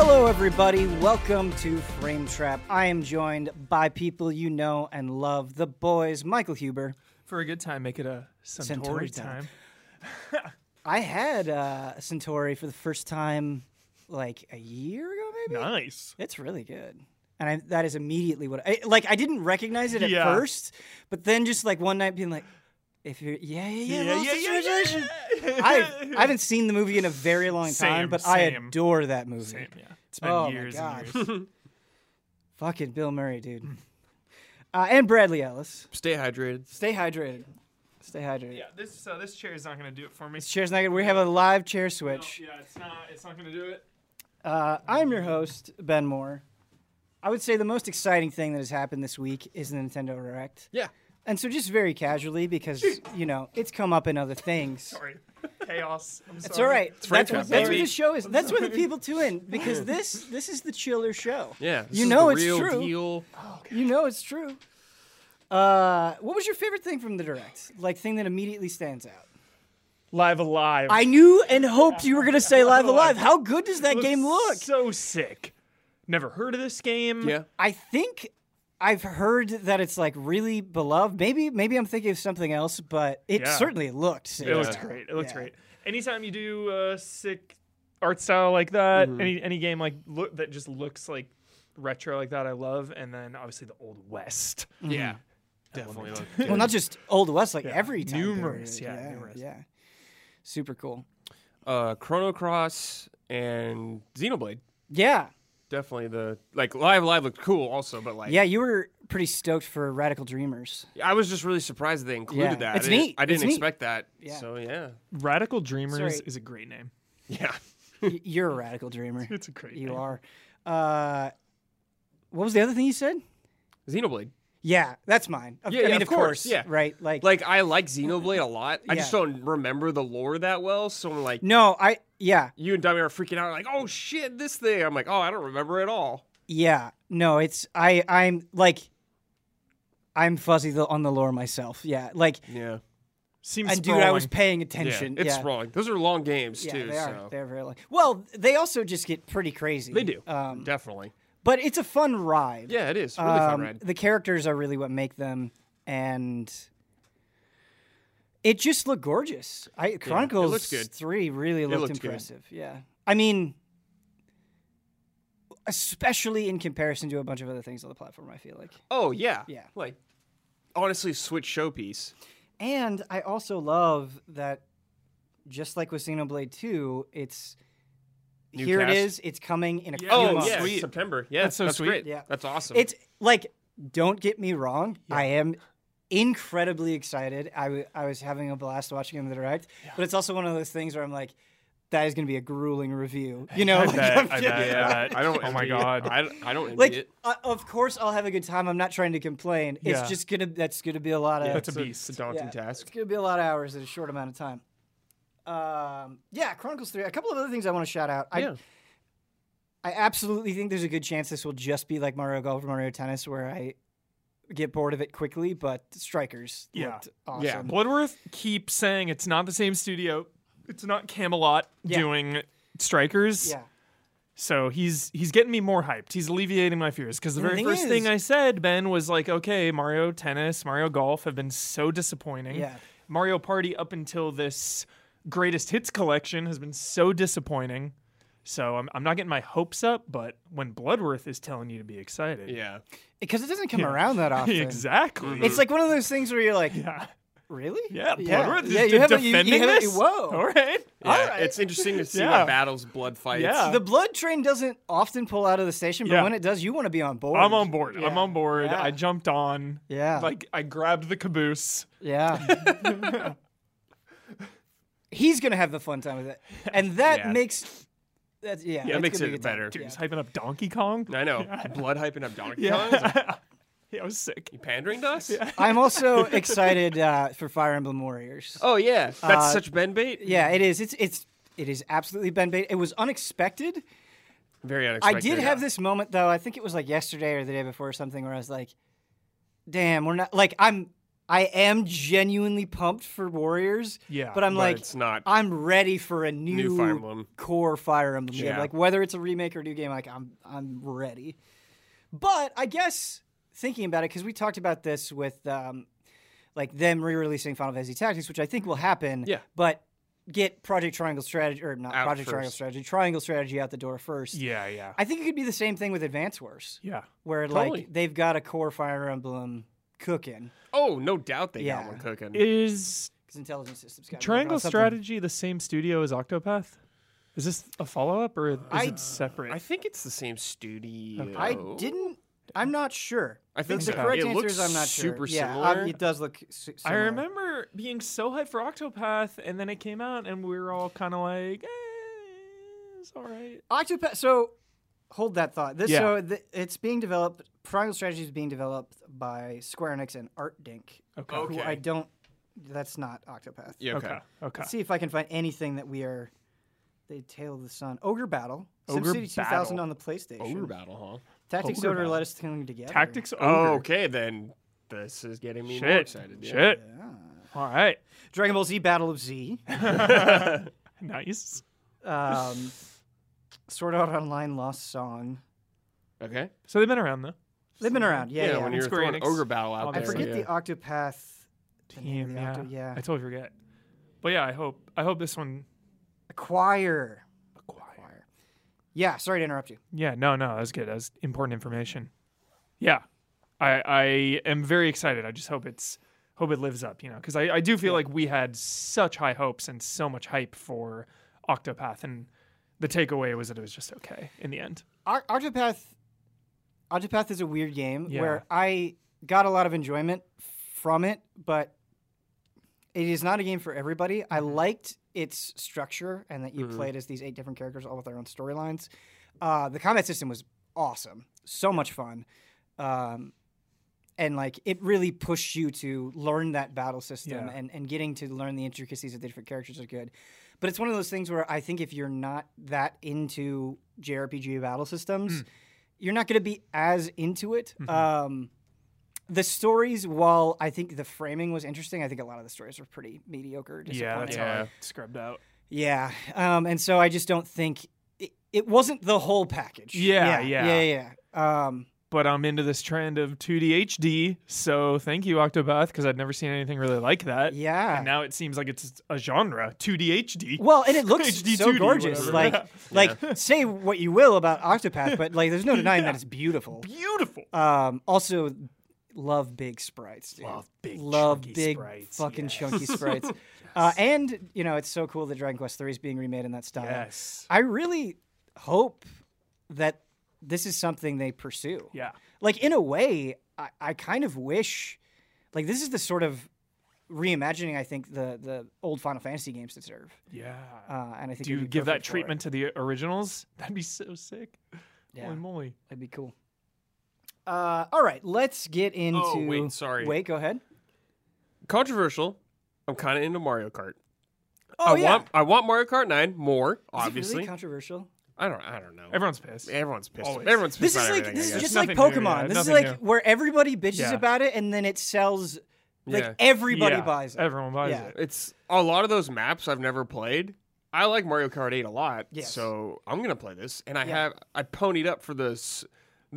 Hello everybody, welcome to Frame Trap. I am joined by people you know and love, the boys, Michael Huber. For a good time, make it a Centauri time. I had a Centauri for the first time like a year ago maybe? Nice. It's really good. And that is immediately what I didn't recognize it at first, but then just like one night being like, I haven't seen the movie in a very long time, but I adore that movie. Yeah. It's been years and years. Fucking Bill Murray, dude. And Bradley Ellis. Stay hydrated. Yeah, this chair is not going to do it for me. This chair's not going to. We have a live chair switch. No, yeah, it's not going to do it. I'm your host, Ben Moore. I would say the most exciting thing that has happened this week is the Nintendo Direct. Yeah. And so just very casually, because, you know, it's come up in other things. Sorry. Chaos. I'm sorry. It's all right. It's that's what the show is. That's where the people tune in, because this is the chiller show. Yeah. You know it's true. You know it's true. What was your favorite thing from the Direct? Like, thing that immediately stands out? Live Alive. I knew and hoped you were going to say Live Alive. How good does that game look? So sick. Never heard of this game. Yeah. I think I've heard that it's like really beloved. Maybe I'm thinking of something else, but it certainly looked sick. It looks great. It looks great. Anytime you do a sick art style like that, any game like that just looks like retro like that, I love. And then obviously the Old West. Mm-hmm. Yeah, definitely. Well, not just Old West, like every time. Numerous, numerous. Yeah, super cool. Chrono Cross and Xenoblade. Yeah. Definitely the Live Alive looked cool also, but like you were pretty stoked for Radical Dreamers. I was just really surprised that they included that. It's neat. I didn't expect that. Yeah. So Radical Dreamers is a great name. Yeah, you're a radical dreamer. It's a great name. You are. What was the other thing you said? Xenoblade. Yeah, that's mine. Of course. Yeah, right. Like I like Xenoblade a lot. I just don't remember the lore that well, so I'm like, you and Dummy are freaking out, like, oh shit, this thing. I'm like, oh, I don't remember at all. Yeah, no, it's I'm fuzzy on the lore myself. Yeah, seems and sprawling. Dude, I was paying attention. Yeah, it's sprawling. Those are long games too. They are. They're very long. Well, they also just get pretty crazy. They do, definitely. But it's a fun ride. Yeah, it is. Really fun ride. The characters are really what make them, and it just looked gorgeous. Chronicles 3 really looked impressive. Good. Yeah. I mean, especially in comparison to a bunch of other things on the platform, I feel like. Oh, yeah. Yeah. Like, honestly, Switch showpiece. And I also love that, just like with Xenoblade 2, it's... Here it is. It's coming in a few months. Oh, yeah, September. Yeah, that's so sweet. Great. Yeah. That's awesome. It's like, don't get me wrong. Yeah. I am incredibly excited. I was having a blast watching him the Direct. Yeah. But it's also one of those things where I'm like, that is going to be a grueling review. You know? I bet. I don't. Oh, my God. I don't envy it. Of course, I'll have a good time. I'm not trying to complain. Yeah. It's just going to... That's going to be a lot of... That's a beast. It's a daunting task. It's going to be a lot of hours in a short amount of time. Chronicles 3. A couple of other things I want to shout out. I absolutely think there's a good chance this will just be like Mario Golf or Mario Tennis, where I get bored of it quickly, but Strikers looked awesome. Yeah, Bloodworth keeps saying it's not the same studio. It's not Camelot doing Strikers. Yeah. So he's getting me more hyped. He's alleviating my fears, because the very first thing I said, Ben, was like, okay, Mario Tennis, Mario Golf have been so disappointing. Yeah. Mario Party up until this... Greatest Hits collection has been so disappointing, so I'm not getting my hopes up, but when Bloodworth is telling you to be excited, because it doesn't come around that often. Exactly. It's like one of those things where you're like, really? Yeah, Bloodworth is defending this? Whoa. All right. Yeah, all right. It's interesting to see what battles Blood fights. Yeah. The Blood train doesn't often pull out of the station, but when it does, you want to be on board. I'm on board. Yeah. I jumped on. Yeah. I grabbed the caboose. Yeah. He's going to have the fun time with it. And that makes... it makes it better. Dude, he's hyping up Donkey Kong. I know. Blood hyping up Donkey Kong. I was sick. You pandering to us? Yeah. I'm also excited for Fire Emblem Warriors. Oh, yeah. That's such Ben bait. Yeah, it is. It is absolutely Ben bait. It was unexpected. Very unexpected. I did have this moment, though. I think it was like yesterday or the day before or something, where I was like, damn, we're not... Like, I'm... I am genuinely pumped for Warriors. Yeah, but I'm like, it's not, I'm ready for a new Fire Emblem. Core Fire Emblem game. Like whether it's a remake or a new game, like I'm ready. But I guess thinking about it, because we talked about this with like them re-releasing Final Fantasy Tactics, which I think will happen. Yeah, but get Project Triangle Strategy, or not out Project first. Triangle Strategy out the door first. Yeah, yeah. I think it could be the same thing with Advance Wars. Yeah, where totally. Like they've got a core Fire Emblem. Cooking. Oh, no doubt they got one cooking. Is intelligence systems got Triangle Strategy the same studio as Octopath? Is this a follow-up or is it separate? I think it's the same studio. Okay. I'm not sure. I think the correct answer is I'm not sure. Super similar. It does look similar. I remember being so hyped for Octopath, and then it came out, and we were all kind of like, it's all right. Octopath. So hold that thought. It's being developed. Triangle Strategy is being developed by Square Enix and Artdink. Okay. Who I don't... That's not Octopath. Yeah, okay. Let's see if I can find anything that we are... They Tale of the Sun. Ogre Battle. SimCity 2000 on the PlayStation. Ogre Battle, huh? Tactics Ogre Battle. Let us come together. Tactics Ogre. Oh, okay, then this is getting me more excited. Yeah. Yeah. All right. Dragon Ball Z Battle of Z. Nice. Sword Art Online Lost Song. Okay. So they've been around, though. They've been around, yeah. When you're throwing Ogre Battle out there. I forget the Octopath team. I totally forget. But yeah, I hope this one. Acquire. Yeah, sorry to interrupt you. Yeah, no, that was good. That was important information. Yeah, I am very excited. I just hope it lives up, you know, because I do feel like we had such high hopes and so much hype for Octopath, and the takeaway was that it was just okay in the end. Octopath is a weird game where I got a lot of enjoyment from it, but it is not a game for everybody. I liked its structure and that you played as these 8 different characters, all with their own storylines. The combat system was awesome. So much fun. And like it really pushed you to learn that battle system and getting to learn the intricacies of the different characters is good. But it's one of those things where I think if you're not that into JRPG battle systems... You're not going to be as into it. Mm-hmm. The stories, while I think the framing was interesting, I think a lot of the stories were pretty mediocre. Disappointing. Yeah, scrubbed out. Yeah, and so I just don't think it wasn't the whole package. Yeah. But I'm into this trend of 2D HD, so thank you, Octopath, because I'd never seen anything really like that. Yeah. And now it seems like it's a genre, 2D HD. Well, and it looks HD, so 2D, gorgeous. Whatever. Like, say what you will about Octopath, but like, there's no denying that it's beautiful. Beautiful. Also, love big sprites, dude. Love big sprites. Fucking chunky sprites. Yes. And, you know, it's so cool that Dragon Quest III is being remade in that style. Yes. I really hope that... This is something they pursue. Yeah. Like, in a way, I kind of wish... Like, this is the sort of reimagining, I think, the old Final Fantasy games deserve. Yeah. And I think... Do you give that treatment to the originals? That'd be so sick. Yeah. Holy moly. That'd be cool. All right, let's get into... Oh, wait, sorry. Wait, go ahead. Controversial. I'm kind of into Mario Kart. Oh, I want Mario Kart 9 more, obviously. Is it really controversial? I don't know. Everyone's pissed. Always. Everyone's pissed. This is just like Pokemon. This is like where everybody bitches about it, and then it sells. Like everybody buys it. Everyone buys it. It's a lot of those maps I've never played. I like Mario Kart 8 a lot, so I'm gonna play this. And I ponied up for the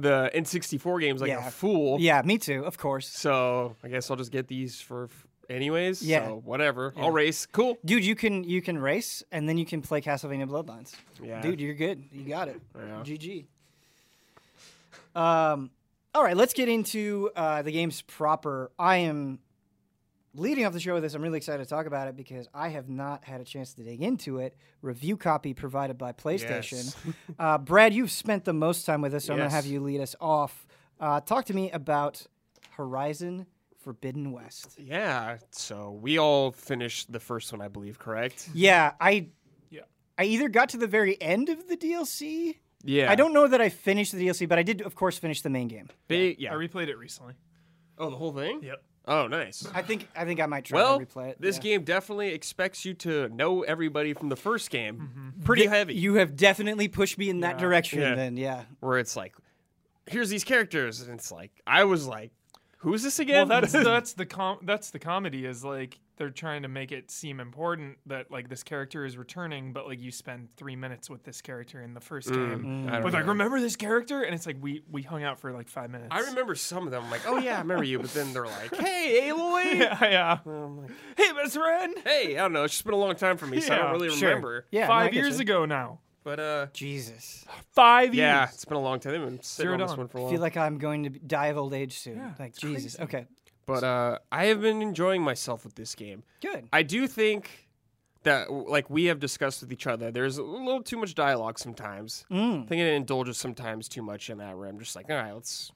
N64 games like a fool. Yeah, me too. Of course. So I guess I'll just get these for. Anyways, so whatever. Yeah. I'll race. Cool. Dude, you can race, and then you can play Castlevania Bloodlines. Yeah. Dude, you're good. You got it. Yeah. GG. All right, let's get into the games proper. I am leading off the show with this. I'm really excited to talk about it because I have not had a chance to dig into it. Review copy provided by PlayStation. Yes. Brad, you've spent the most time with us, so I'm going to have you lead us off. Talk to me about Horizon Forbidden West. Yeah, so we all finished the first one, I believe, correct? Yeah, I either got to the very end of the DLC. Yeah. I don't know that I finished the DLC, but I did, of course, finish the main game. I replayed it recently. Oh, the whole thing? Yep. Oh, nice. I think I might try to replay it. This game definitely expects you to know everybody from the first game. Mm-hmm. Pretty heavy. You have definitely pushed me in that direction then, Where it's like, here's these characters, and it's like, I was like, who's this again? Well, that's the comedy, is like they're trying to make it seem important that like this character is returning, but like you spend 3 minutes with this character in the first game. But like, remember this character? And it's like we hung out for like 5 minutes. I remember some of them. I'm like, oh yeah, I remember you. But then they're like, hey, Aloy. Yeah. I'm like, hey, best friend. Hey, I don't know. It's just been a long time for me, so I don't really remember. Yeah, 5 years ago now. But Jesus, 5 years. Yeah, it's been a long time. I've been sitting on this one for a while. I feel like I'm going to die of old age soon. Yeah, like Jesus. Crazy. Okay. But I have been enjoying myself with this game. Good. I do think that, like we have discussed with each other, there's a little too much dialogue sometimes. I think it indulges sometimes too much in that. Where I'm just like, all right, let's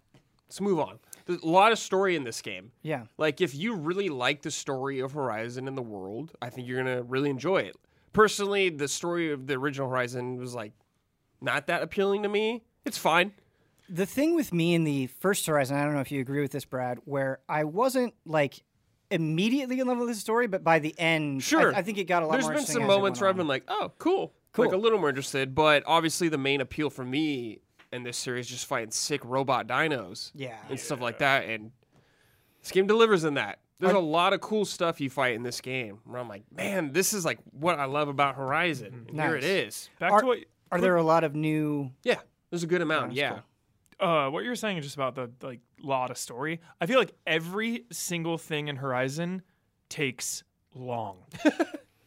move on. There's a lot of story in this game. Yeah. Like if you really like the story of Horizon and the world, I think you're gonna really enjoy it. Personally, the story of the original Horizon was, like, not that appealing to me. It's fine. The thing with me in the first Horizon, I don't know if you agree with this, Brad, where I wasn't, like, immediately in love with the story, but by the end, I think it got a lot more interesting. There's been some moments where I've been like, oh, cool. Like, a little more interested, but obviously the main appeal for me in this series is just fighting sick robot dinos and stuff like that, and this game delivers in that. There's a lot of cool stuff you fight in this game where I'm like, man, this is like what I love about Horizon. And here it is. Are there a lot of new... Yeah, there's a good amount, Cool. What you were saying just about the like lot of story, I feel like every single thing in Horizon takes long.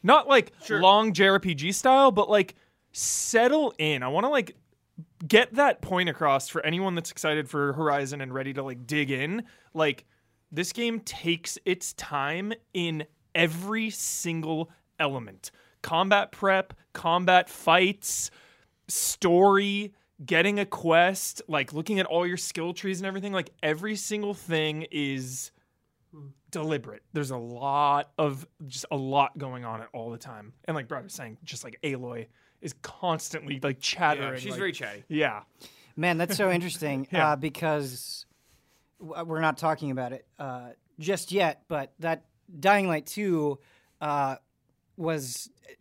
Not like long JRPG style, but like settle in. I want to like get that point across for anyone that's excited for Horizon and ready to like dig in. Like... This game takes its time in every single element. Combat prep, combat fights, story, getting a quest, like looking at all your skill trees and everything. Like every single thing is deliberate. There's a lot going on at all the time. And like Brad was saying, just like Aloy is constantly like chattering. Yeah, she's like, very chatty. Yeah. Man, that's so interesting because... We're not talking about it just yet, but that Dying Light 2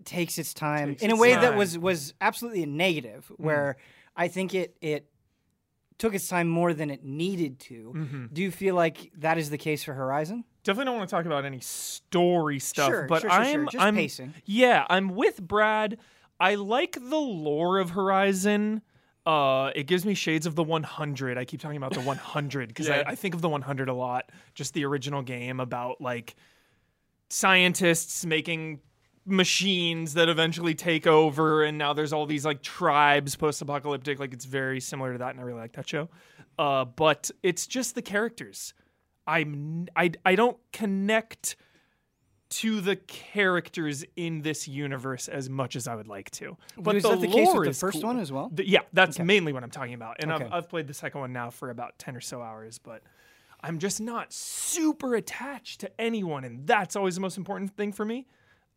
takes its time in a way that was absolutely a negative, where I think it took its time more than it needed to. Do you feel like that is the case for Horizon? Definitely don't want to talk about any story stuff, but I'm pacing. Yeah, I'm with Brad. I like the lore of Horizon. It gives me shades of the 100. I keep talking about the 100 because I think of the 100 a lot. Just the original game about like scientists making machines that eventually take over, and now there's all these like tribes post-apocalyptic. Like it's very similar to that, and I really like that show. But it's just the characters. I don't connect to the characters in this universe as much as I would like to. But is that the case with the first one as well? Yeah, that's mainly what I'm talking about. And I've played the second one now for about 10 or so hours, but I'm just not super attached to anyone, and that's always the most important thing for me.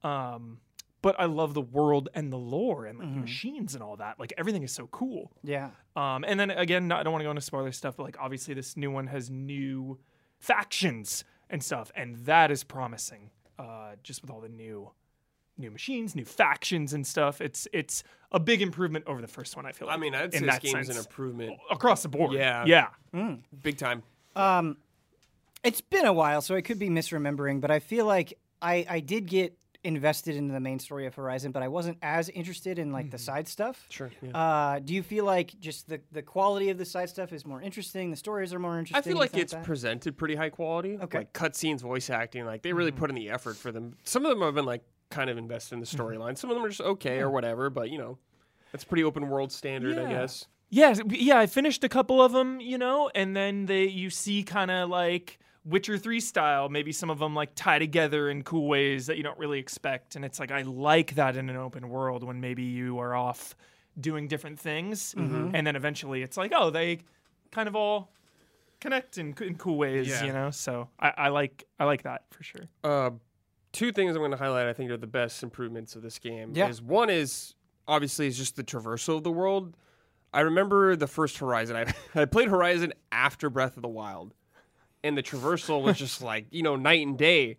But I love the world and the lore and like machines and all that. Like everything is so cool. Yeah. And then again, I don't want to go into spoiler stuff, but like obviously this new one has new factions and stuff, and that is promising. Just with all the new machines, new factions and stuff. It's a big improvement over the first one, I feel like. I mean, I'd say this game's an improvement. Across the board. Yeah. Yeah. Big time. It's been a while, so I could be misremembering, but I feel like I did get invested into the main story of Horizon, but I wasn't as interested in like the side stuff. Sure. Yeah. Do you feel like just the quality of the side stuff is more interesting? The stories are more interesting? I feel like it's presented pretty high quality. Okay. Like cutscenes, voice acting, like they really put in the effort for them. Some of them have been like kind of invested in the storyline. Some of them are just okay or whatever, but you know, that's pretty open world standard, I guess. Yeah, I finished a couple of them, you know, and then you see kind of like Witcher 3 style, maybe some of them like tie together in cool ways that you don't really expect. And it's like, I like that in an open world when maybe you are off doing different things. And then eventually it's like, oh, they kind of all connect in cool ways, you know? So I like that for sure. Two things I'm going to highlight, I think, are the best improvements of this game. Yeah. One is obviously is just the traversal of the world. I remember the first Horizon. I played Horizon after Breath of the Wild. And the traversal was just like, you know, night and day.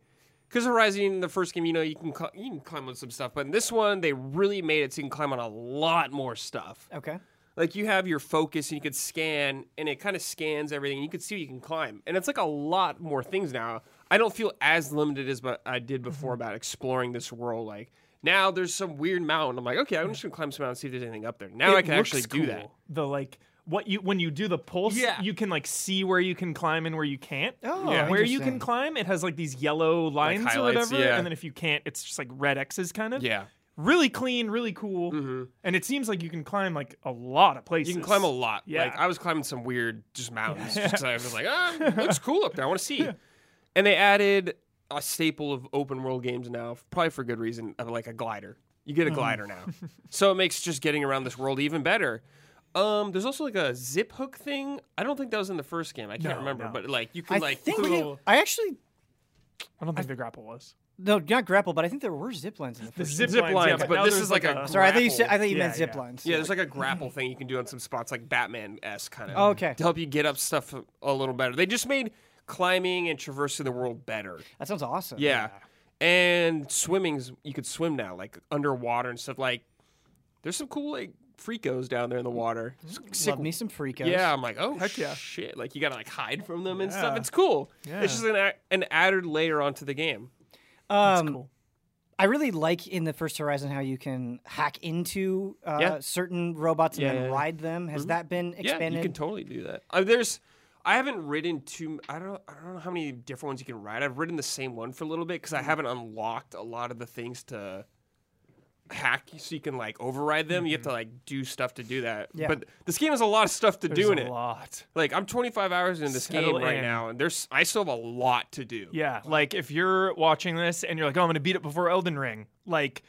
Because Horizon, in the first game, you know, you can climb on some stuff. But in this one, they really made it so you can climb on a lot more stuff. Okay. Like, you have your focus, and you could scan, and it kind of scans everything, and you could see what you can climb. And it's, like, a lot more things now. I don't feel as limited as I did before about exploring this world. Like, now there's some weird mountain. I'm like, okay, I'm just going to climb some mountain and see if there's anything up there. Now I can actually do that. The, like... When you do the pulse, you can like see where you can climb and where you can't. Oh, yeah. Where you can climb, it has like these yellow lines like or whatever, and then if you can't, it's just like red X's kind of. Yeah. Really clean, really cool, and it seems like you can climb like a lot of places. You can climb a lot. Yeah. Like I was climbing some weird just mountains because I was like, looks cool up there. I want to see. Yeah. And they added a staple of open world games now, probably for good reason, like a glider. You get a glider now, so it makes just getting around this world even better. There's also like a zip hook thing. I don't think that was in the first game. I can't remember, but like you can I don't think the grapple was. No, not grapple, but I think there were zip lines in the first game. Zip lines, but this is like a sorry, I thought you meant zip lines. Yeah, there's like a grapple thing you can do on some spots, like Batman-esque kind of. Oh, okay. To help you get up stuff a little better. They just made climbing and traversing the world better. That sounds awesome. Yeah. And swimming's you could swim now, like underwater and stuff. Like there's some cool like Freakos down there in the water. Sick. Love me some Freakos. Yeah, I'm like, oh, heck yeah. Shit. Like, you gotta, like, hide from them and stuff. It's cool. Yeah. It's just an added layer onto the game. That's cool. I really like in the first Horizon how you can hack into certain robots and then ride them. Has that been expanded? Yeah, you can totally do that. I haven't ridden I don't know how many different ones you can ride. I've ridden the same one for a little bit because I haven't unlocked a lot of the things to hack so you can like override them. You have to like do stuff to do that. Yeah. But this game has a lot of stuff to do in it. A lot. Like I'm 25 hours in this game right now, and I still have a lot to do. Yeah. Like if you're watching this and you're like, oh, I'm gonna beat it before Elden Ring. Like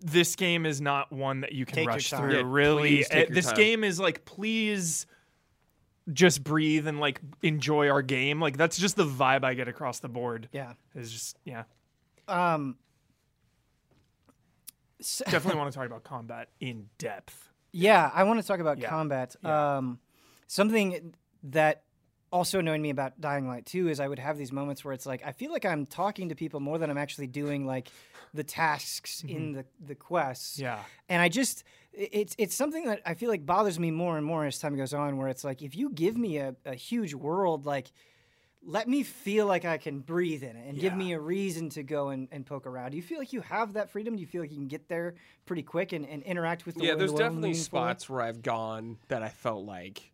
this game is not one that you can rush through. Yeah, really, this game is like, please just breathe and like enjoy our game. Like that's just the vibe I get across the board. Yeah. It's just definitely want to talk about combat in depth. Yeah, I want to talk about combat. Yeah. Something that also annoyed me about Dying Light 2 is I would have these moments where it's like, I feel like I'm talking to people more than I'm actually doing like the tasks in the quests. Yeah. And I just, it's something that I feel like bothers me more and more as time goes on, where it's like, if you give me a huge world, like, let me feel like I can breathe in it and give me a reason to go and poke around. Do you feel like you have that freedom? Do you feel like you can get there pretty quick and interact with the world? Yeah, there's definitely spots where I've gone that I felt like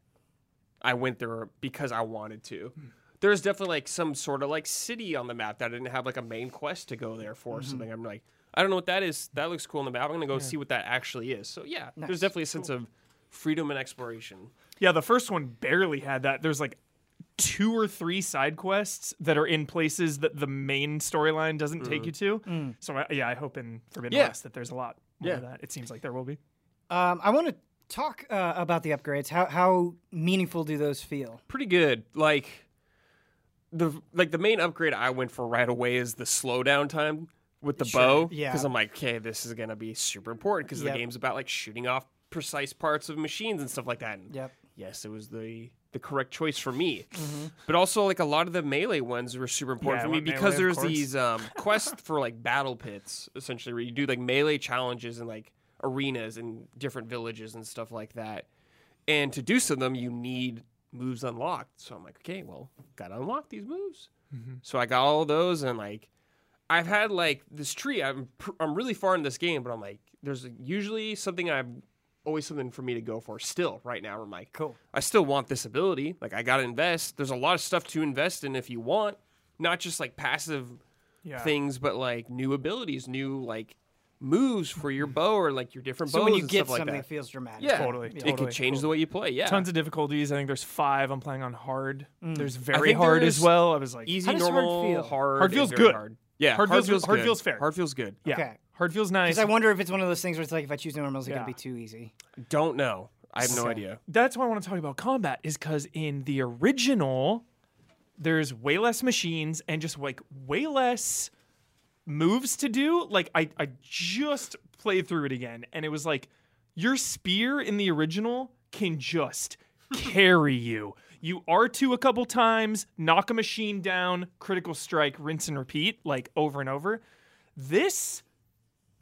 I went there because I wanted to. There's definitely like some sort of like city on the map that I didn't have like a main quest to go there for or something. I'm like, I don't know what that is. That looks cool on the map. I'm going to go see what that actually is. So yeah, nice. There's definitely a sense of freedom and exploration. Yeah, the first one barely had that. There's like 2 or 3 side quests that are in places that the main storyline doesn't take you to. So I hope in Forbidden West that there's a lot more of that. It seems like there will be. I want to talk about the upgrades. How meaningful do those feel? Pretty good. Like the main upgrade I went for right away is the slowdown time with the bow. Yeah. Because I'm like, okay, this is gonna be super important because the game's about like shooting off precise parts of machines and stuff like that. And yes, it was the correct choice for me. But also, like, a lot of the melee ones were super important for me because there's these quests for, like, battle pits, essentially, where you do, like, melee challenges and, like, arenas and different villages and stuff like that. And to do some of them, you need moves unlocked. So I'm like, okay, well, gotta unlock these moves. So I got all those, and, like, I've had, like, this tree. I'm really far in this game, but I'm like, there's usually something I've... always something for me to go for still right now. I'm like, cool. I still want this ability. Like, I got to invest. There's a lot of stuff to invest in if you want. Not just, like, passive things, but, like, new abilities, new, like, moves for your bow or, like, your different bows and stuff like that. So when you get something, it feels dramatic. Yeah. Totally. It could change the way you play, Tons of difficulties. I think there's 5. I'm playing on hard. There's very hard as well. I was like, easy, normal, hard. Hard feels good. Yeah, hard feels fair. Hard feels good. Yeah. Okay. Hard feels nice. Because I wonder if it's one of those things where it's like, if I choose normal, is it going to be too easy? Don't know. I have no idea. That's why I want to talk about combat, is because in the original, there's way less machines and just like way less moves to do. Like, I just played through it again, and it was like, your spear in the original can just carry you. You R2 a couple times, knock a machine down, critical strike, rinse and repeat, like over and over. This...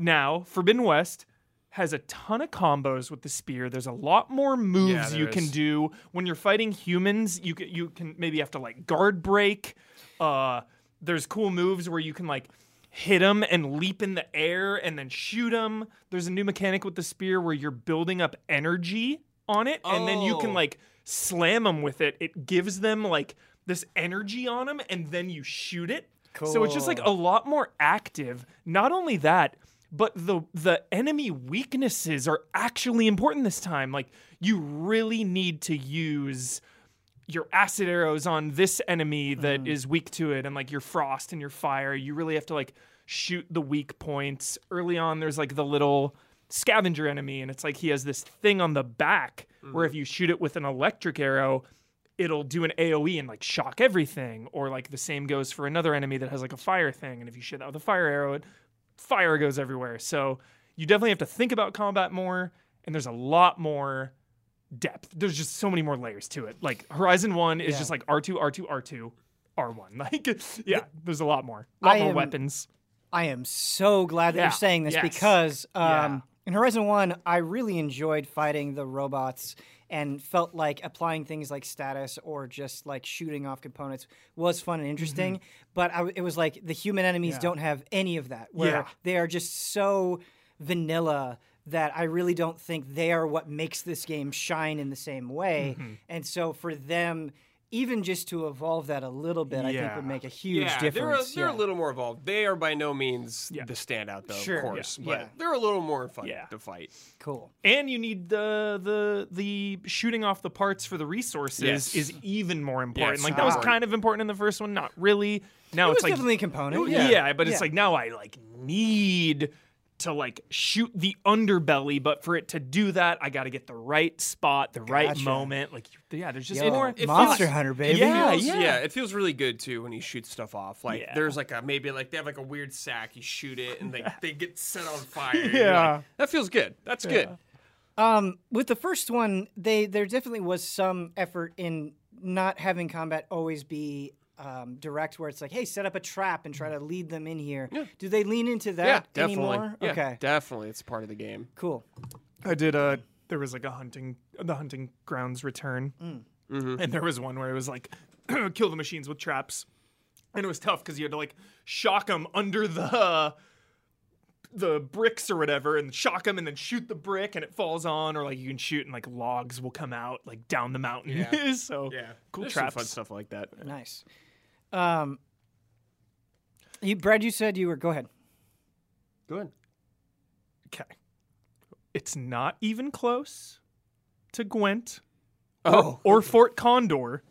Now, Forbidden West, has a ton of combos with the spear. There's a lot more moves you can do. When you're fighting humans, you can maybe have to, like, guard break. There's cool moves where you can, like, hit them and leap in the air and then shoot them. There's a new mechanic with the spear where you're building up energy on it, and then you can, like, slam them with it. It gives them, like, this energy on them, and then you shoot it. Cool. So it's just, like, a lot more active. Not only that, but the enemy weaknesses are actually important this time. Like, you really need to use your acid arrows on this enemy that is weak to it, and, like, your frost and your fire. You really have to, like, shoot the weak points. Early on, there's, like, the little scavenger enemy, and it's like he has this thing on the back where if you shoot it with an electric arrow, it'll do an AoE and, like, shock everything. Or, like, the same goes for another enemy that has, like, a fire thing, and if you shoot that with a fire arrow, it fire goes everywhere. So you definitely have to think about combat more, and there's a lot more depth. There's just so many more layers to it. Like, Horizon 1 is just like R2, R2, R2, R1. Like, yeah, there's a lot more. A lot more weapons. I am so glad that you're saying this because in Horizon 1, I really enjoyed fighting the robots and felt like applying things like status or just, like, shooting off components was fun and interesting. But it was like the human enemies don't have any of that, where they are just so vanilla that I really don't think they are what makes this game shine in the same way. And so for them, even just to evolve that a little bit, I think would make a huge difference. They're a little more evolved. They are by no means the standout, though, of course. But they're a little more fun to fight. Cool. And you need the shooting off the parts for the resources is even more important. Yes. Like, that was kind of important in the first one. Not really. Now it's like definitely a component. Yeah, but it's like now I, like, need to, like, shoot the underbelly, but for it to do that, I got to get the right spot, the right moment. Like, there's just more. Monster Hunter, baby. Yeah, it feels really good too when you shoot stuff off. Like, there's like a they have like a weird sack. You shoot it, and they get set on fire. Like, that feels good. That's good. With the first one, there definitely was some effort in not having combat always be direct, where it's like, hey, set up a trap and try to lead them in here. Yeah. Do they lean into that anymore? Yeah, okay. Definitely. It's part of the game. Cool. I did there was like the hunting grounds return. And there was one where it was like, kill the machines with traps. And it was tough because you had to, like, shock them under the bricks or whatever, and shock them and then shoot the brick and it falls on, or, like, you can shoot and, like, logs will come out, like, down the mountain. So cool. There's traps. Some fun stuff like that. Nice. Brad, you said you were, go ahead. Okay. It's not even close to Gwent or Fort Condor,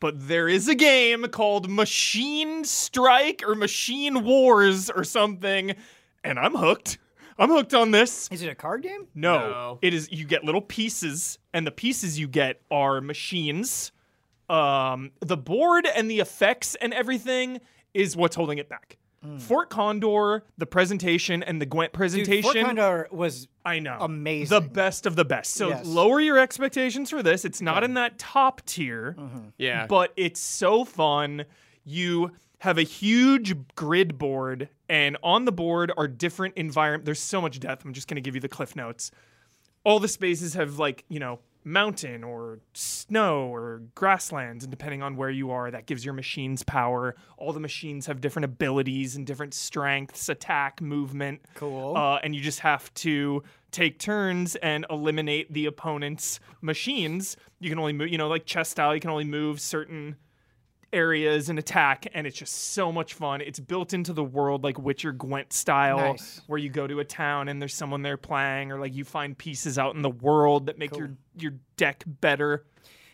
but there is a game called Machine Strike or Machine Wars or something, and I'm hooked. I'm hooked on this. Is it a card game? No. It is, you get little pieces, and the pieces you get are machines. The board and the effects and everything is what's holding it back. Fort Condor, the presentation, and the Gwent presentation. Dude, Fort Condor was amazing. The best of the best. So lower your expectations for this. It's not in that top tier, but it's so fun. You have a huge grid board, and on the board are different environments. There's so much depth. I'm just going to give you the cliff notes. All the spaces have, like, you know, mountain or snow or grasslands, and depending on where you are, that gives your machines power. All the machines have different abilities and different strengths, attack, movement. Cool. And you just have to take turns and eliminate the opponent's machines. You can only move, you know, like chess style, you can only move certain areas and attack, and it's just so much fun. It's built into the world, like Witcher Gwent style, where you go to a town and there's someone there playing, or like you find pieces out in the world that make your deck better.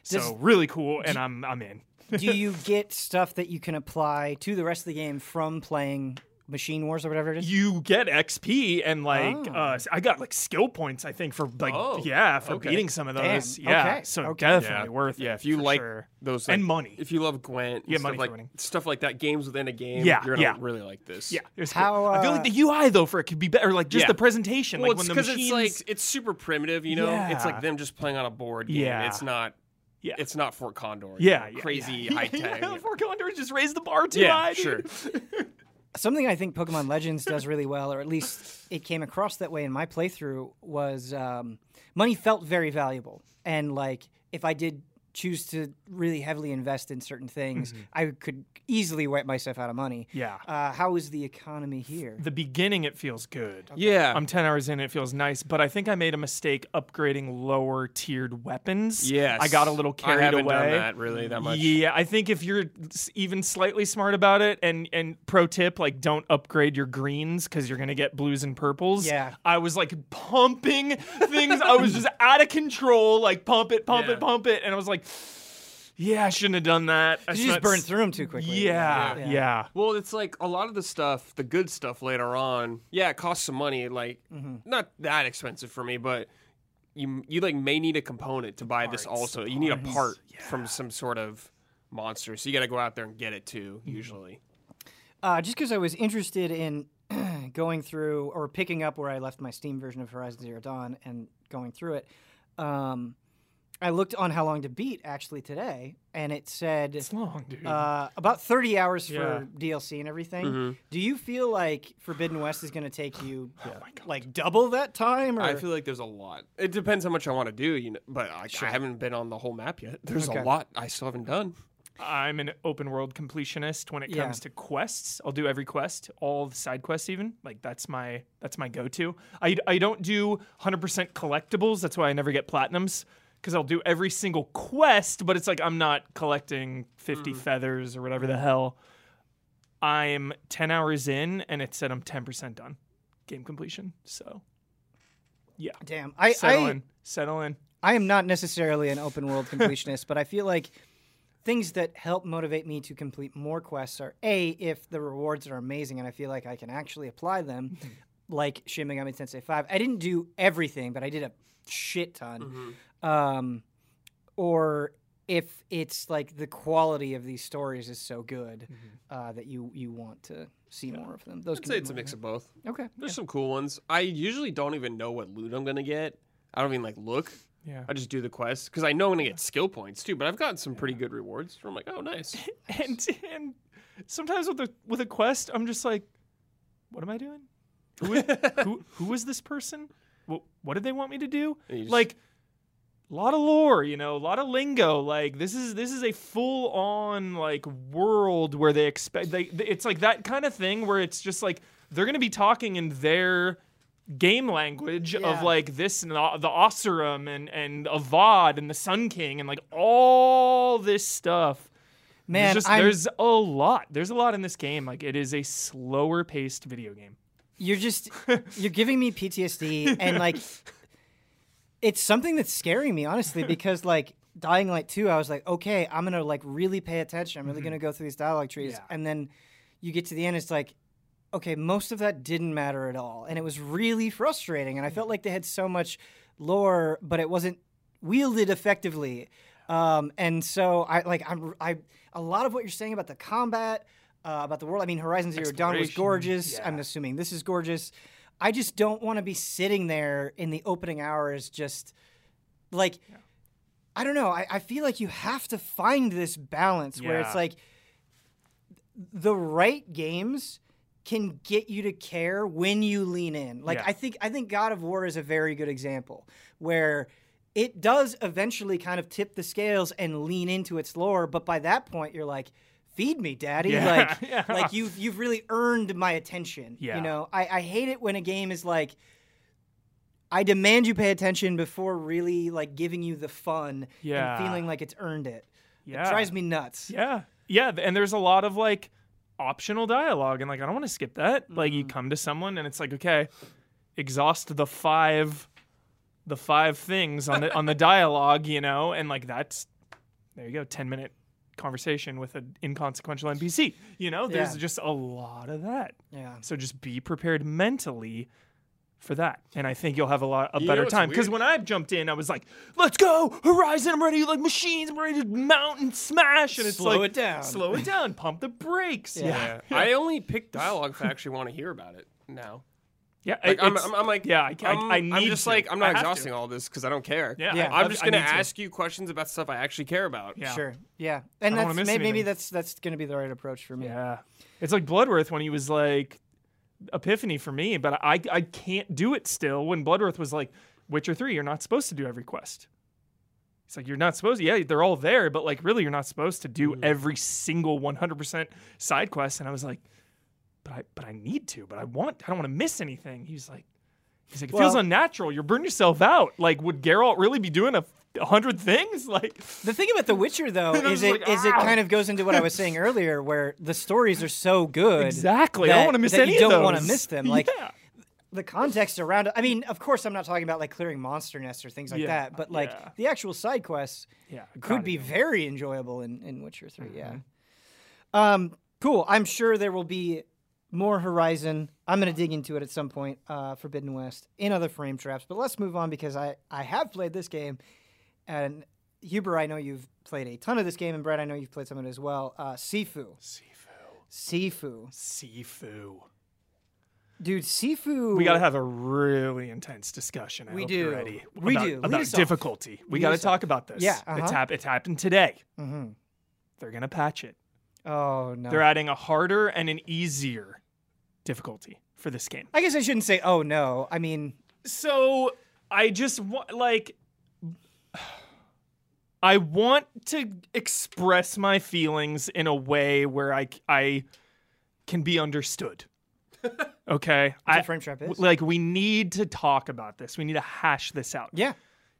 So really cool, and I'm in. Do you get stuff that you can apply to the rest of the game from playing Machine Wars or whatever it is? You get XP and like I got like skill points, I think, for like beating some of those. Damn. Yeah. Okay. So definitely worth it. Yeah, if you like those, like, and money. If you love Gwent, and money, like, for winning. Stuff like that, games within a game, you're gonna really like this. Yeah. How, I feel like the UI though for it could be better, like just the presentation. Well, like it's because machines, it's like it's super primitive, you know? Yeah. It's like them just playing on a board game. Yeah. It's not it's not Fort Condor. Yeah. You know, crazy high tech. Fort Condor just raised the bar too high. Sure. Something I think Pokemon Legends does really well, or at least it came across that way in my playthrough, was money felt very valuable. And like if I did choose to really heavily invest in certain things, mm-hmm. I could easily wipe myself out of money. Yeah. How is the economy here? The beginning, it feels good. Okay. Yeah. I'm 10 hours in, it feels nice, but I think I made a mistake upgrading lower tiered weapons. Yes. I got a little carried away. I haven't done that really that much. Yeah, I think if you're even slightly smart about it, and pro tip, like don't upgrade your greens because you're going to get blues and purples. Yeah. I was like pumping things. I was just out of control, like pump it. And I was like, yeah, I shouldn't have done that. You just burned through them too quickly. Yeah. Well, it's like a lot of the stuff, the good stuff later on, yeah, it costs some money. Like, mm-hmm. not that expensive for me, but you like may need a component to buy this also. You need a part from some sort of monster, so you got to go out there and get it too, usually. Just because I was interested in going through or picking up where I left my Steam version of Horizon Zero Dawn and going through it, I looked on How Long to Beat actually today, and it said it's long, dude. About 30 hours for DLC and everything. Mm-hmm. Do you feel like Forbidden West is going to take you like double that time? Or? I feel like there's a lot. It depends how much I want to do, you know. But I haven't been on the whole map yet. There's a lot I still haven't done. I'm an open world completionist when it comes to quests. I'll do every quest, all the side quests even. Like that's my go-to. I don't do 100% collectibles. That's why I never get platinums. Because I'll do every single quest, but it's like I'm not collecting 50 feathers or whatever the hell. I'm 10 hours in, and it said I'm 10% done. Game completion. So, yeah. Damn. Settle in. I am not necessarily an open world completionist, but I feel like things that help motivate me to complete more quests are, A, if the rewards are amazing and I feel like I can actually apply them, like Shin Megami Tensei 5. I didn't do everything, but I did a shit ton. Mm-hmm. Or if it's like the quality of these stories is so good that you want to see more of them. I'd say it's a mix of both. Okay. There's some cool ones. I usually don't even know what loot I'm going to get. I don't even like look. Yeah. I just do the quest because I know I'm going to get skill points too, but I've gotten some pretty good rewards from like, oh, nice. and sometimes with a quest, I'm just like, what am I doing? Who is this person? What did they want me to do? Like, a lot of lore, you know, a lot of lingo. Like this is a full on like world where they expect it's like that kind of thing where it's just like they're going to be talking in their game language of like this and the Osirum and Avad and the Sun King and like all this stuff. Man, there's a lot. There's a lot in this game. Like it is a slower paced video game. You're giving me PTSD and like it's something that's scaring me, honestly, because, like, Dying Light 2, I was like, okay, I'm going to, like, really pay attention. I'm really going to go through these dialogue trees. Yeah. And then you get to the end, it's like, okay, most of that didn't matter at all. And it was really frustrating. And I felt like they had so much lore, but it wasn't wielded effectively. And so, a lot of what you're saying about the combat, about the world, I mean, Horizon Zero Dawn was gorgeous. Yeah. I'm assuming this is gorgeous. I just don't want to be sitting there in the opening hours just, like, I don't know. I feel like you have to find this balance where it's like the right games can get you to care when you lean in. Like, I think God of War is a very good example where it does eventually kind of tip the scales and lean into its lore, but by that point you're like, feed me, daddy. Like you've really earned my attention. Yeah. You know, I hate it when a game is like, I demand you pay attention before really like giving you the fun and feeling like it's earned it. Yeah. It drives me nuts. Yeah. Yeah. And there's a lot of like optional dialogue and like, I don't want to skip that. Mm-hmm. Like you come to someone and it's like, okay, exhaust the five things on the, dialogue, you know? And like, that's, there you go. 10-minute conversation with an inconsequential NPC. You know, there's just a lot of that. Yeah. So just be prepared mentally for that. And I think you'll have a better time. Because when I jumped in, I was like, let's go, Horizon, I'm ready, like machines, I'm ready to mount and smash. And it's slow it down, pump the brakes. Yeah. I only pick dialogue if I actually want to hear about it now. Yeah, like, I'm like, yeah, I need I'm just to. Like, I'm not exhausting to. All this because I don't care. Yeah, yeah. I'm just going to ask you questions about stuff I actually care about. Yeah. Sure. Yeah, and that's, maybe that's going to be the right approach for me. Yeah, it's like Bloodworth when he was like, epiphany for me, but I can't do it still. When Bloodworth was like, Witcher 3, you're not supposed to do every quest. It's like, you're not supposed to. Yeah, they're all there, but like, really, you're not supposed to do every single 100% side quest. And I was like, but I need to, but I don't want to miss anything. He's like, it feels unnatural. You're burning yourself out. Like, would Geralt really be doing 100 things? Like, the thing about The Witcher, though, is it kind of goes into what I was saying earlier, where the stories are so good. Exactly. I don't want to miss any of those. You don't want to miss them. Like, yeah. The context around it, I mean, of course, I'm not talking about like clearing monster nests or things like that, but like the actual side quests could be very enjoyable in Witcher 3. Mm-hmm. Yeah. Cool. I'm sure there will be more Horizon. I'm going to dig into it at some point, Forbidden West, in other frame traps, but let's move on because I have played this game, and Huber, I know you've played a ton of this game, and Brad, I know you've played some of it as well. Sifu. Dude, Sifu... We got to have a really intense discussion. About difficulty. We got to talk about this. Yeah, uh-huh. It's happened today. Mm-hmm. They're going to patch it. Oh, no. They're adding a harder and an easier difficulty for this game. I guess I shouldn't say, oh, no. I mean... So, I just want, like... I want to express my feelings in a way where I can be understood. Okay. Frame trap is. Like, we need to talk about this. We need to hash this out. Yeah.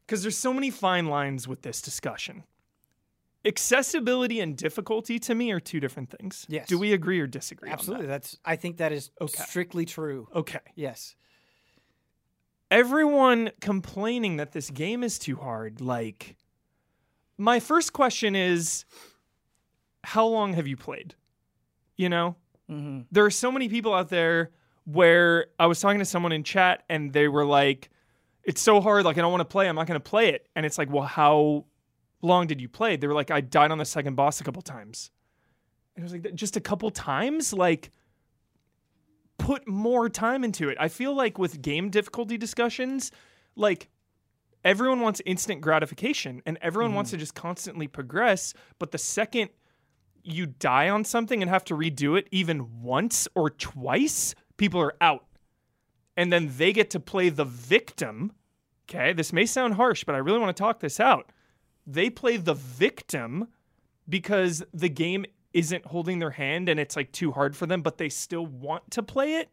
Because there's so many fine lines with this discussion. Accessibility and difficulty to me are two different things. Yes. Do we agree or disagree? Absolutely. On that? I think that is strictly true. Okay. Yes. Everyone complaining that this game is too hard, like, my first question is, how long have you played? You know? Mm-hmm. There are so many people out there where I was talking to someone in chat and they were like, it's so hard, like, I don't want to play, I'm not going to play it. And it's like, well, how long did you play? They were like, I died on the second boss a couple times. And I was like, just a couple times? Like, put more time into it. I feel like with game difficulty discussions, like, everyone wants instant gratification and everyone wants to just constantly progress, but the second you die on something and have to redo it even once or twice, people are out. And then they get to play the victim. Okay, this may sound harsh, but I really want to talk this out. They play the victim because the game isn't holding their hand and it's like too hard for them, but they still want to play it.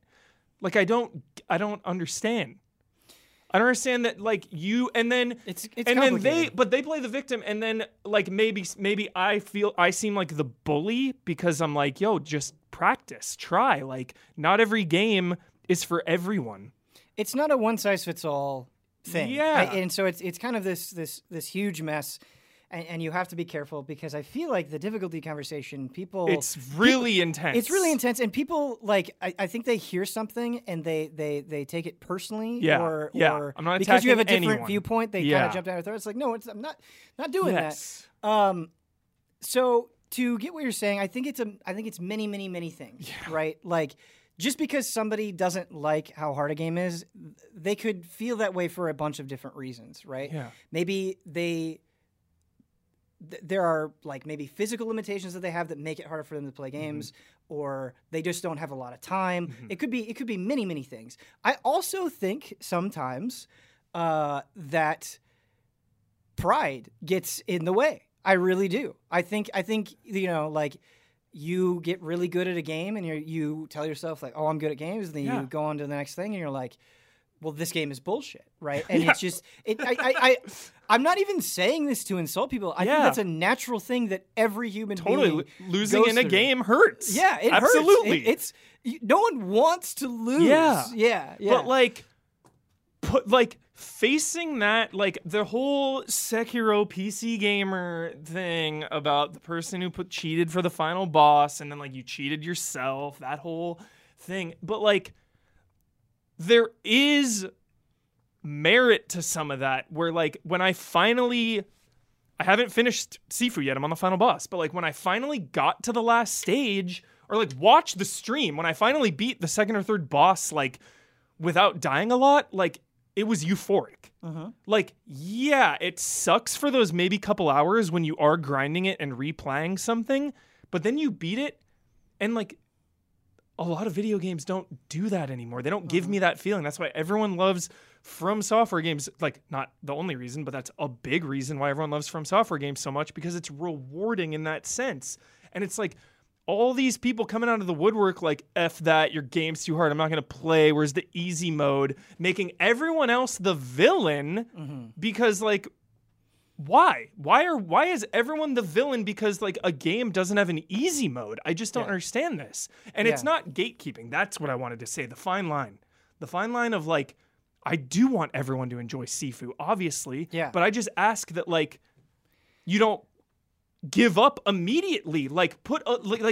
Like, I don't understand. I don't understand that, like, you, and then it's and then they play the victim, and then, like, maybe I seem like the bully because I'm like, yo, just practice, try. Like, not every game is for everyone. It's not a one size fits all thing. Yeah, and so it's kind of this huge mess, and you have to be careful because I feel like the difficulty conversation, it's really intense. It's really intense, and people, like, I think they hear something and they take it personally. Yeah, or I'm not attacking because you have a different viewpoint. They kind of jump down your throat. It's like, no, I'm not doing that. So to get what you're saying, I think it's many, many, many things, right? Like, just because somebody doesn't like how hard a game is, they could feel that way for a bunch of different reasons, right? Yeah, maybe there are, like, maybe physical limitations that they have that make it harder for them to play games, or they just don't have a lot of time. Mm-hmm. It could be many, many things. I also think sometimes that pride gets in the way. I really do. I think you know, like, you get really good at a game and you tell yourself, like, oh, I'm good at games, and then you go on to the next thing and you're like, well, this game is bullshit, right? And it's just, I'm not even saying this to insult people. I think that's a natural thing that every human being losing in a game hurts. Yeah, it absolutely hurts. It's no one wants to lose. Yeah. But like facing that, like, the whole Sekiro PC gamer thing about the person who cheated for the final boss, and then, like, you cheated yourself. That whole thing, but, like, there is merit to some of that where, like, when I haven't finished Sifu yet, I'm on the final boss, but, like, when I finally got to the last stage, or, like, watch the stream, when I finally beat the second or third boss, like, without dying a lot, like, it was euphoric. Like, yeah, it sucks for those maybe couple hours when you are grinding it and replaying something, but then you beat it, and, like, a lot of video games don't do that anymore. They don't give me that feeling. That's why everyone loves From Software games. Like, not the only reason, but that's a big reason why everyone loves From Software games so much, because it's rewarding in that sense. And it's like, all these people coming out of the woodwork like, F that, your game's too hard, I'm not going to play, where's the easy mode? Making everyone else the villain because, like, why? Why is everyone the villain because, like, a game doesn't have an easy mode? I just don't understand this. And it's not gatekeeping. That's what I wanted to say. The fine line. The fine line of, like, I do want everyone to enjoy Sifu, obviously. But I just ask that, like, you don't give up immediately. Like, put a little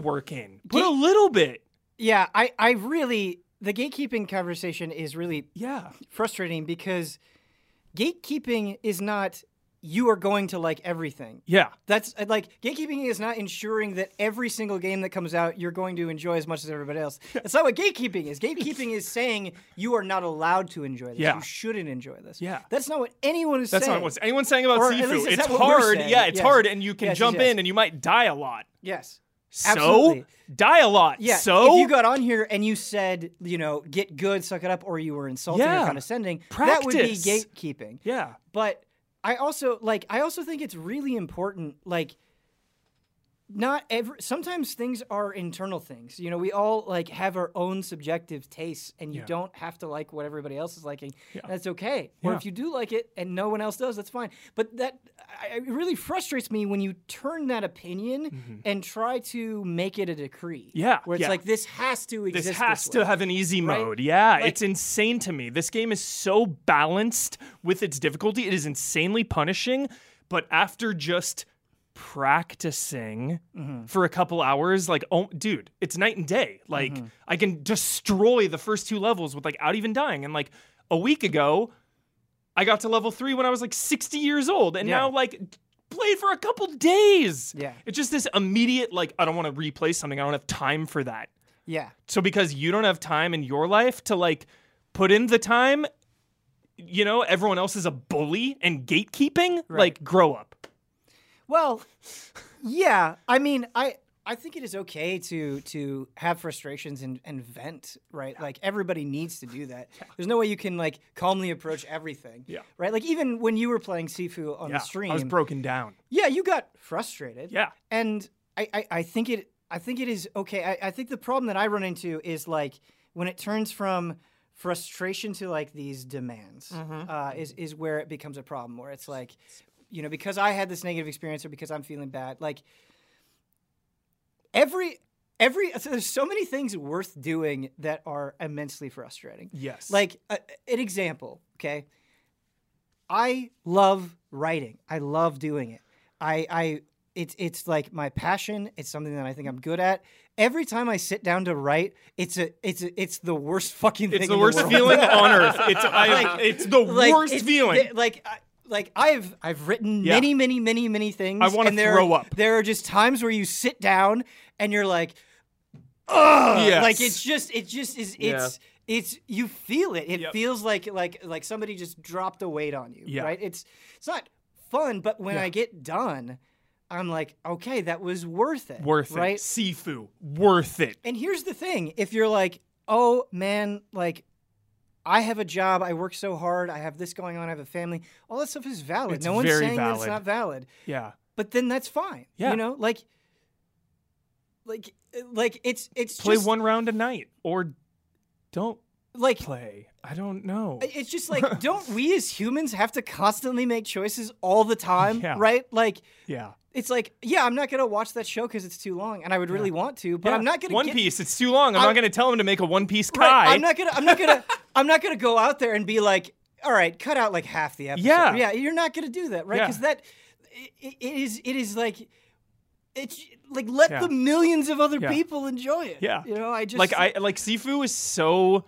work in. Put a little bit. Yeah, I really, the gatekeeping conversation is really frustrating, because gatekeeping is not you are going to like everything. That's, like, gatekeeping is not ensuring that every single game that comes out you're going to enjoy as much as everybody else. That's not what gatekeeping is. Gatekeeping is saying you are not allowed to enjoy this. You shouldn't enjoy this. That's not what anyone is saying. That's not what anyone's saying about Sifu. It's hard. It's hard, and you can jump in, and you might die a lot. Absolutely. Die a lot. If you got on here and you said, you know, get good, suck it up, or you were insulting or condescending, that would be gatekeeping. But I also, like, I also think it's really important, like, sometimes things are internal things. You know, we all, like, have our own subjective tastes, and you don't have to like what everybody else is liking. That's okay. Or if you do like it and no one else does, that's fine. But that, it really frustrates me when you turn that opinion and try to make it a decree. Where it's like, this has to exist. This has to have an easy mode. Like, it's insane to me. This game is so balanced with its difficulty. It is insanely punishing, but after just practicing for a couple hours, like, oh, dude, it's night and day. Like, I can destroy the first two levels without even dying. And, like, a week ago, I got to level 3 when I was, like, 60 years old. And now, like, played for a couple days. It's just this immediate, like, I don't want to replay something. I don't have time for that. So because you don't have time in your life to, like, put in the time, you know, everyone else is a bully and gatekeeping. Like, grow up. Well, yeah. I mean, I think it is okay to have frustrations and vent, right? Like, everybody needs to do that. There's no way you can, like, calmly approach everything, right? Like, even when you were playing Sifu on the stream, I was broken down. You got frustrated. And I think it is okay. I think the problem that I run into is, like, when it turns from frustration to, like, these demands is where it becomes a problem, where it's like, you know, because I had this negative experience or because I'm feeling bad, like, there's so many things worth doing that are immensely frustrating. Like, an example, okay? I love writing. I love doing it. It's like my passion. It's something that I think I'm good at. Every time I sit down to write, it's the worst fucking thing in the world. It's the worst feeling on earth. It's the worst feeling. I've written many things. I want to throw up. There are just times where you sit down and you're like, ugh. Like, it's you feel it. It feels like somebody just dropped a weight on you. Right? It's not fun, but when I get done, I'm like, okay, that was worth it. Right? Sifu, worth it. And here's the thing: if you're like, oh man, like, I have a job, I work so hard, I have this going on, I have a family. All that stuff is valid. No one's saying that it's not valid. But then that's fine. You know, like it's play just one round a night or don't, like, play. I don't know. It's just like, don't we as humans have to constantly make choices all the time, right? Like, it's like, I'm not going to watch that show because it's too long, and I would really want to, but I'm not going to One Piece, it's too long. I'm not going to tell him to make a One Piece Kai. I'm not going to go out there and be like, all right, cut out like half the episode. You're not going to do that, right? Because it is like, it's like, let the millions of other people enjoy it. You know, I just, like, Sifu is so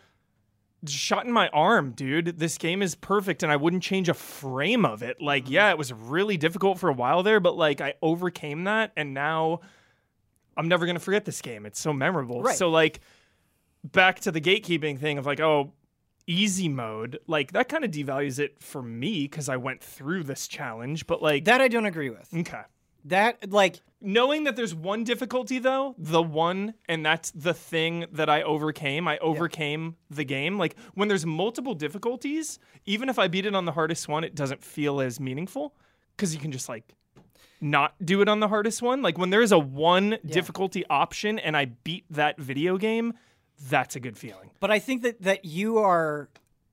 shot in my arm, dude. This game is perfect, and I wouldn't change a frame of it. Like, it was really difficult for a while there, but, like, I overcame that, and now I'm never going to forget this game. It's so memorable. So, like, back to the gatekeeping thing of like, oh, easy mode, like that kind of devalues it for me because I went through this challenge, but like that I don't agree with. Okay. That, like, knowing that there's one difficulty though, the one, and that's the thing that I overcame. I overcame the game. Like when there's multiple difficulties, even if I beat it on the hardest one, it doesn't feel as meaningful because you can just like not do it on the hardest one. Like when there is a one difficulty option and I beat that video game, that's a good feeling. But I think that, you are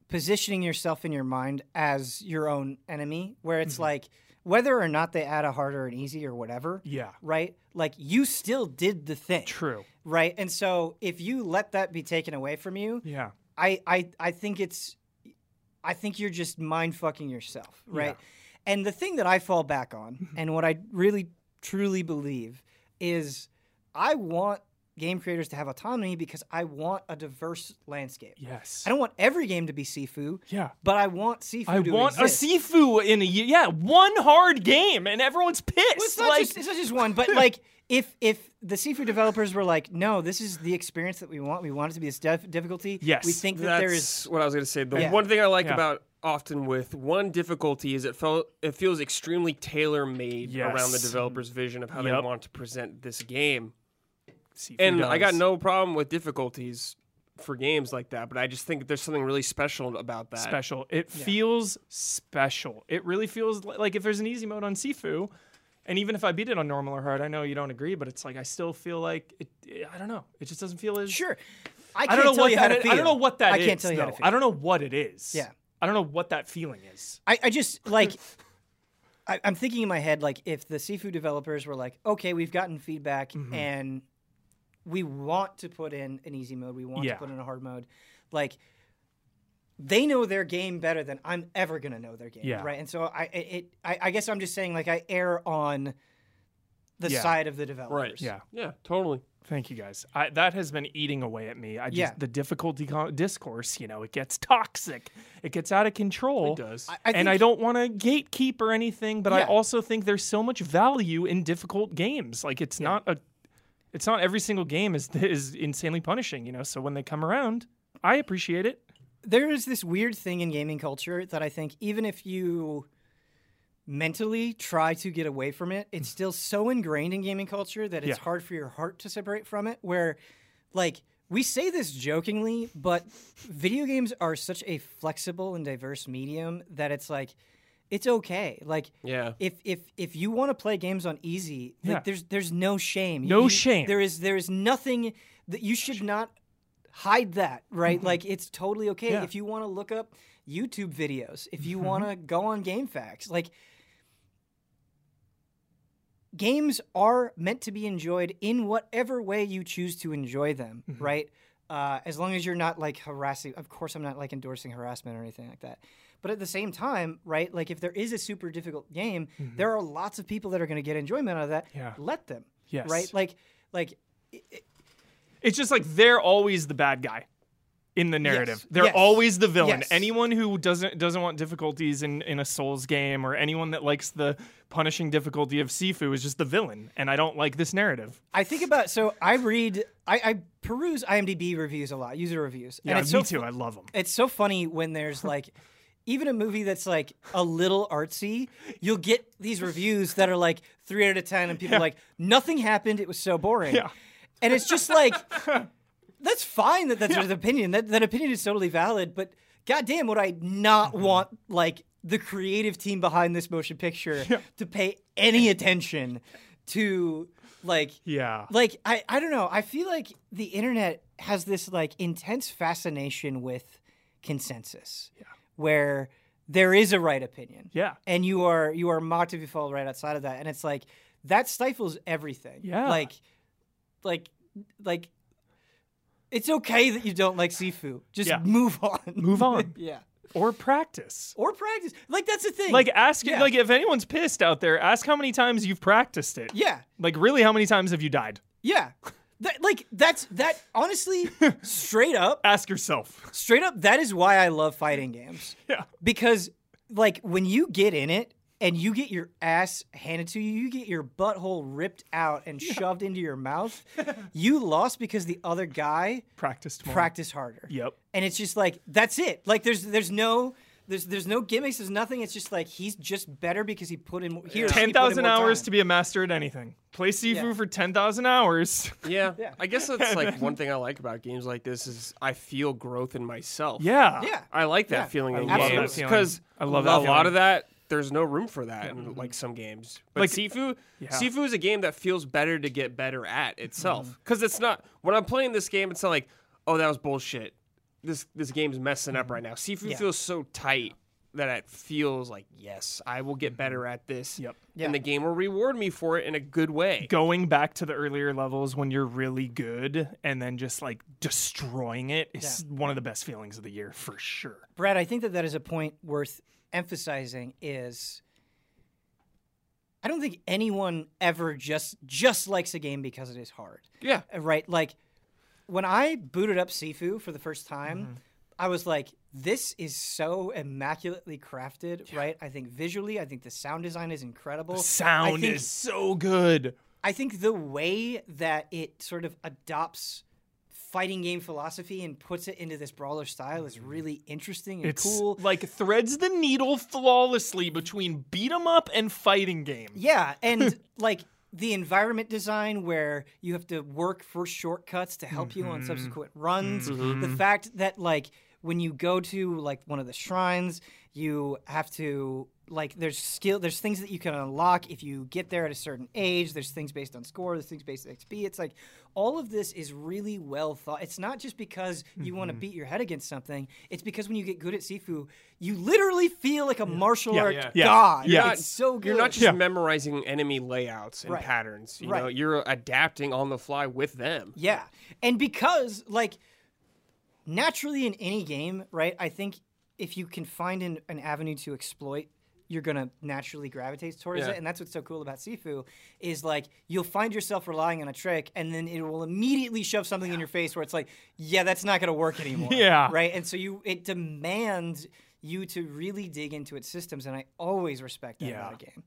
positioning yourself in your mind as your own enemy, where it's like, whether or not they add a hard or an easy or whatever, right? Like, you still did the thing. True. Right? And so if you let that be taken away from you, I think it's, I think you're just mind-fucking yourself, right? Yeah. And the thing that I fall back on, and what I really, truly believe, is I want game creators to have autonomy because I want a diverse landscape. Yes. I don't want every game to be Sifu. Yeah. But I want Sifu to exist. I want a Sifu in a one hard game and everyone's pissed. Well, it's not like it's not just one, but like if the Sifu developers were like, no, this is the experience that we want it to be this difficulty. Yes. We think that there is. That's what I was going to say. The one thing I like about often with one difficulty is it feels extremely tailor-made around the developer's vision of how they want to present this game. I got no problem with difficulties for games like that, but I just think there's something really special about that. It feels special. It really feels like if there's an easy mode on Sifu, and even if I beat it on normal or hard, I know you don't agree, but it's like I still feel like it I don't know. It just doesn't feel as I don't know what that is. I can't tell you how to feel. I don't know what it is. Yeah. I don't know what that feeling is. I just like I'm thinking in my head, like if the Sifu developers were like, okay, we've gotten feedback and we want to put in an easy mode. We want to put in a hard mode. Like, they know their game better than I'm ever going to know their game, right? And so I guess I'm just saying, like, I err on the side of the developers. Right, yeah, totally. Thank you, guys. That has been eating away at me. I just the difficulty discourse, you know, it gets toxic. It gets out of control. It does. And I don't want to gatekeep or anything, but I also think there's so much value in difficult games. Like, it's not a... It's not every single game is insanely punishing, you know? So when they come around, I appreciate it. There is this weird thing in gaming culture that I think even if you mentally try to get away from it, it's still so ingrained in gaming culture that it's hard for your heart to separate from it, where, like, we say this jokingly, but video games are such a flexible and diverse medium that it's like, it's okay. Like, if you want to play games on easy, like, there's no shame. No shame. There is nothing that you should not hide that, right? Like, it's totally okay. Yeah. If you want to look up YouTube videos, if you want to go on Game Facts, like, games are meant to be enjoyed in whatever way you choose to enjoy them, right? As long as you're not, like, harassing. Of course, I'm not, like, endorsing harassment or anything like that. But at the same time, right, like if there is a super difficult game, there are lots of people that are going to get enjoyment out of that. Yeah. Let them. Yes. Right? Like it's just like they're always the bad guy in the narrative. Yes. They're always the villain. Yes. Anyone who doesn't want difficulties in a Souls game or anyone that likes the punishing difficulty of Sifu is just the villain. And I don't like this narrative. I peruse IMDb reviews a lot, user reviews. Yeah, and it's me too. I love them. It's so funny when there's like... Even a movie that's, like, a little artsy, you'll get these reviews that are, like, 3 out of 10, and people are like, nothing happened, it was so boring. Yeah. And it's just, like, that's fine that that's an opinion. That opinion is totally valid, but goddamn would I not want, like, the creative team behind this motion picture to pay any attention to, like... Yeah. Like, I don't know. I feel like the internet has this, like, intense fascination with consensus. Yeah. Where there is a right opinion. Yeah. And you are mocked if you fall right outside of that. And it's like that stifles everything. Yeah. Like it's okay that you don't like Sifu. Just move on. Move on. Yeah. Or practice. Like, that's the thing. Like, ask it, like, if anyone's pissed out there, ask how many times you've practiced it. Yeah. Like, really, how many times have you died? Yeah. That's honestly, straight up. Ask yourself. Straight up, that is why I love fighting games. Yeah. Because, like, when you get in it, and you get your ass handed to you, you get your butthole ripped out and shoved into your mouth, you lost because the other guy practiced harder. Yep. And it's just like, that's it. Like, there's no gimmicks, there's nothing. It's just like, he's just better because he put in more. 10,000 hours to be a master at anything. Play Sifu for 10,000 hours. Yeah. I guess that's like one thing I like about games like this is I feel growth in myself. Yeah. I like that feeling in games. Because a lot of that, there's no room for that in like some games. But like Sifu, Sifu is a game that feels better to get better at itself. Because it's not, when I'm playing this game, it's not like, oh, that was bullshit. This game's messing up right now. Sifu feels so tight that it feels like, yes, I will get better at this. Yep. Yeah. And the game will reward me for it in a good way. Going back to the earlier levels when you're really good and then just like destroying it is one of the best feelings of the year for sure. Brad, I think that is a point worth emphasizing is I don't think anyone ever just likes a game because it is hard. Yeah. Right? Like, when I booted up Sifu for the first time, I was like, this is so immaculately crafted, right? I think visually, I think the sound design is incredible. The sound is so good. I think the way that it sort of adopts fighting game philosophy and puts it into this brawler style is really interesting and cool. Like, threads the needle flawlessly between beat 'em up and fighting game. Yeah, and like, the environment design where you have to work for shortcuts to help you on subsequent runs. The fact that, like, when you go to, like, one of the shrines, you have to, like, there's things that you can unlock if you get there at a certain age. There's things based on score. There's things based on XP. It's like all of this is really well thought. It's not just because you want to beat your head against something. It's because when you get good at Sifu, you literally feel like a martial art god. Yeah. It's so good. You're not just memorizing enemy layouts and patterns. You know, you're adapting on the fly with them. Yeah. And because, like, naturally in any game, right, I think if you can find an avenue to exploit, you're going to naturally gravitate towards it. And that's what's so cool about Sifu is, like, you'll find yourself relying on a trick and then it will immediately shove something in your face where it's like, yeah, that's not going to work anymore. Right? And so it demands you to really dig into its systems, and I always respect that about a game.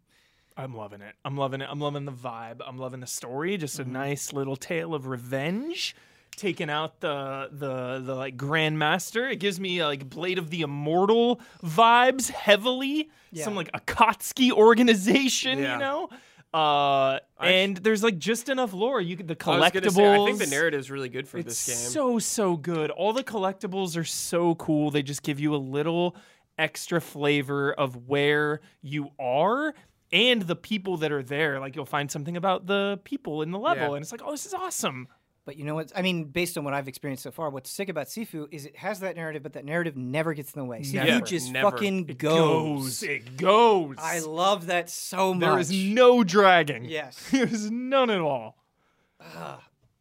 I'm loving it. I'm loving the vibe. I'm loving the story. Just a nice little tale of revenge. Taking out the like grandmaster, it gives me like Blade of the Immortal vibes heavily. Some like Akatsuki organization, you know. And there's like just enough lore. The collectibles. I think the narrative is really good for this game. It's so good. All the collectibles are so cool. They just give you a little extra flavor of where you are. And the people that are there, like you'll find something about the people in the level, and it's like, oh, this is awesome. But you know what? I mean, based on what I've experienced so far, what's sick about Sifu is it has that narrative, but that narrative never gets in the way. Sifu just fucking goes. It goes. I love that so much. There is no dragging. Yes. There's none at all.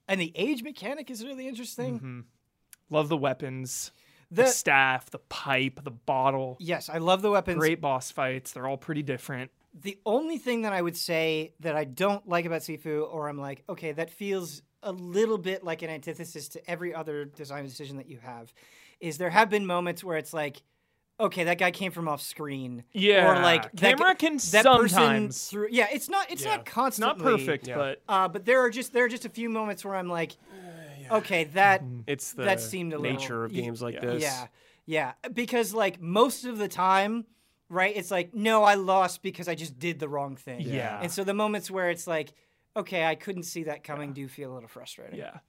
And the age mechanic is really interesting. Love the weapons, the staff, the pipe, the bottle. Yes, I love the weapons. Great boss fights. They're all pretty different. The only thing that I would say that I don't like about Sifu, or I'm like, okay, that feels a little bit like an antithesis to every other design decision that you have, is there have been moments where it's like, okay, that guy came from off screen. Yeah. Or like camera can sometimes. It's not constantly. It's not perfect, but there are just a few moments where I'm like, okay, that seemed a little. It's the nature of games like this. Yeah. Because like most of the time, right, it's like, no, I lost because I just did the wrong thing. Yeah. And so the moments where it's like, okay, I couldn't see that coming, do feel a little frustrating. Yeah.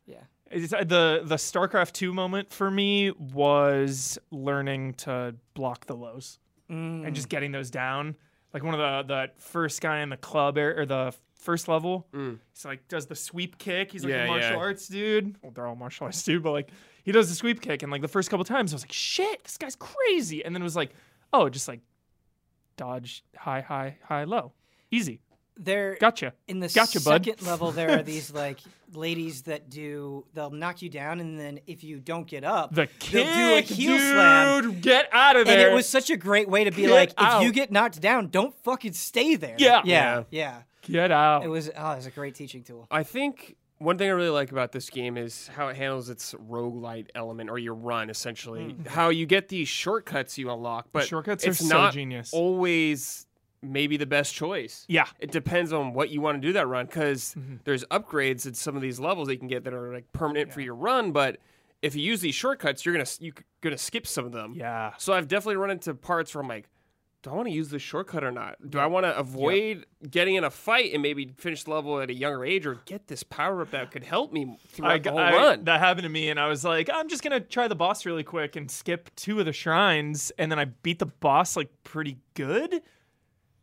It's, the StarCraft 2 moment for me was learning to block the lows and just getting those down. Like one of the first guy in the club or the first level, he's like does the sweep kick. He's like a martial arts dude. Well, they're all martial arts dude, but like he does the sweep kick, and like the first couple times I was like, shit, this guy's crazy. And then it was like, oh, just like dodge high low, easy. Gotcha. In the second level, there are these like ladies that they'll knock you down, and then if you don't get up, they'll do a heel slam. Get out of there. And it was such a great way to be like, if you get knocked down, don't fucking stay there. Yeah. Get out. It was a great teaching tool. I think one thing I really like about this game is how it handles its roguelite element, or your run, essentially. How you get these shortcuts you unlock, but the shortcuts are so genius. Always maybe the best choice. Yeah. It depends on what you want to do that run, because there's upgrades at some of these levels that you can get that are like permanent for your run, but if you use these shortcuts, you're gonna skip some of them. Yeah. So I've definitely run into parts where I'm like, do I want to use this shortcut or not? Do I want to avoid getting in a fight and maybe finish the level at a younger age, or get this power-up that could help me throughout the whole run? That happened to me, and I was like, I'm just going to try the boss really quick and skip two of the shrines, and then I beat the boss, like, pretty good.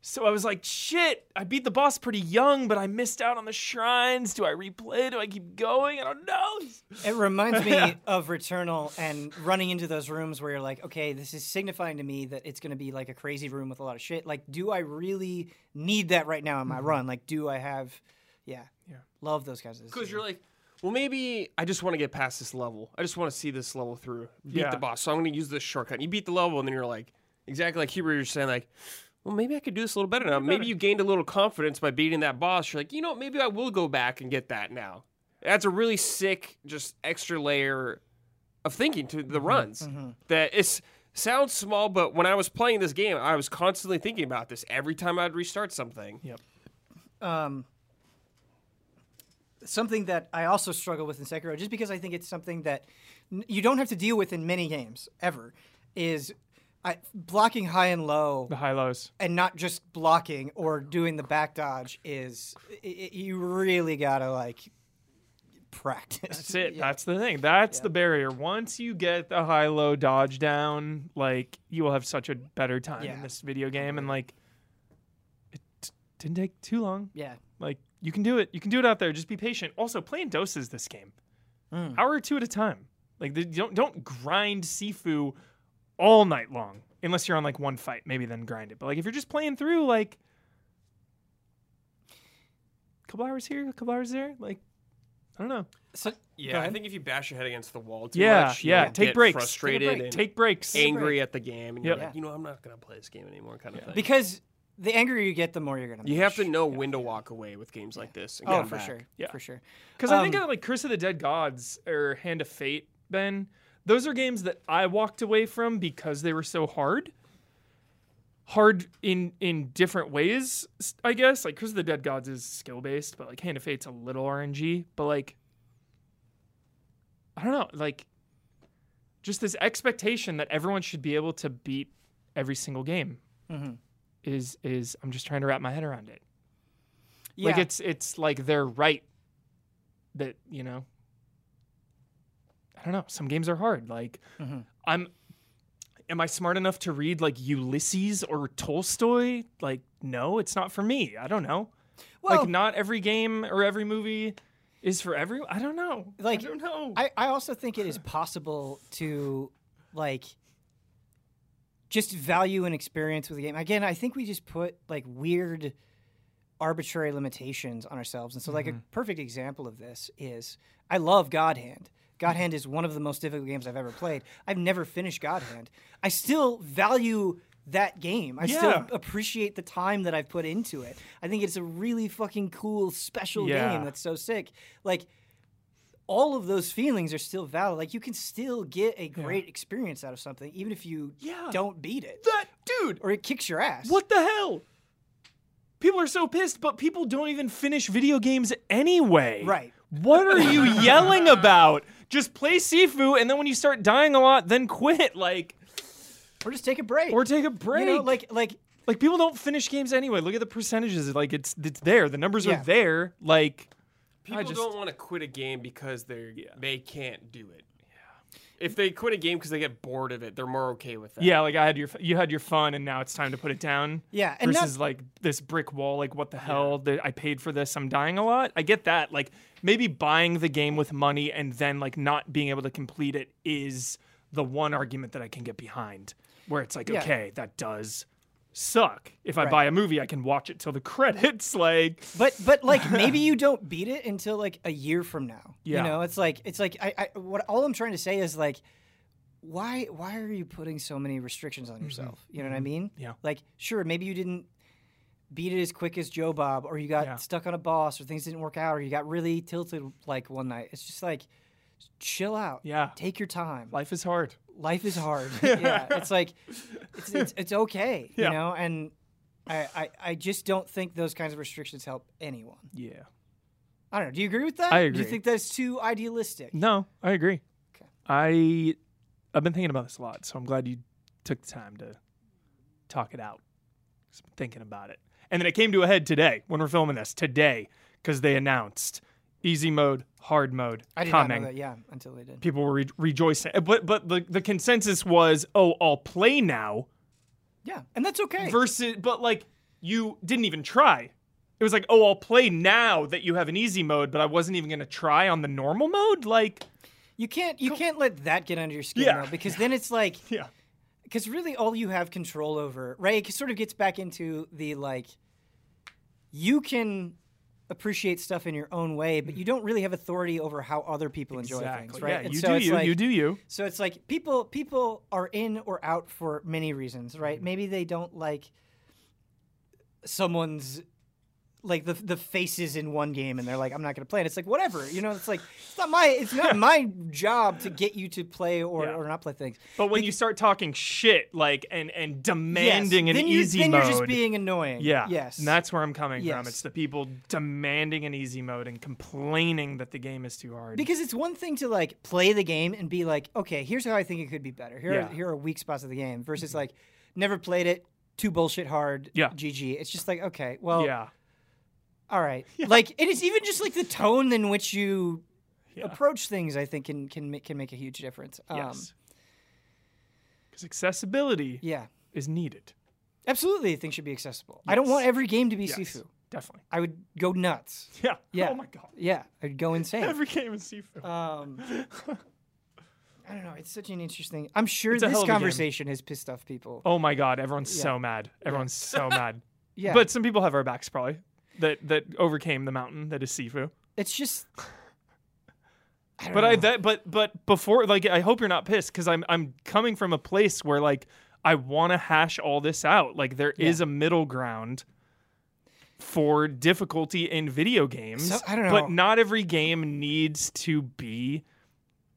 So I was like, shit, I beat the boss pretty young, but I missed out on the shrines. Do I replay? Do I keep going? I don't know. It reminds me of Returnal and running into those rooms where you're like, okay, this is signifying to me that it's going to be like a crazy room with a lot of shit. Like, do I really need that right now in my run? Like, do I have, love those guys. Because you're like, well, maybe I just want to get past this level. I just want to see this level through, beat the boss. So I'm going to use this shortcut. And you beat the level, and then you're like, exactly like Hubert, you're saying, like, well, maybe I could do this a little better now. Maybe you gained a little confidence by beating that boss. You're like, you know, maybe I will go back and get that now. That's a really sick, just extra layer of thinking to the runs. That it sounds small, but when I was playing this game, I was constantly thinking about this every time I'd restart something. Yep. Something that I also struggle with in Sekiro, just because I think it's something that you don't have to deal with in many games ever, is... blocking high and low. The high lows. And not just blocking or doing the back dodge is... you really got to, like, practice. That's it. Yeah. That's the thing. That's the barrier. Once you get the high low dodge down, like, you will have such a better time in this video game. And, like, it didn't take too long. Yeah. Like, you can do it. You can do it out there. Just be patient. Also, play in doses this game. Hour or two at a time. Like, don't grind Sifu... all night long, unless you're on like one fight, maybe then grind it. But like if you're just playing through like a couple hours here, a couple hours there, like I don't know. So, yeah, I think if you bash your head against the wall too much, you take get breaks, frustrated, take, break. Take breaks, angry at the game, and you're like, you know, I'm not gonna play this game anymore, kind of thing. Because the angrier you get, the more you're gonna. You have to know when to walk away with games like this. And get back. for sure. Because I think of like Curse of the Dead Gods or Hand of Fate, Ben. Those are games that I walked away from because they were so hard. Hard in different ways, I guess. Like, Curse of the Dead Gods is skill-based, but, like, Hand of Fate's a little RNG. But, like, I don't know. Like, just this expectation that everyone should be able to beat every single game is I'm just trying to wrap my head around it. Yeah. Like, it's like they're right that, you know... I don't know. Some games are hard. Like, am I smart enough to read like Ulysses or Tolstoy? Like, no, it's not for me. I don't know. Well, like, not every game or every movie is for everyone. I don't know. Like, I don't know. I also think it is possible to like just value and experience with a game. Again, I think we just put like weird, arbitrary limitations on ourselves. And so, like, a perfect example of this is I love God Hand. God Hand is one of the most difficult games I've ever played. I've never finished God Hand. I still value that game. I still appreciate the time that I've put into it. I think it's a really fucking cool, special game that's so sick. Like, all of those feelings are still valid. Like, you can still get a great experience out of something, even if you don't beat it. That, dude! Or it kicks your ass. What the hell? People are so pissed, but people don't even finish video games anyway. Right. What are you yelling about? Just play Sifu, and then when you start dying a lot, then quit. Like, or just take a break. Or take a break. You know, like people don't finish games anyway. Look at the percentages. Like, it's there. The numbers are there. Like, people don't want to quit a game because they can't do it. Yeah. If they quit a game because they get bored of it, they're more okay with that. Yeah, like you had your fun, and now it's time to put it down. Yeah, and versus like this brick wall. Like, what the hell? I paid for this. I'm dying a lot. I get that. Like. Maybe buying the game with money and then like not being able to complete it is the one argument that I can get behind, where it's like, okay, that does suck. If I buy a movie, I can watch it till the credits. Like, but like maybe you don't beat it until like a year from now. Yeah. You know, it's like all I'm trying to say is like, why are you putting so many restrictions on yourself? You know what I mean? Yeah. Like, sure, maybe you didn't beat it as quick as Joe Bob, or you got stuck on a boss, or things didn't work out, or you got really tilted like one night. It's just like, chill out. Yeah. Take your time. Life is hard. It's like, it's okay, you know? And I just don't think those kinds of restrictions help anyone. Yeah. I don't know. Do you agree with that? I agree. Do you think that's too idealistic? No, I agree. Okay. I've been thinking about this a lot, so I'm glad you took the time to talk it out. Just been thinking about it. And then it came to a head today when we're filming this. Today, because they announced easy mode, hard mode coming. I did not know that, yeah, until they did. People were rejoicing. But the consensus was, oh, I'll play now. Yeah, and that's okay. Versus, but like, you didn't even try. It was like, oh, I'll play now that you have an easy mode, but I wasn't even going to try on the normal mode? Like, you can't let that get under your skin, yeah, though, because then it's like, yeah, because really all you have control over, right? It sort of gets back into the, like, you can appreciate stuff in your own way, but you don't really have authority over how other people exactly enjoy things, right? Yeah, and you so do you, like, you do you. So it's like people are in or out for many reasons, right? Mm-hmm. Maybe they don't like someone's, like, the faces in one game, and they're like, I'm not going to play it. It's like, whatever, you know, it's like, it's not my job to get you to play or not play things. But when you start talking shit, like, and demanding an easy mode. Then you're just being annoying. Yeah. Yes. And that's where I'm coming from. It's the people demanding an easy mode and complaining that the game is too hard. Because it's one thing to, like, play the game and be like, okay, here's how I think it could be better. Here are weak spots of the game versus, like, never played it, too bullshit hard, GG. It's just like, okay, well... yeah. All right. Yeah. Like, it is even just, like, the tone in which you approach things, I think, can make a huge difference. Yes. Because accessibility is needed. Absolutely, things should be accessible. Yes. I don't want every game to be Sifu. Definitely. I would go nuts. Yeah. Yeah. Oh, my God. Yeah. I'd go insane. Every game is Sifu. I don't know. It's such an interesting... I'm sure this conversation has pissed off people. Oh, my God. Everyone's so mad. Everyone's so mad. Yeah. But some people have our backs, probably. That overcame the mountain that is Sifu. It's just, but before, like, I hope you're not pissed, because I'm coming from a place where, like, I want to hash all this out. Like, there is a middle ground for difficulty in video games. So, I don't know, but not every game needs to be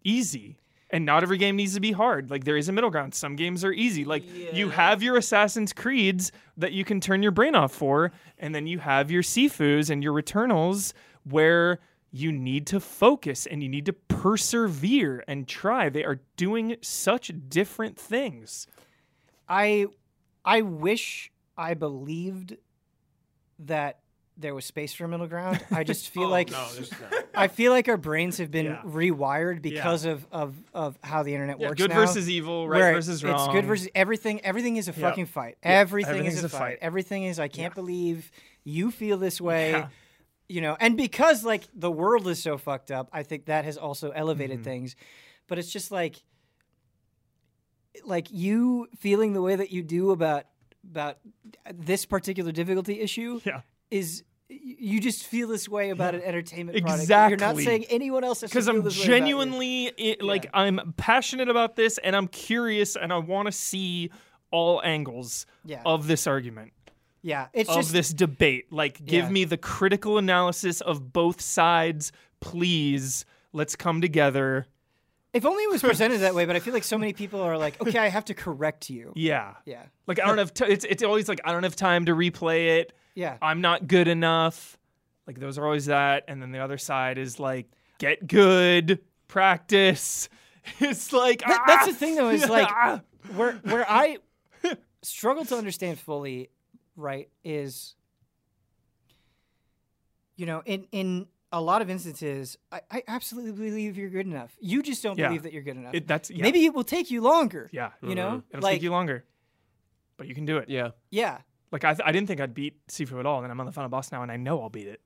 easy. And not every game needs to be hard. Like, there is a middle ground. Some games are easy. Like, you have your Assassin's Creeds that you can turn your brain off for, and then you have your Sifus and your Returnals where you need to focus and you need to persevere and try. They are doing such different things. I wish I believed that there was space for middle ground. I just feel I feel like our brains have been rewired because of how the internet works now. Good versus evil, right versus wrong. It's good versus everything. Everything is a fucking fight. Everything is a fight. Everything is, I can't believe you feel this way. Yeah. You know, and because, like, the world is so fucked up, I think that has also elevated things. But it's just like you feeling the way that you do about this particular difficulty issue. Yeah. Is you just feel this way about an entertainment product. You're not saying anyone else has to feel this way. Because I'm genuinely, I'm passionate about this, and I'm curious, and I want to see all angles of this argument. Yeah. It's just... of this debate. Like, give me the critical analysis of both sides, please. Let's come together. If only it was presented that way, but I feel like so many people are like, okay, I have to correct you. Yeah. Yeah. Like, I don't have... It's always like, I don't have time to replay it. Yeah. I'm not good enough. Like, those are always that. And then the other side is like, get good, practice. It's like, that's the thing, though, is like, where I struggle to understand fully, right, is, you know, in a lot of instances, I absolutely believe you're good enough. You just don't believe that you're good enough. Maybe it will take you longer. Yeah. You know? It'll take you longer. But you can do it. Yeah. Yeah. Like, I didn't think I'd beat Sifu at all, and I'm on the final boss now, and I know I'll beat it.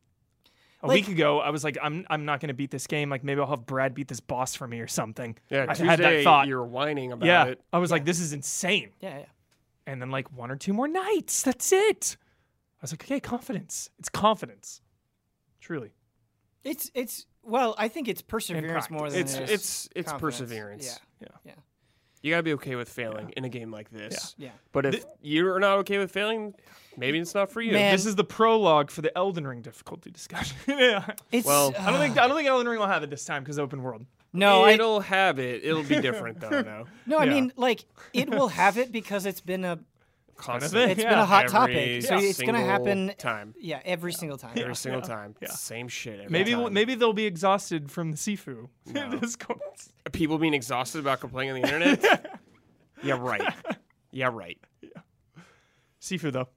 A week ago, I was like, I'm not going to beat this game. Like, maybe I'll have Brad beat this boss for me or something. Yeah, I had that thought. You were whining about it. I was like, this is insane. Yeah. And then, like, one or two more nights. That's it. I was like, okay, confidence. It's confidence. Truly. Well, I think it's perseverance more than it's perseverance. Yeah. You got to be okay with failing in a game like this. Yeah. But if you're not okay with failing, maybe it's not for you. Man. This is the prologue for the Elden Ring difficulty discussion. I don't think Elden Ring will have it this time because open world. No, it'll have it. It'll be different though. No, I mean, like, it will have it because it's been a Constantly. It's been a hot topic. So it's going to happen every single time. Yeah. Same shit every time. Maybe they'll be exhausted from the Sifu. No. People being exhausted about complaining on the internet? Yeah, right. Yeah, right. Yeah. Sifu, though.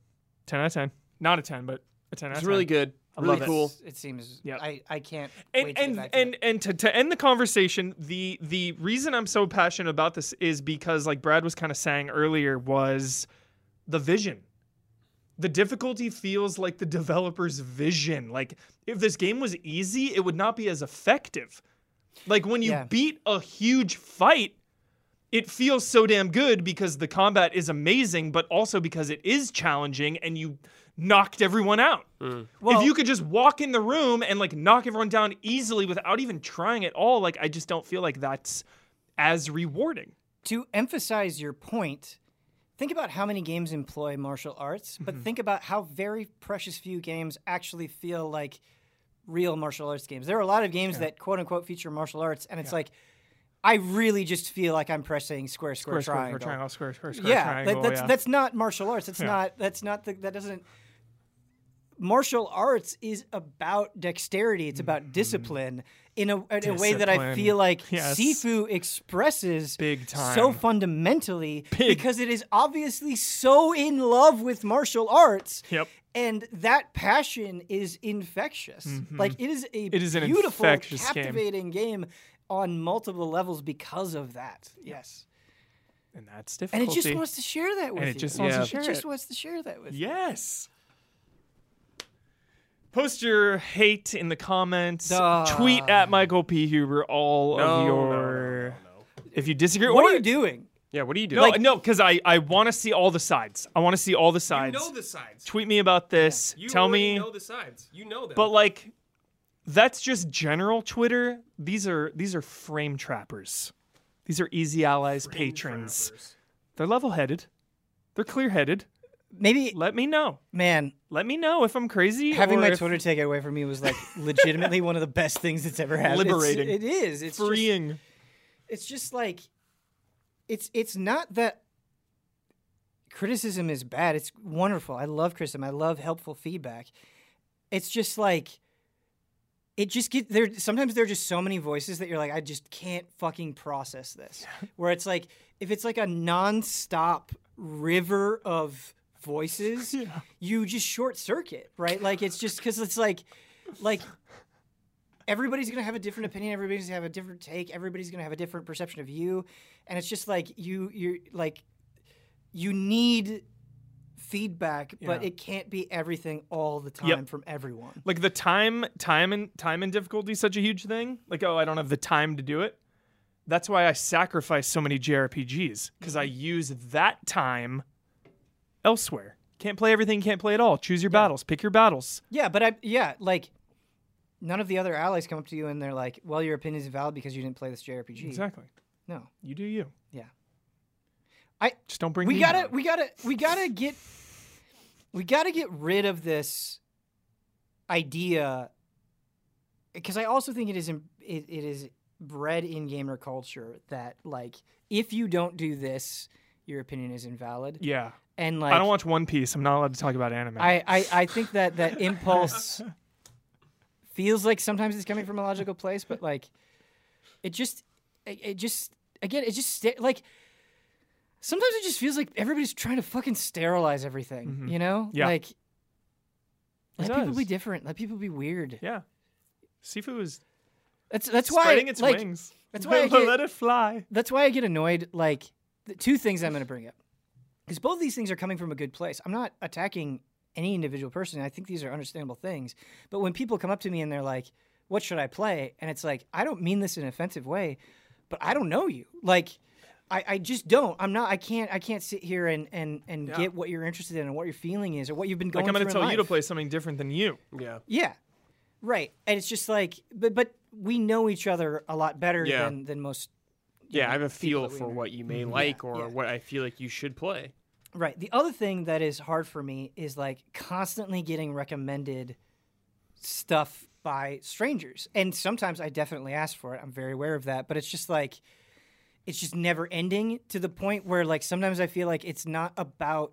10 out of 10. Not a 10, but a 10 out of 10. It's really good. I love it. It seems. Yep. I can't. And to end the conversation, the reason I'm so passionate about this is because, like Brad was kind of saying earlier, was the vision. The difficulty feels like the developer's vision. Like if this game was easy, it would not be as effective. Like when you beat a huge fight, it feels so damn good because the combat is amazing, but also because it is challenging and you knocked everyone out. Mm. Well, if you could just walk in the room and like knock everyone down easily without even trying at all, like I just don't feel like that's as rewarding. To emphasize your point, think about how many games employ martial arts, but think about how very precious few games actually feel like real martial arts games. There are a lot of games that quote unquote feature martial arts, and it's like, I really just feel like I'm pressing square, square, triangle. That's not martial arts. It's not. That's not. That doesn't. Martial arts is about dexterity. It's about discipline in a way that I feel like Sifu expresses so fundamentally because it is obviously so in love with martial arts. Yep. And that passion is infectious. Like it is beautiful, an captivating game. On multiple levels because of that. Yes. And that's difficult. And it just wants to share that with you. Yes. Post your hate in the comments. Tweet at Michael P. Huber if you disagree. What are you doing? Yeah, what are you doing? Like, no, because I want to see all the sides. You know the sides. Tweet me about this. Yeah. You know the sides. You know them. But like... That's just general Twitter. These are frame trappers. These are Easy Allies patrons. They're level-headed. They're clear-headed. Maybe let me know. Man. Let me know if I'm crazy. Having my Twitter taken away from me was like legitimately one of the best things that's ever happened. Liberating. It is. It's freeing. It's not that criticism is bad. It's wonderful. I love criticism. I love helpful feedback. It's just like it just gets there. Sometimes there are just so many voices that you're like, I just can't fucking process this. Yeah. Where it's like, if it's like a nonstop river of voices, you just short circuit, right? Like, it's just because it's like everybody's going to have a different opinion. Everybody's going to have a different take. Everybody's going to have a different perception of you. And it's just like, you need feedback, but it can't be everything all the time from everyone. Like the time and difficulty is such a huge thing. Like, oh, I don't have the time to do it. That's why I sacrifice so many JRPGs, because I use that time elsewhere. Can't play everything, can't play at all. Choose your battles, pick your battles. Yeah, but like none of the other allies come up to you and they're like, well, your opinion is valid because you didn't play this JRPG. Exactly. No. You do you. Yeah. Just don't bring me down. We gotta get rid of this idea, because I also think it is bred in gamer culture that like if you don't do this, your opinion is invalid. Yeah, and like I don't watch One Piece. I'm not allowed to talk about anime. I think that impulse feels like sometimes it's coming from a logical place, but like it just sometimes it just feels like everybody's trying to fucking sterilize everything, you know? Yeah. Like, let people be different. Let people be weird. Yeah. Sifu is spreading its wings. That's why let it fly. That's why I get annoyed. Like, two things I'm going to bring up. Because both of these things are coming from a good place. I'm not attacking any individual person. I think these are understandable things. But when people come up to me and they're like, what should I play? And it's like, I don't mean this in an offensive way, but I don't know you. Like... I just don't. I'm not. I can't sit here and get what you're interested in and what your feeling is or what you've been going through. Like, I'm going to tell you to play something different than you. Yeah. Yeah. Right. And it's just like, but we know each other a lot better than most. I have a feel for what you may like or what I feel like you should play. Right. The other thing that is hard for me is like constantly getting recommended stuff by strangers, and sometimes I definitely ask for it. I'm very aware of that, but it's just like. It's just never ending to the point where, like, sometimes I feel like it's not about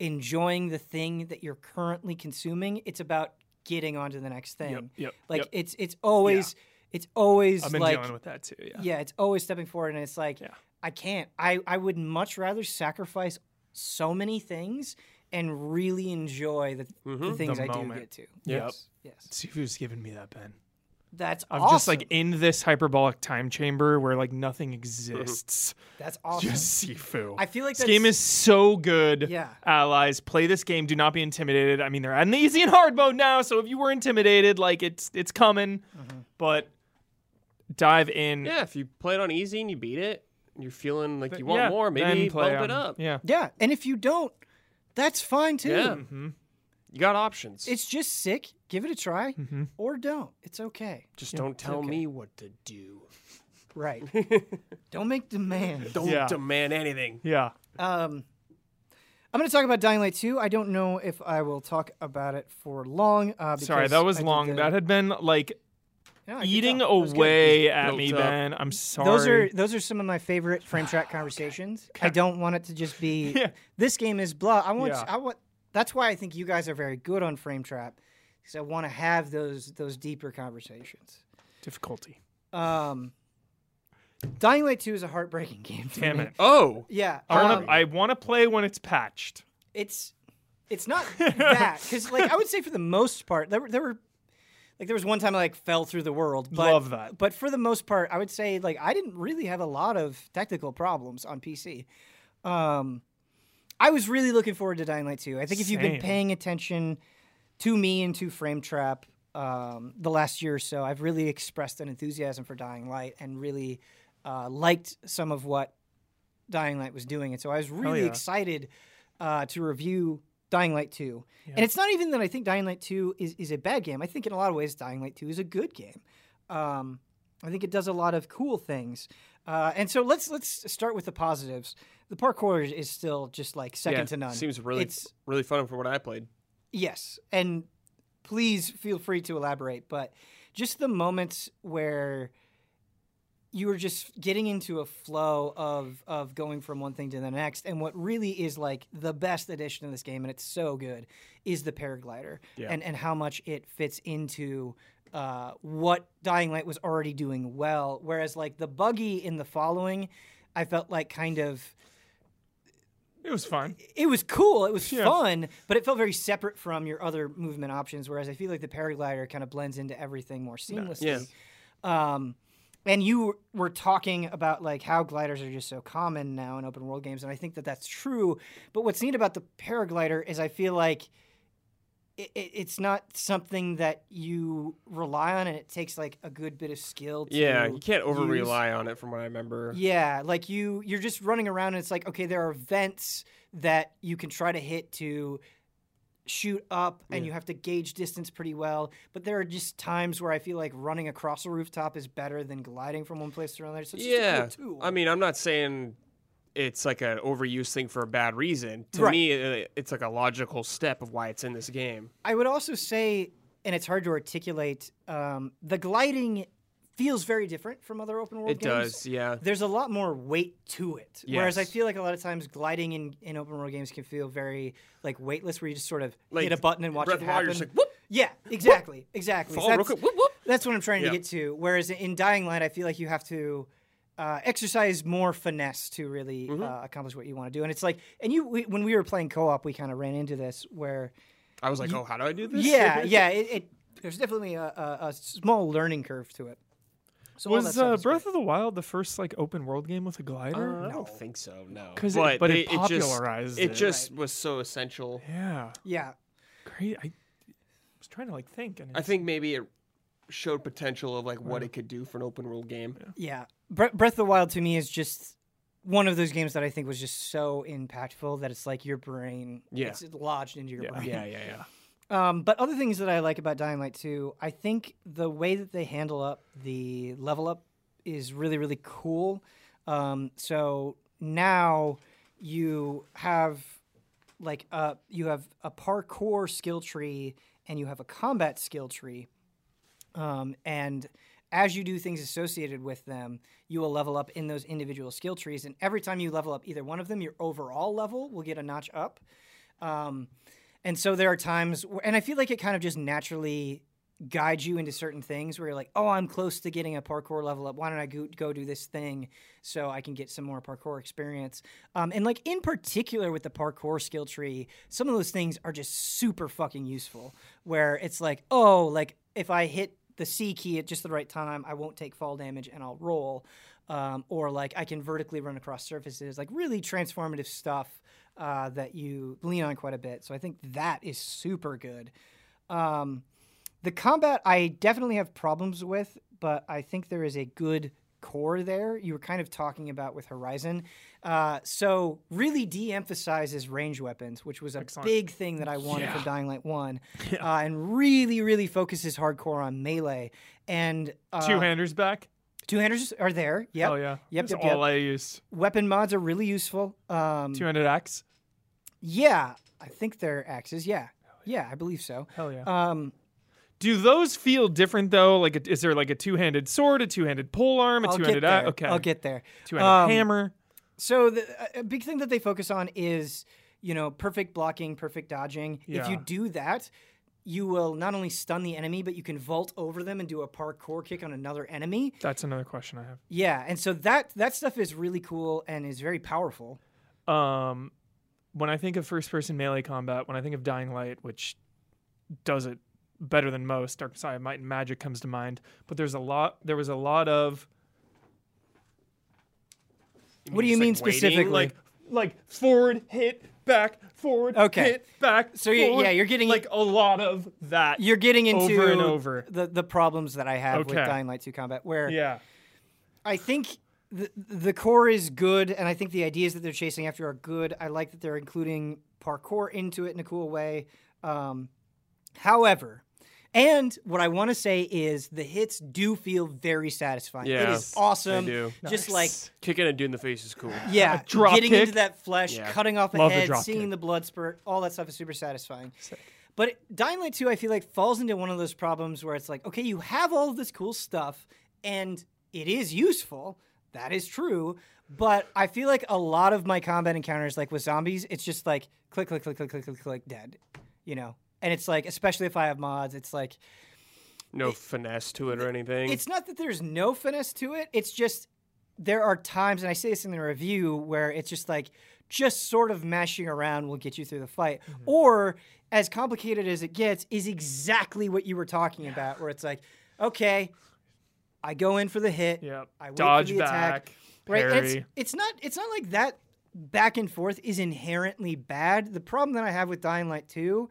enjoying the thing that you're currently consuming. It's about getting onto the next thing. Yep. It's always. I've been dealing with that too. Yeah, it's always stepping forward, and it's like I can't. I would much rather sacrifice so many things and really enjoy the things the I moment. Do get to. Yes. Sifu's giving me that, Ben. That's awesome. I'm just like in this hyperbolic time chamber where like nothing exists. That's awesome. Just Sifu. I feel like this game is so good. Yeah. Allies, play this game. Do not be intimidated. I mean, they're at an easy and hard mode now, so if you were intimidated, like it's coming. Mm-hmm. But dive in. Yeah, if you play it on easy and you beat it, and you're feeling like you want more, maybe bump it up. Yeah, and if you don't, that's fine too. Yeah. Mm-hmm. You got options. It's just sick. Give it a try or don't. It's okay. Just don't tell me what to do. Right. Don't make demands. Don't demand anything. Yeah. I'm going to talk about Dying Light 2. I don't know if I will talk about it for long. Sorry, that was long. That had been like eating away at me, Ben. I'm sorry. Those are some of my favorite frame track conversations. Okay. I don't want it to just be this game is blah. I want. That's why I think you guys are very good on Frame Trap, because I want to have those deeper conversations. Difficulty. Dying Light 2 is a heartbreaking game. Damn it! Oh, yeah. I want to play when it's patched. It's not that, because like I would say for the most part there was one time I like fell through the world. But, love that. But for the most part, I would say like I didn't really have a lot of technical problems on PC. I was really looking forward to Dying Light 2. I think if you've been paying attention to me and to Frame Trap the last year or so, I've really expressed an enthusiasm for Dying Light and really liked some of what Dying Light was doing. And so I was really excited to review Dying Light 2. Yep. And it's not even that I think Dying Light 2 is a bad game. I think in a lot of ways Dying Light 2 is a good game. I think it does a lot of cool things. And so let's start with the positives. The parkour is still just like second to none. It seems really fun for what I played. Yes, and please feel free to elaborate. But just the moments where you are just getting into a flow of going from one thing to the next, and what really is like the best addition to this game, and it's so good, is the paraglider and how much it fits into what Dying Light was already doing well, whereas like the buggy in the following, I felt like kind of... It was fun. It was cool. It was fun, but it felt very separate from your other movement options, whereas I feel like the paraglider kind of blends into everything more seamlessly. Yeah. And you were talking about like how gliders are just so common now in open world games, and I think that that's true, but what's neat about the paraglider is I feel like it's not something that you rely on, and it takes like a good bit of skill to you can't over-rely on it from what I remember. Yeah, like you're just running around, and it's like, okay, there are vents that you can try to hit to shoot up, and you have to gauge distance pretty well, but there are just times where I feel like running across a rooftop is better than gliding from one place to another. So it's just a cool tool. I mean, I'm not saying... It's like an overuse thing for a bad reason. To me, it's like a logical step of why it's in this game. I would also say, and it's hard to articulate, the gliding feels very different from other open world games. It does, yeah. There's a lot more weight to it. Yes. Whereas I feel like a lot of times gliding in open world games can feel very like weightless, where you just sort of like, hit a button and watch it happen. Just like, whoop! Yeah, exactly, whoop! Exactly. Fall, so that's, whoop, whoop. That's what I'm trying to get to. Whereas in Dying Light, I feel like you have to... exercise more finesse to really accomplish what you want to do. And it's like, when we were playing co-op, we kind of ran into this where... I was like, how do I do this? Yeah, yeah. There's definitely a small learning curve to it. So was Breath of the Wild the first like open world game with a glider? No. I don't think so, no. But it popularized it. It just was so essential. Yeah. Yeah. Great. I was trying to like think. And I think maybe it showed potential of like what it could do for an open world game. Yeah. Breath of the Wild to me is just one of those games that I think was just so impactful that it's like your brain, it's lodged into your brain. Yeah. But other things that I like about Dying Light 2, I think the way that they handle up the level up is really, really cool. So now you have like a parkour skill tree and you have a combat skill tree, and as you do things associated with them, you will level up in those individual skill trees. And every time you level up either one of them, your overall level will get a notch up. And so there are times where, and I feel like it kind of just naturally guides you into certain things where you're like, oh, I'm close to getting a parkour level up. Why don't I go do this thing so I can get some more parkour experience? And like in particular with the parkour skill tree, some of those things are just super fucking useful where it's like, oh, like if I hit the C key at just the right time, I won't take fall damage and I'll roll. Or like I can vertically run across surfaces, like really transformative stuff that you lean on quite a bit. So I think that is super good. The combat I definitely have problems with, but I think there is a good core there. You were kind of talking about with Horizon. So really de-emphasizes range weapons, which was a big thing that I wanted from Dying Light 1. Yeah. And really, really focuses hardcore on melee. And two-handers back? Two-handers are there. Yep. Oh, yeah. Yep, that's all I used. Weapon mods are really useful. Two-handed axe? Yeah. I think they're axes. Yeah. Yeah, I believe so. Hell yeah. Do those feel different, though? Like, is there, like, a two-handed sword, a two-handed polearm, a two-handed axe? Okay. I'll get there. Two-handed hammer. So a big thing that they focus on is, you know, perfect blocking, perfect dodging. Yeah. If you do that, you will not only stun the enemy, but you can vault over them and do a parkour kick on another enemy. That's another question I have. Yeah, and so that stuff is really cool and is very powerful. When I think of first-person melee combat, when I think of Dying Light, which does it better than most, Dark Messiah, Might and Magic comes to mind, but there was a lot of what do you mean specifically? Like forward hit back, forward hit back, so forward, you're getting like a lot of that. You're getting into over and over the problems that I have with Dying Light 2 combat, where I think the core is good, and I think the ideas that they're chasing after are good. I like that they're including parkour into it in a cool way. However, and what I want to say is the hits do feel very satisfying. Yeah. It is awesome. They do. Just like kicking a dude in the face is cool. Yeah. Getting into that flesh, cutting off a head, seeing the blood spurt, all that stuff is super satisfying. Sick. But Dying Light 2, I feel like, falls into one of those problems where it's like, okay, you have all of this cool stuff, and it is useful. That is true. But I feel like a lot of my combat encounters, like with zombies, it's just like click, click, click, click, click, click, click, dead. You know? And it's like, especially if I have mods, it's like... No finesse to it or anything? It's not that there's no finesse to it. It's just there are times, and I say this in the review, where it's just like, just sort of mashing around will get you through the fight. Mm-hmm. Or, as complicated as it gets, is exactly what you were talking about, where it's like, okay, I go in for the hit. Yep. I wait dodge for the attack. Parry. Right? It's not like that back and forth is inherently bad. The problem that I have with Dying Light 2...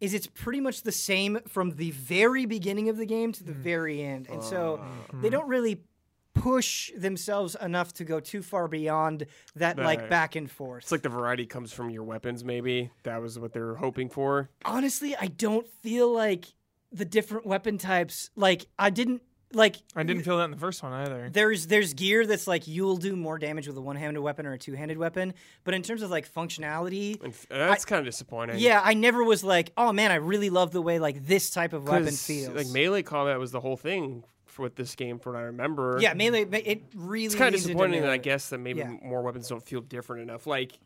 is it's pretty much the same from the very beginning of the game to the very end. And so they don't really push themselves enough to go too far beyond that like back and forth. It's like the variety comes from your weapons, maybe. That was what they were hoping for. Honestly, I don't feel like the different weapon types, I didn't feel that in the first one either. There's gear that's like you'll do more damage with a one-handed weapon or a two-handed weapon, but in terms of like functionality, that's kind of disappointing. Yeah, I never was like, oh man, I really love the way like this type of weapon feels. Like melee combat was the whole thing with this game, from what I remember. Yeah, melee. It really. It's kind of disappointing, I guess, that maybe more weapons don't feel different enough. Like,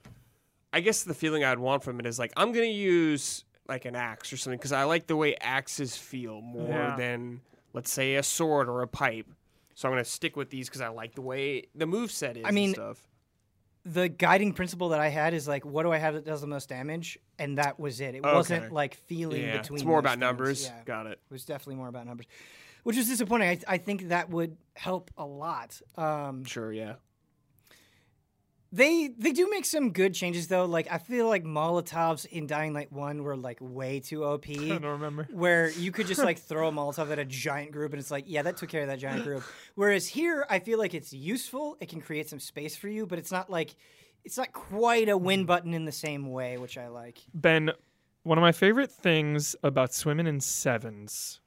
I guess the feeling I'd want from it is like I'm gonna use like an axe or something because I like the way axes feel more than, let's say, a sword or a pipe. So I'm going to stick with these because I like the way the moveset is and stuff. The guiding principle that I had is, like, what do I have that does the most damage? And that was it. It wasn't, like, feeling between it's more about numbers. Yeah. Got it. It was definitely more about numbers, which was disappointing. I think that would help a lot. Sure, yeah. They do make some good changes, though. Like, I feel like Molotovs in Dying Light 1 were, like, way too OP. I don't remember. Where you could just, like, throw a Molotov at a giant group, and it's like, yeah, that took care of that giant group. Whereas here, I feel like it's useful. It can create some space for you, but it's not, like, it's not quite a win button in the same way, which I like. Ben, one of my favorite things about swimming in sevens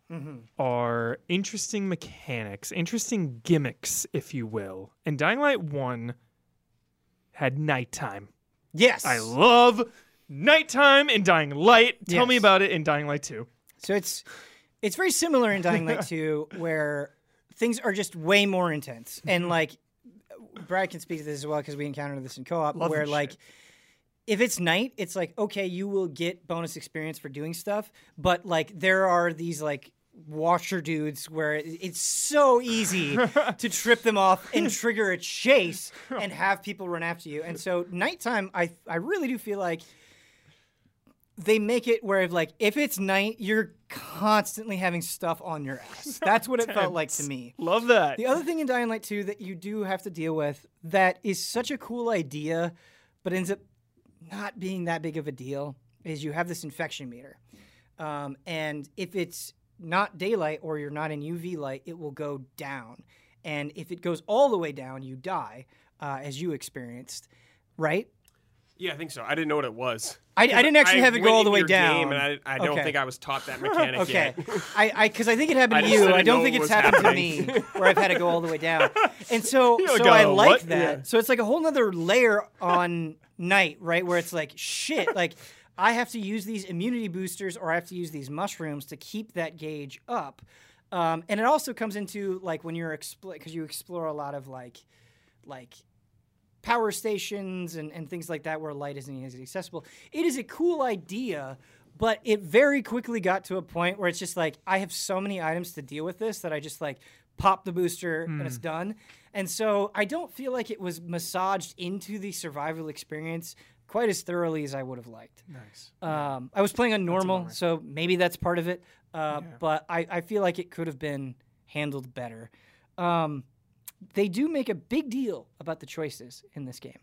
are interesting mechanics, interesting gimmicks, if you will. And Dying Light 1... had nighttime. Yes. I love nighttime in Dying Light. Tell me about it in Dying Light 2. So it's very similar in Dying Light 2 where things are just way more intense. And like Brad can speak to this as well because we encountered this in co-op, where like if it's night, it's like, okay, you will get bonus experience for doing stuff, but like there are these like washer dudes where it's so easy to trip them off and trigger a chase and have people run after you. And so nighttime, I really do feel like they make it where like if it's night, you're constantly having stuff on your ass. That's what it felt like to me. Love that. The other thing in Dying Light 2 that you do have to deal with that is such a cool idea but ends up not being that big of a deal is you have this infection meter. And if it's not daylight or you're not in UV light, it will go down. And if it goes all the way down, you die, as you experienced, right? Yeah, I think so. I didn't know what it was. I didn't actually have it go all the way down. And I don't think I was taught that mechanic yet. Okay. Because I think it happened to you. I don't think it's happened to me where I've had it go all the way down. And so I like that. Yeah. So it's like a whole other layer on night, right, where it's like, shit, like I have to use these immunity boosters or I have to use these mushrooms to keep that gauge up. And it also comes into like when you're because you explore a lot of like power stations and things like that where light isn't as accessible. It is a cool idea, but it very quickly got to a point where it's just like, I have so many items to deal with this that I just like pop the booster and it's done. And so I don't feel like it was massaged into the survival experience quite as thoroughly as I would have liked. Nice. I was playing on normal, so maybe that's part of it. But I feel like it could have been handled better. They do make a big deal about the choices in this game.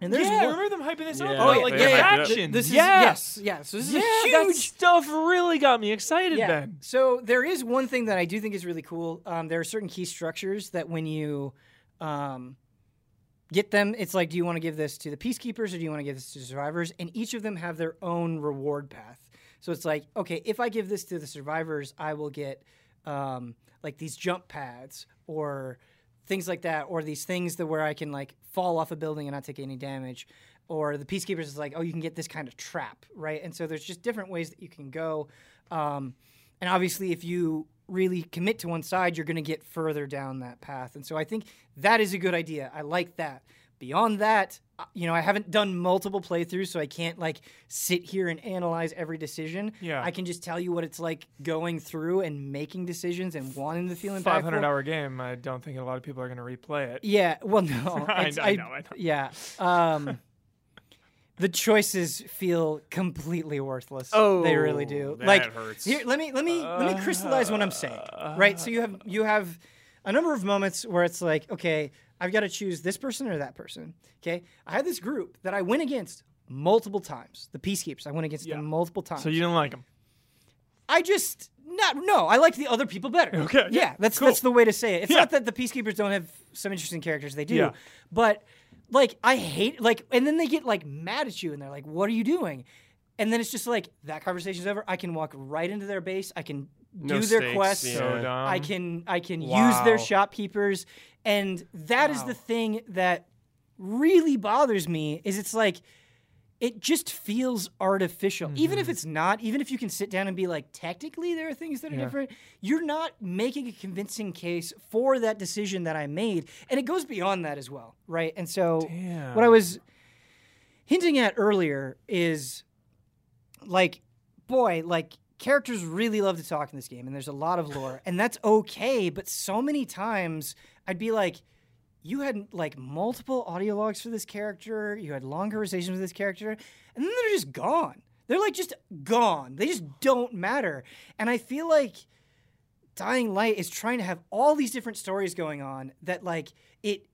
And there's I remember them hyping this up. Oh, like action. This is, yes. So this is huge. That stuff really got me excited then. So there is one thing that I do think is really cool. There are certain key structures that when you get them, it's like, do you want to give this to the peacekeepers or do you want to give this to the survivors? And each of them have their own reward path. So it's like, okay, if I give this to the survivors, I will get like these jump pads or things like that, or these things that where I can like fall off a building and not take any damage, or the peacekeepers is like, oh, you can get this kind of trap, right? And so there's just different ways that you can go, and obviously if you really commit to one side, you're going to get further down that path. And so I think that is a good idea. I like that. Beyond that, you know, I haven't done multiple playthroughs, so I can't like sit here and analyze every decision. Yeah. I can just tell you what it's like going through and making decisions and wanting to feel impactful. 500-hour game. I don't think a lot of people are going to replay it. Yeah. Well, no. I know. Yeah. The choices feel completely worthless. Oh, they really do. That like, hurts. Here, let me crystallize what I'm saying. Right. So you have a number of moments where it's like, okay, I've got to choose this person or that person. Okay, I had this group that I went against multiple times. The peacekeepers, I went against them multiple times. So you didn't like them? I liked the other people better. Okay, yeah, that's cool. That's the way to say it. It's not that the peacekeepers don't have some interesting characters; they do. Yeah. But like, I hate like, and then they get like mad at you, and they're like, "What are you doing?" And then it's just like that conversation's over. I can walk right into their base. I can do their quests. Yeah. So dumb. I can use their shopkeepers. And that is the thing that really bothers me is it's like it just feels artificial. Mm-hmm. Even if it's not, even if you can sit down and be like, technically there are things that are different, you're not making a convincing case for that decision that I made. And it goes beyond that as well, right? And so what I was hinting at earlier is like, boy, like characters really love to talk in this game and there's a lot of lore and that's okay, but so many times I'd be like, you had like multiple audio logs for this character, you had long conversations with this character, and then they're just gone. They're like just gone. They just don't matter. And I feel like Dying Light is trying to have all these different stories going on that like it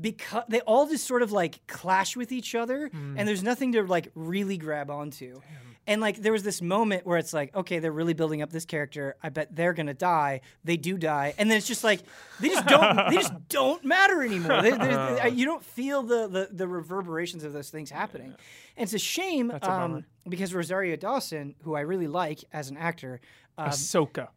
because they all just sort of like clash with each other and there's nothing to like really grab onto. Damn. And like there was this moment where it's like, okay, they're really building up this character. I bet they're gonna die. They do die, and then it's just like they just don't. They just don't matter anymore. You don't feel the reverberations of those things happening, and it's a shame because Rosario Dawson, who I really like as an actor, Ahsoka,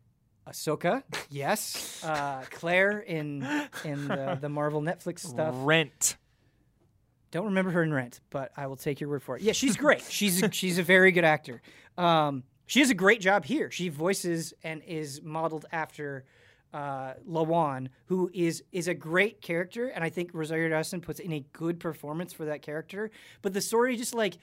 yes, Claire in the Marvel Netflix stuff, Rent. Don't remember her in Rent, but I will take your word for it. Yeah, she's great. She's a very good actor. She does a great job here. She voices and is modeled after Lawan, who is a great character, and I think Rosario Dawson puts in a good performance for that character, but the story just like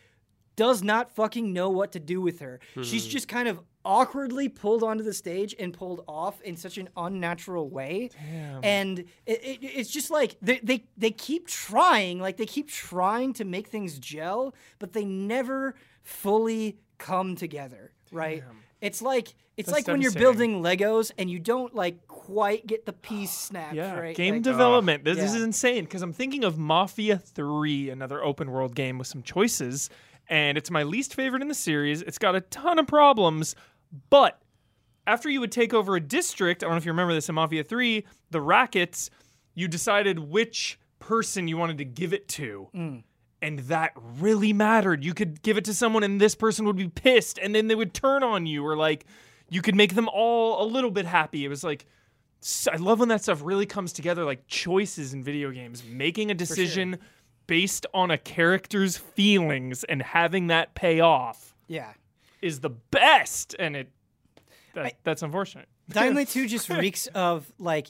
does not fucking know what to do with her. Mm-hmm. She's just kind of awkwardly pulled onto the stage and pulled off in such an unnatural way. Damn. And it's just like they keep trying, like they keep trying to make things gel, but they never fully come together, right? Damn. It's like when you're building Legos and you don't like quite get the piece snapped, yeah, right? Game like, development. This is insane, because I'm thinking of Mafia 3, another open world game with some choices, and it's my least favorite in the series. It's got a ton of problems, but after you would take over a district, I don't know if you remember this in Mafia 3, the rackets, you decided which person you wanted to give it to. Mm. And that really mattered. You could give it to someone and this person would be pissed and then they would turn on you, or like you could make them all a little bit happy. It was like, I love when that stuff really comes together, like choices in video games, making a decision based on a character's feelings and having that pay off. Yeah. Is the best. And that's unfortunate. Dying Light 2 just reeks of like,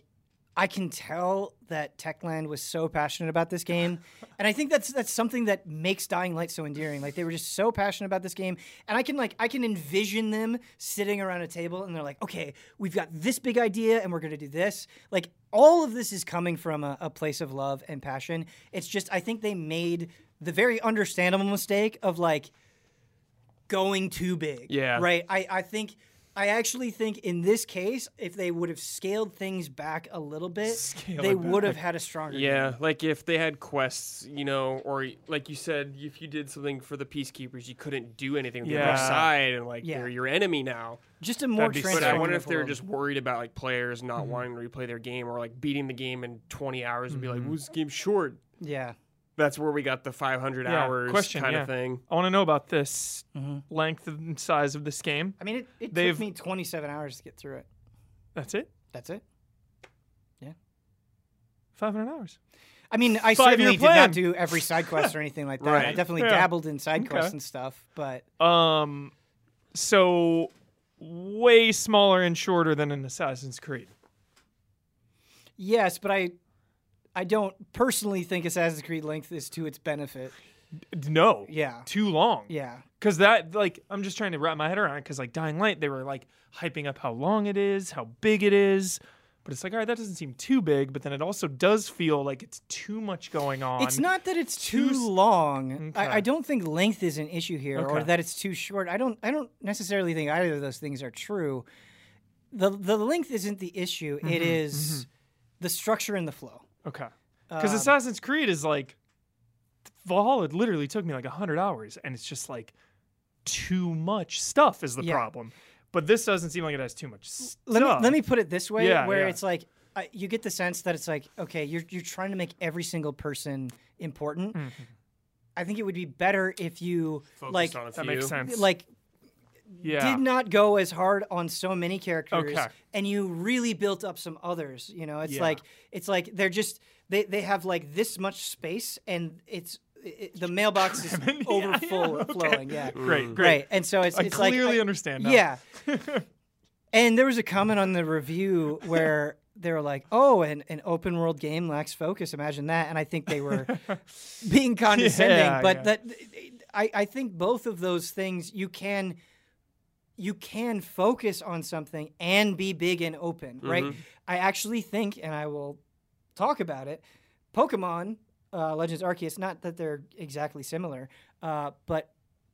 I can tell that Techland was so passionate about this game, and I think that's something that makes Dying Light so endearing. Like, they were just so passionate about this game, and I can envision them sitting around a table, and they're like, okay, we've got this big idea, and we're going to do this. Like, all of this is coming from a place of love and passion. It's just, I think they made the very understandable mistake of, like, going too big. Yeah. Right? I actually think in this case, if they would have scaled things back a little bit, they would have had a stronger game. Like if they had quests, you know, or like you said, if you did something for the Peacekeepers, you couldn't do anything with the other side, and like they're your enemy now. Just a more transparent. But I wonder if they're just worried about like players not wanting to replay their game, or like beating the game in 20 hours and be like, well, this game's short. Yeah. That's where we got the 500 hours kind of thing. I want to know about this length and size of this game. I mean, it took me 27 hours to get through it. That's it? That's it. Yeah. 500 hours. I mean, I certainly did not do every side quest or anything like that. Right. I definitely dabbled in side quests and stuff, but... So, way smaller and shorter than an Assassin's Creed. Yes, but I don't personally think Assassin's Creed length is to its benefit. No. Yeah. Too long. Yeah. Because that, like, I'm just trying to wrap my head around it, because, like, Dying Light, they were, like, hyping up how long it is, how big it is. But it's like, all right, that doesn't seem too big, but then it also does feel like it's too much going on. It's not that it's too long. Okay. I don't think length is an issue here, or that it's too short. I don't necessarily think either of those things are true. The length isn't the issue. It is the structure and the flow. Okay. Because Assassin's Creed is like, Valhalla literally took me like 100 hours, and it's just like too much stuff is the problem. But this doesn't seem like it has too much stuff. Let me put it this way, where it's like, you get the sense that it's like, okay, you're trying to make every single person important. Mm-hmm. I think it would be better if you focused on a few. That makes sense. Did not go as hard on so many characters, and you really built up some others. You know, it's like they're just they have like this much space, and the mailbox is overflowing. Yeah, great. And so it's like I clearly understand. Now. Yeah, and there was a comment on the review where they were like, "Oh, an open world game lacks focus. Imagine that." And I think they were being condescending, but that I think both of those things you can focus on something and be big and open, right? I actually think, and I will talk about it, Pokemon, Legends Arceus, not that they're exactly similar, but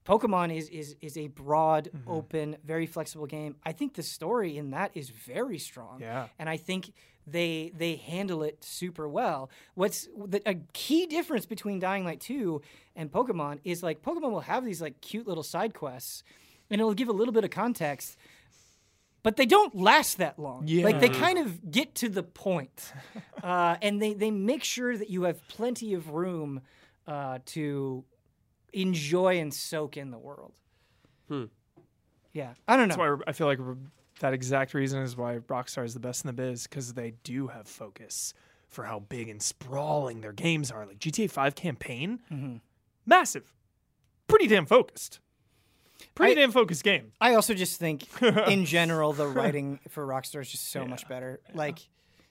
Pokemon is a broad, open, very flexible game. I think the story in that is very strong, and I think they handle it super well. A key difference between Dying Light 2 and Pokemon is, like, Pokemon will have these, like, cute little side quests, and it'll give a little bit of context, but they don't last that long. Yeah. Like, they kind of get to the point, and they make sure that you have plenty of room to enjoy and soak in the world. Yeah, I don't know. That's why I feel like that exact reason is why Rockstar is the best in the biz, because they do have focus for how big and sprawling their games are. Like GTA 5 campaign, massive, pretty damn focused. Pretty damn focused game. I also just think, in general, the writing for Rockstar is just so much better. Yeah. Like,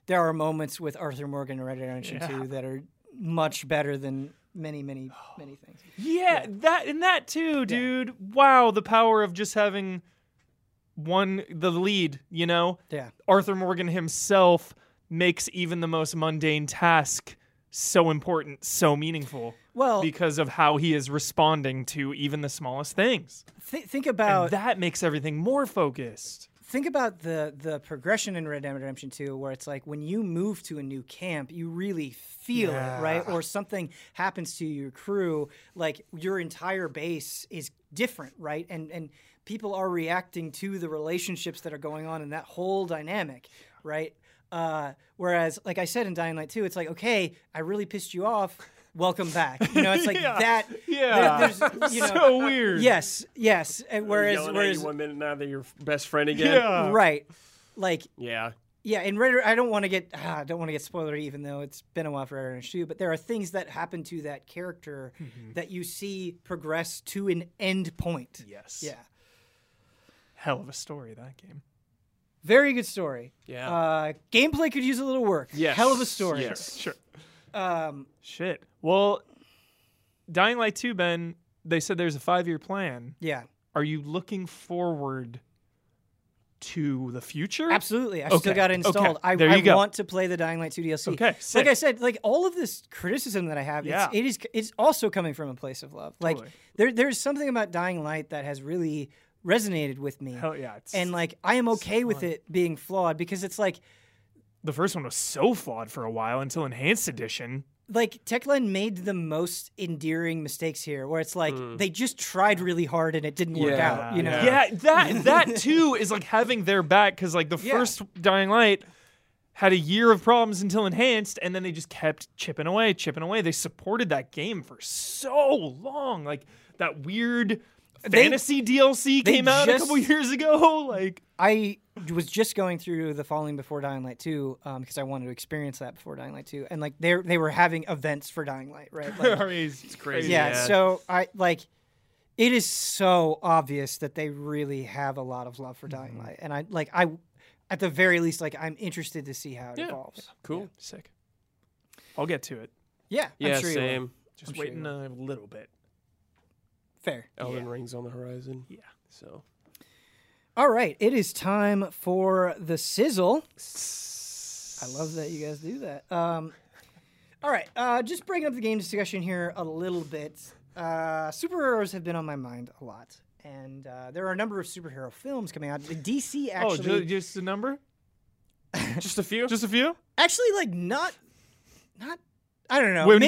there are moments with Arthur Morgan and Red Dead Redemption 2 that are much better than many things. Yeah, that too, dude. Yeah. Wow, the power of just having the lead, you know? Yeah. Arthur Morgan himself makes even the most mundane task so important, so meaningful. Well, because of how he is responding to even the smallest things. Think about... And that makes everything more focused. Think about the progression in Red Dead Redemption 2, where it's like when you move to a new camp, you really feel it, right? Or something happens to your crew, like your entire base is different, right? And people are reacting to the relationships that are going on in that whole dynamic, right? Whereas, like I said in Dying Light 2, it's like, okay, I really pissed you off. Welcome back. You know, it's like that. Yeah. There's, you know, so weird. Yes. Yes. And whereas 1 minute now that you're best friend again. Yeah. Right. Like. Yeah. Yeah. And I don't want to get spoilery, even though it's been a while for Red Dead Redemption 2. But there are things that happen to that character that you see progress to an end point. Yes. Yeah. Hell of a story, that game. Very good story. Yeah. Gameplay could use a little work. Yes. Hell of a story. Yes. Sure. Shit. Well, Dying Light 2, Ben, they said there's a 5-year plan. Yeah. Are you looking forward to the future? Absolutely. I still got it installed. Okay. I want to play the Dying Light 2 DLC. Okay. Sick. Like I said, like all of this criticism that I have, it's also coming from a place of love. Like totally. There's something about Dying Light that has really resonated with me. Hell yeah. And like I am okay with it being flawed, because it's like the first one was so flawed for a while until Enhanced Edition. Like, Techland made the most endearing mistakes here, where it's like they just tried really hard and it didn't work out, you know? Yeah, that too is like having their back, because like the first Dying Light had a year of problems until Enhanced, and then they just kept chipping away. They supported that game for so long. Like, that weird fantasy DLC came out a couple years ago. Like, I was just going through the Falling before Dying Light 2 because I wanted to experience that before Dying Light 2, and like they were having events for Dying Light, right? Like, it's crazy. Yeah, so I like it is so obvious that they really have a lot of love for Dying Light, and I at the very least, like, I'm interested to see how it evolves. Cool, sick. I'll get to it. Yeah, I'm sure same. You will. Just I'm waiting sure you will. A little bit. Fair. Elden Ring's on the horizon. Yeah, so. All right, it is time for the sizzle. I love that you guys do that. All right, just breaking up the game discussion here a little bit. Superheroes have been on my mind a lot, and there are a number of superhero films coming out. The DC actually... Oh, just a number? Just a few? Just a few? Actually, like, not I don't know. When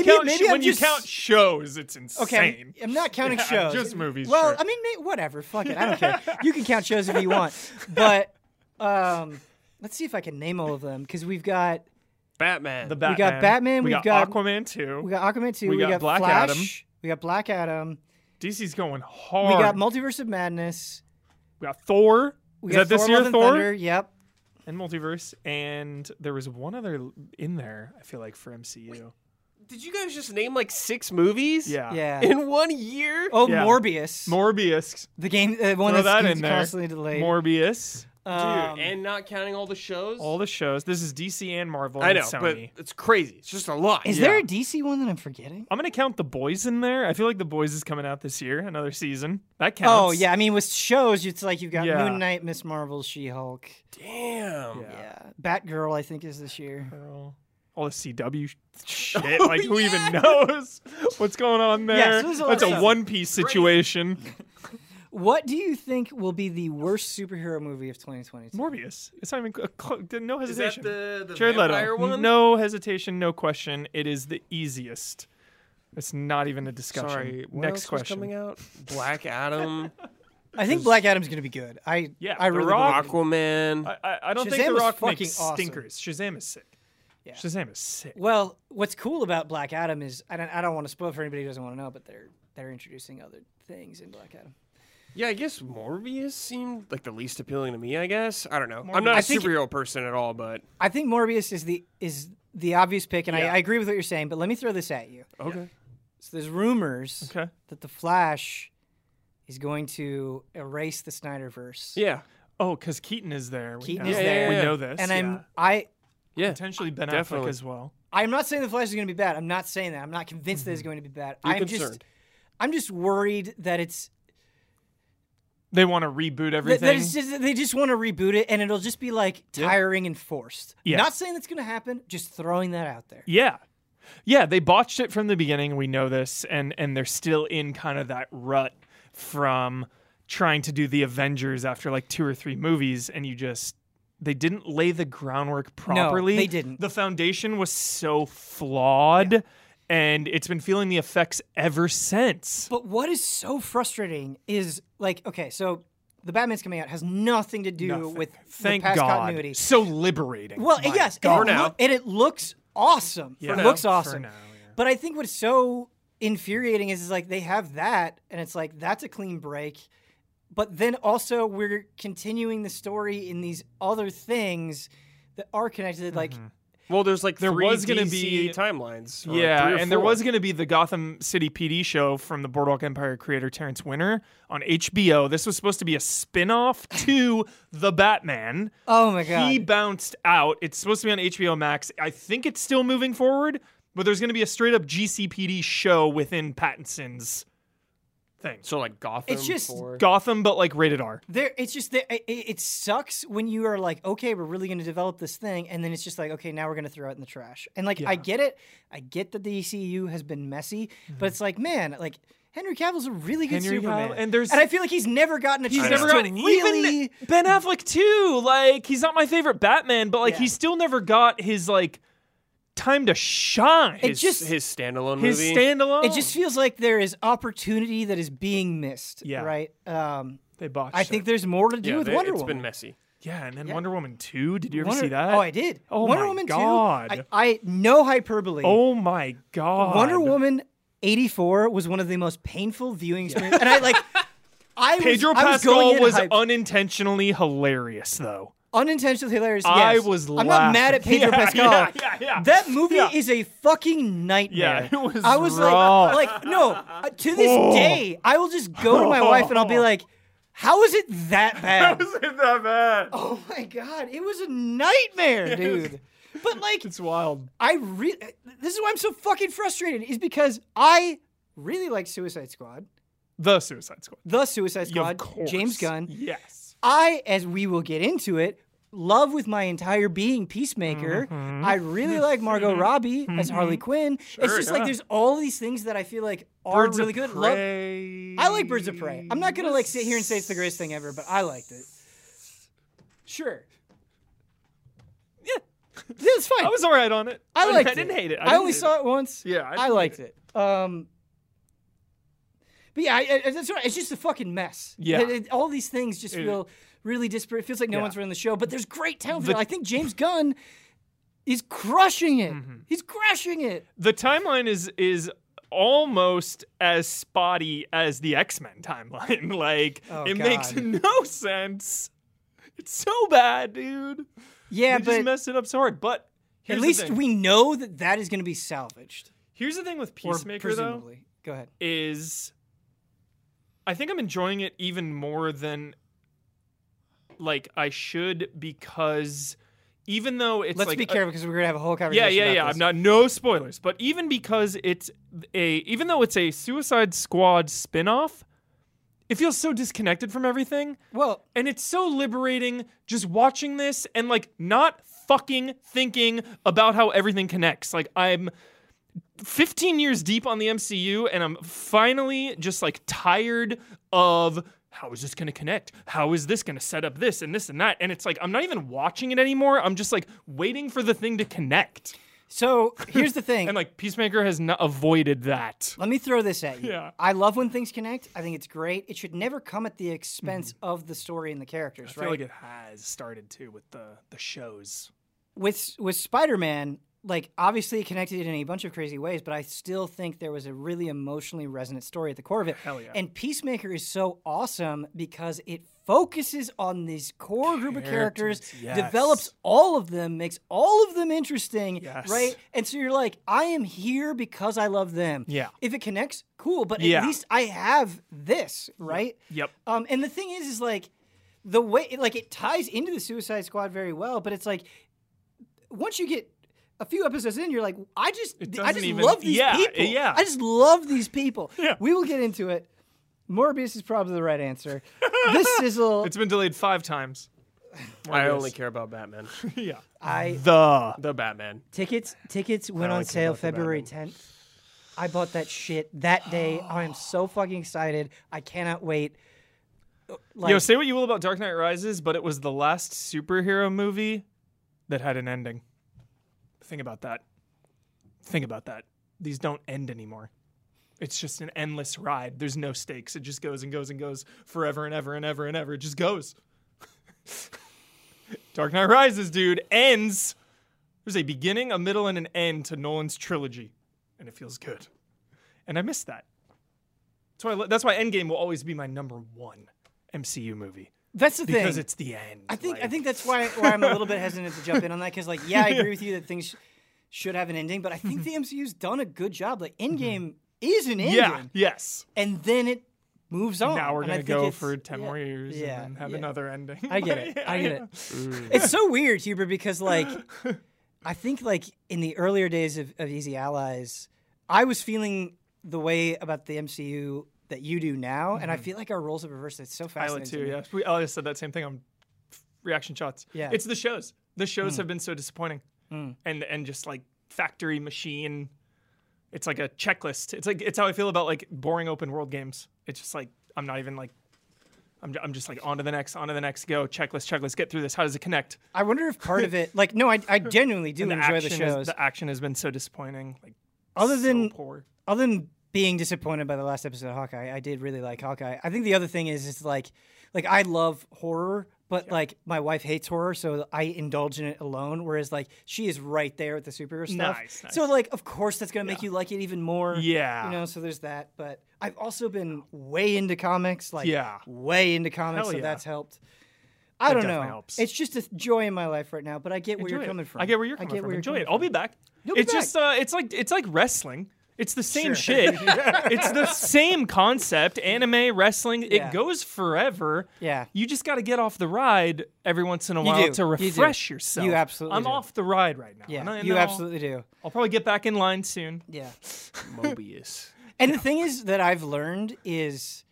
you count shows, it's insane. Okay, I'm not counting shows. Just movies. Well, sure. I mean, whatever. Fuck it. I don't care. You can count shows if you want. But let's see if I can name all of them, because we've got Batman. The Batman. We got Batman. We've got Aquaman 2. We got Aquaman 2. We got Black Flash. Adam. We got Black Adam. DC's going hard. We got Multiverse of Madness. We got Thor. Is that this year? Thor? Thunder, yep. And Multiverse. And there was one other in there, I feel like, for MCU. Did you guys just name like 6 movies? Yeah. In 1 year? Oh, yeah. Morbius. The game, one that's constantly delayed. Morbius. Dude, and not counting all the shows? All the shows. This is DC and Marvel and Sony. I know, but it's crazy. It's just a lot. Is there a DC one that I'm forgetting? I'm going to count The Boys in there. I feel like The Boys is coming out this year, another season. That counts. Oh, yeah. I mean, with shows, it's like you've got Moon Knight, Miss Marvel, She-Hulk. Damn. Yeah. Batgirl, I think, is this year. Girl. All the CW shit, like who even knows what's going on there? Yeah, so that's a One Piece situation. What do you think will be the worst superhero movie of 2022? Morbius. It's not even no hesitation. Is that the Jared Leto one? No hesitation, no question. It is the easiest. It's not even a discussion. Sorry, what next else question was coming out? Black Adam. I think Black Adam's going to be good. I really Rock, Aquaman. I don't Shazam think The Rock makes stinkers. Awesome. Shazam is sick. Yeah. Shazam is sick. Well, what's cool about Black Adam is I don't want to spoil for anybody who doesn't want to know, but they're introducing other things in Black Adam. Yeah, I guess Morbius seemed like the least appealing to me, I guess. I don't know. Morbius. I'm not a superhero person at all, but I think Morbius is the obvious pick, and I agree with what you're saying, but let me throw this at you. Okay. So there's rumors that The Flash He's going to erase the Snyderverse. Yeah. Oh, because Keaton is there. Keaton is there. We know this. And potentially Ben Affleck as well. I'm not saying The Flash is going to be bad. I'm not saying that. I'm not convinced that it's going to be bad. I'm just worried that it's... They want to reboot everything. They just want to reboot it, and it'll just be like tiring and forced. Yeah. Not saying that's going to happen, just throwing that out there. Yeah. Yeah, they botched it from the beginning. We know this, and they're still in kind of that rut from trying to do the Avengers after like 2 or 3 movies, and they didn't lay the groundwork properly. No, they didn't. The foundation was so flawed. Yeah. And it's been feeling the effects ever since. But what is so frustrating is, like, okay, so The Batman's coming out has nothing to do with the past continuity. So liberating. Well, yes. And it looks awesome. Yeah. It looks awesome. But I think what's so infuriating is, like, they have that, and it's like, that's a clean break. But then also we're continuing the story in these other things that are connected, like... Well, there's like there was going to be timelines. Yeah, and there was going to be the Gotham City PD show from the Boardwalk Empire creator Terrence Winter on HBO. This was supposed to be a spin-off to The Batman. Oh, my God. He bounced out. It's supposed to be on HBO Max. I think it's still moving forward, but there's going to be a straight-up GCPD show within Pattinson's thing. So, like, Gotham? It's just... Gotham, but, like, rated R. It sucks when you are like, okay, we're really going to develop this thing, and then it's just like, okay, now we're going to throw it in the trash. And, like, I get it. I get that the DCU has been messy, but it's like, man, like, Henry Cavill's a really good Superman. And I feel like he's never gotten a chance. Even Ben Affleck, too. Like, he's not my favorite Batman, but, like, he still never got his, like... time to shine. His standalone movie. It just feels like there is opportunity that is being missed. Yeah. Right. They botched. I think there's more to do with Wonder Woman. It's been messy. Yeah, and then Wonder Woman 2. Did you ever see that? Oh, I did. Oh Wonder Woman 2. I no hyperbole. Oh my God. Wonder Woman 84 was one of the most painful viewing experiences. And I like. Pedro Pascal was unintentionally hilarious, though. Unintentionally hilarious. Yes. I was laughing. I'm not mad at Pedro Pascal. Yeah. That movie is a fucking nightmare. Yeah, it was. I was rough. like, no. To this day, I will just go to my wife and I'll be like, "How is it that bad? How is it that bad? Oh my God, it was a nightmare, dude." But like, it's wild. This is why I'm so fucking frustrated. Is because I really like The Suicide Squad. Of course. James Gunn. Yes. I, as we will get into it, love with my entire being Peacemaker. Mm-hmm. I really like Margot Robbie as Harley Quinn. Sure, it's just like there's all these things that I feel like are really good. I like Birds of Prey. I'm not going to like sit here and say it's the greatest thing ever, but I liked it. Sure. Yeah, it's fine. I was all right on it. I liked it. I didn't hate it. I only saw it once. Yeah, I liked it. But yeah, that's right. It's just a fucking mess. Yeah. All these things just feel really disparate. It feels like no one's running the show, but there's great talent. I think James Gunn is crushing it. Mm-hmm. He's crushing it. The timeline is almost as spotty as the X-Men timeline. Like, makes no sense. It's so bad, dude. Yeah, they just messed it up so hard. But here's at least we know that is going to be salvaged. Here's the thing with Peacemaker, presumably. Go ahead. I think I'm enjoying it even more than, like, I should, because even though it's Let's be careful, because we're going to have a whole conversation about this. No spoilers. But even because even though it's a Suicide Squad spinoff, it feels so disconnected from everything. Well. And it's so liberating just watching this and, like, not fucking thinking about how everything connects. Like, I'm 15 years deep on the MCU, and I'm finally just like tired of how is this going to connect? How is this going to set up this and this and that? And it's like, I'm not even watching it anymore. I'm just like waiting for the thing to connect. So here's the thing. And like Peacemaker has not avoided that. Let me throw this at you. Yeah. I love when things connect. I think it's great. It should never come at the expense of the story and the characters, right? I feel like it has started too with the shows. With Spider-Man, like, obviously it connected it in a bunch of crazy ways, but I still think there was a really emotionally resonant story at the core of it. Hell yeah. And Peacemaker is so awesome because it focuses on this core group of characters, yes. develops all of them, makes all of them interesting, yes. right? And so you're like, I am here because I love them. Yeah. If it connects, cool, but yeah. at least I have this, right? Yep. And the thing is like, the way, it ties into the Suicide Squad very well, but it's like, once you get a few episodes in, you're like, I just love these people. Yeah. I just love these people. Yeah. We will get into it. Morbius is probably the right answer. This sizzle. It's been delayed 5 times. Morbius. I only care about Batman. yeah. The Batman. Tickets went on sale February 10th. I bought that shit that day. I am so fucking excited. I cannot wait. Like, yo, say what you will about Dark Knight Rises, but it was the last superhero movie that had an ending. Think about that. These don't end anymore. It's just an endless ride. There's no stakes. It just goes and goes and goes forever and ever and ever and ever. It just goes. Dark Knight Rises, dude, ends. There's a beginning, a middle, and an end to Nolan's trilogy, and it feels good. And I miss that. That's why Endgame will always be my number 1 MCU movie. That's the thing. Because it's the end. I think that's why I'm a little bit hesitant to jump in on that, because, like, yeah, I agree with you that things should have an ending, but I think the MCU's done a good job. Like, Endgame is an ending. Yeah, yes. And then it moves on. Now we're going to go for 10 more years and then have another ending. I get it. It's so weird, Huber, because, like, I think, like, in the earlier days of Easy Allies, I was feeling the way about the MCU that you do now, and I feel like our roles have reversed. It's so fascinating. Isla 2, yeah. Elliot said that same thing on reaction shots. Yeah. It's the shows. The shows have been so disappointing. Mm. And just like factory machine. It's like a checklist. It's how I feel about like boring open world games. It's just like I'm not even like I'm just like on to the next, go, checklist, get through this. How does it connect? I wonder if part of it, like, no, I genuinely do enjoy the shows. The action has been so disappointing. Like, other than being disappointed by the last episode of Hawkeye, I did really like Hawkeye. I think the other thing is it's like I love horror, but like my wife hates horror, so I indulge in it alone. Whereas like she is right there with the superhero stuff. Nice. So like of course that's gonna make you like it even more. Yeah, you know. So there's that. But I've also been way into comics, so that's helped. I don't know. Helps. It's just a joy in my life right now. But I get where you're coming from. Enjoy it. I'll be back. It's just it's like wrestling. It's the same shit. It's the same concept. Anime, wrestling, it goes forever. Yeah. You just got to get off the ride every once in a while to refresh yourself. You absolutely do. I'm off the ride right now. Yeah, you absolutely do. I'll probably get back in line soon. Yeah. Mobius. And the thing is that I've learned is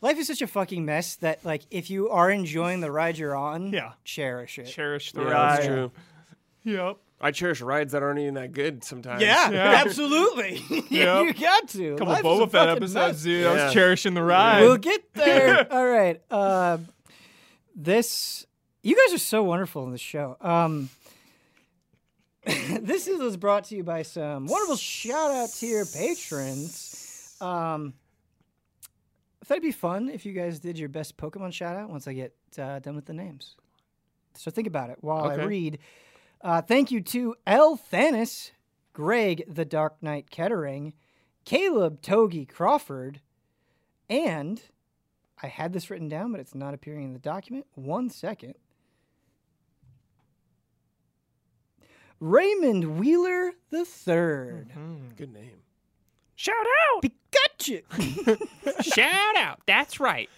life is such a fucking mess that, like, if you are enjoying the ride you're on, cherish it. Cherish the ride. That's true. Yep. I cherish rides that aren't even that good sometimes. Yeah. Absolutely. Yep. You got to. A couple Boba Fett episodes, dude. Yeah. I was cherishing the ride. We'll get there. All right. You guys are so wonderful in this show. This is brought to you by some wonderful shout-out to your patrons. I thought it'd be fun if you guys did your best Pokemon shout-out once I get done with the names. So think about it while I read. Thank you to L. Thanis, Greg the Dark Knight Kettering, Caleb Togi Crawford, and I had this written down, but it's not appearing in the document. 1 second. Raymond Wheeler the III. Mm-hmm. Good name. Shout out! Pikachu! Shout out! That's right.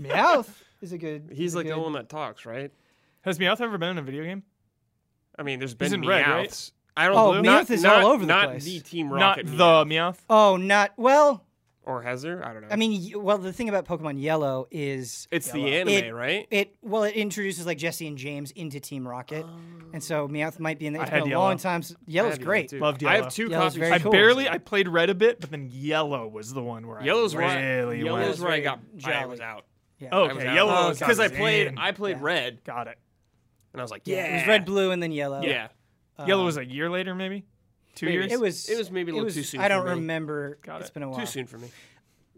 Meowth is a good... He's like the one that talks, right? Has Meowth ever been in a video game? I mean, there's been Meowths. Red, right? I don't know. Meowth is all over the place. Not the Team Rocket Meowth. Not the Meowth? Oh, not... Well... Or has there? I don't know. I mean, well, the thing about Pokemon Yellow is... It's the anime, right? It introduces, like, Jesse and James into Team Rocket. And so Meowth might be in there. It's been a long time. Yellow's great. Loved Yellow. I have 2 copies. I played Red a bit, but then Yellow was the one where Yellow's where I got... I was out. Oh, okay. Yellow was... Because I played Red. Got it. And I was like, yeah. It was Red, Blue, and then Yellow. Yeah. Yellow was a year later, maybe? 2 years? It was maybe a little too soon. I don't remember. It's been a while. Too soon for me.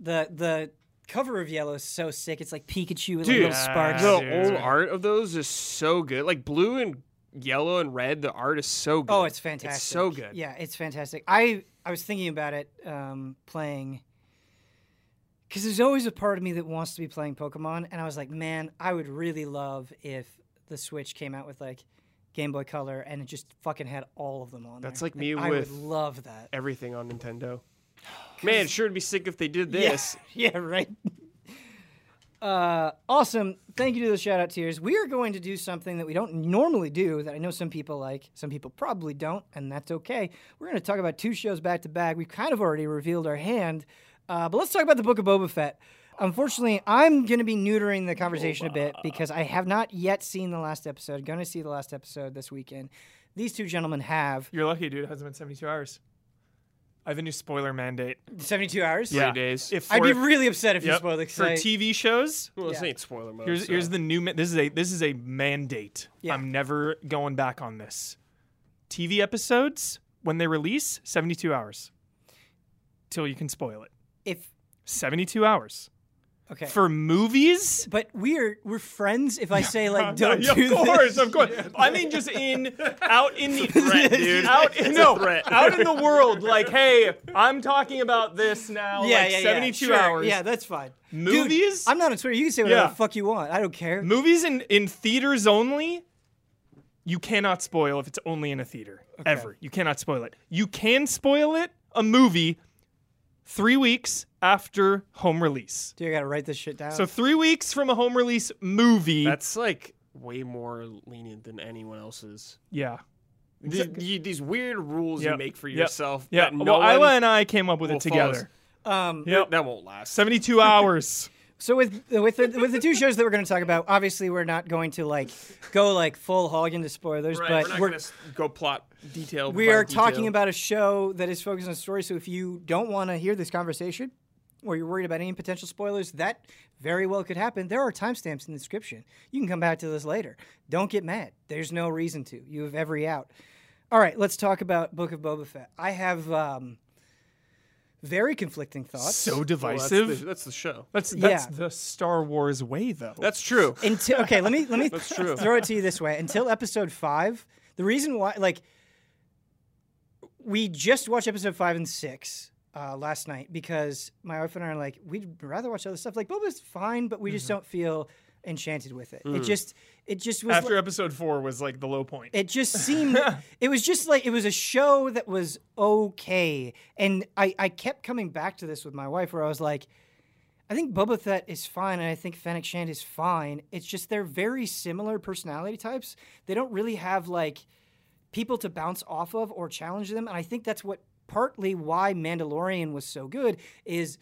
The cover of Yellow is so sick. It's like Pikachu with little sparks. The old art of those is so good. Like, Blue and yellow and red, the art is so good. Oh, it's fantastic. It's so good. Yeah, it's fantastic. I was thinking about it playing, because there's always a part of me that wants to be playing Pokemon, and I was like, man, I would really love if the Switch came out with, like, Game Boy Color, and it just fucking had all of them on there. That's like me with I would love that. Everything on Nintendo. Man, sure would be sick if they did this. Yeah, yeah, right. Awesome. Thank you to the shout-out tiers. We are going to do something that we don't normally do that I know some people like. Some people probably don't, and that's okay. We're going to talk about two shows back-to-back. We've kind of already revealed our hand, but let's talk about the Book of Boba Fett. Unfortunately, I'm going to be neutering the conversation a bit because I have not yet seen the last episode. I'm going to see the last episode this weekend. These two gentlemen have. You're lucky, dude. It hasn't been 72 hours. I have a new spoiler mandate. 72 hours? Yeah. 3 days. I'd be really upset if you spoiled it. For TV shows? Well, this ain't spoiler mode. Here's the new... This is a mandate. Yeah. I'm never going back on this. TV episodes, when they release, 72 hours. Till you can spoil it. 72 hours. Okay. For movies? But we're friends if I say, like, don't do this. Of course. I mean, just out in the threat, dude. Out in the world. Like, hey, I'm talking about this now. Yeah, like, 72 hours. Yeah, that's fine. Movies? Dude, I'm not on Twitter. You can say whatever the fuck you want. I don't care. Movies in theaters only, you cannot spoil if it's only in a theater. Okay. Ever. You cannot spoil it. You can spoil it, a movie, 3 weeks after home release. Dude, I gotta write this shit down. So 3 weeks from a home release movie. That's like way more lenient than anyone else's. Yeah. These weird rules you make for yourself. Yeah. No, Isla and I came up with it together. That won't last. 72 hours. So with the two shows that we're going to talk about, obviously we're not going to go full hog into spoilers, right, but we're not going to go plot detail. We are talking about a show that is focused on a story. So if you don't want to hear this conversation, or you're worried about any potential spoilers, that very well could happen. There are timestamps in the description. You can come back to this later. Don't get mad. There's no reason to. You have every out. All right, let's talk about Book of Boba Fett. I have. Very conflicting thoughts. So divisive. That's the show. That's the Star Wars way, though. That's true. Okay, let me throw it to you this way. Until episode 5, the reason why, we just watched episode 5 and 6 last night because my wife and I are like, we'd rather watch other stuff. Like, Boba's fine, but we just don't feel enchanted with it. Mm. It just was after episode 4 was like the low point. It just seemed it was just like it was a show that was okay. And I kept coming back to this with my wife where I was like, I think Boba Fett is fine and I think Fennec Shand is fine. It's just they're very similar personality types. They don't really have people to bounce off of or challenge them. And I think that's what partly why Mandalorian was so good is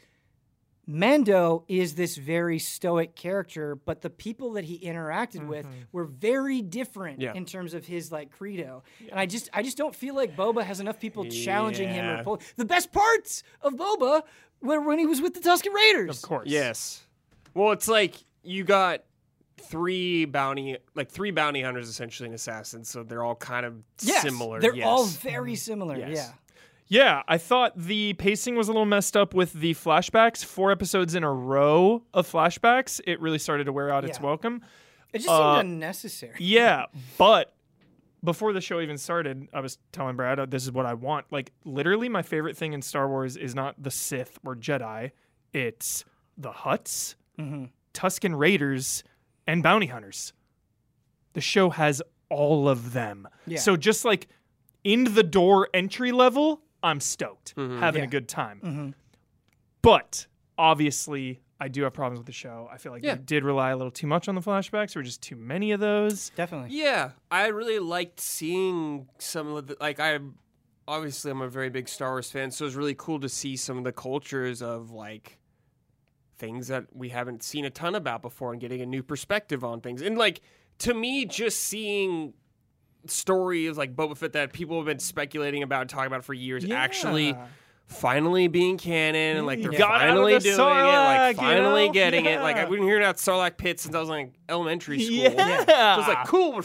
Mando is this very stoic character, but the people that he interacted with were very different in terms of his credo. Yeah. And I just don't feel like Boba has enough people challenging him. Or the best parts of Boba were when he was with the Tusken Raiders. Of course. Yes. Well, it's like you got three bounty hunters essentially and assassins, so they're all kind of similar. They're all very similar. Yes. Yeah. Yeah, I thought the pacing was a little messed up with the flashbacks. 4 episodes in a row of flashbacks. It really started to wear out its welcome. It just seemed unnecessary. Yeah, but before the show even started, I was telling Brad, this is what I want. Literally my favorite thing in Star Wars is not the Sith or Jedi. It's the Hutts, Tusken Raiders, and Bounty Hunters. The show has all of them. Yeah. So just in the door entry level, I'm stoked, having a good time. Mm-hmm. But obviously, I do have problems with the show. I feel like they did rely a little too much on the flashbacks. There were just too many of those. Definitely. Yeah, I really liked seeing some of the I'm a very big Star Wars fan, so it was really cool to see some of the cultures of things that we haven't seen a ton about before, and getting a new perspective on things. And to me, just seeing stories like Boba Fett that people have been speculating about and talking about for years actually finally being canon, and they're finally doing Sarlacc, it, finally getting it. I've been hearing about Sarlacc pit since I was elementary school. Yeah. So it's cool, we're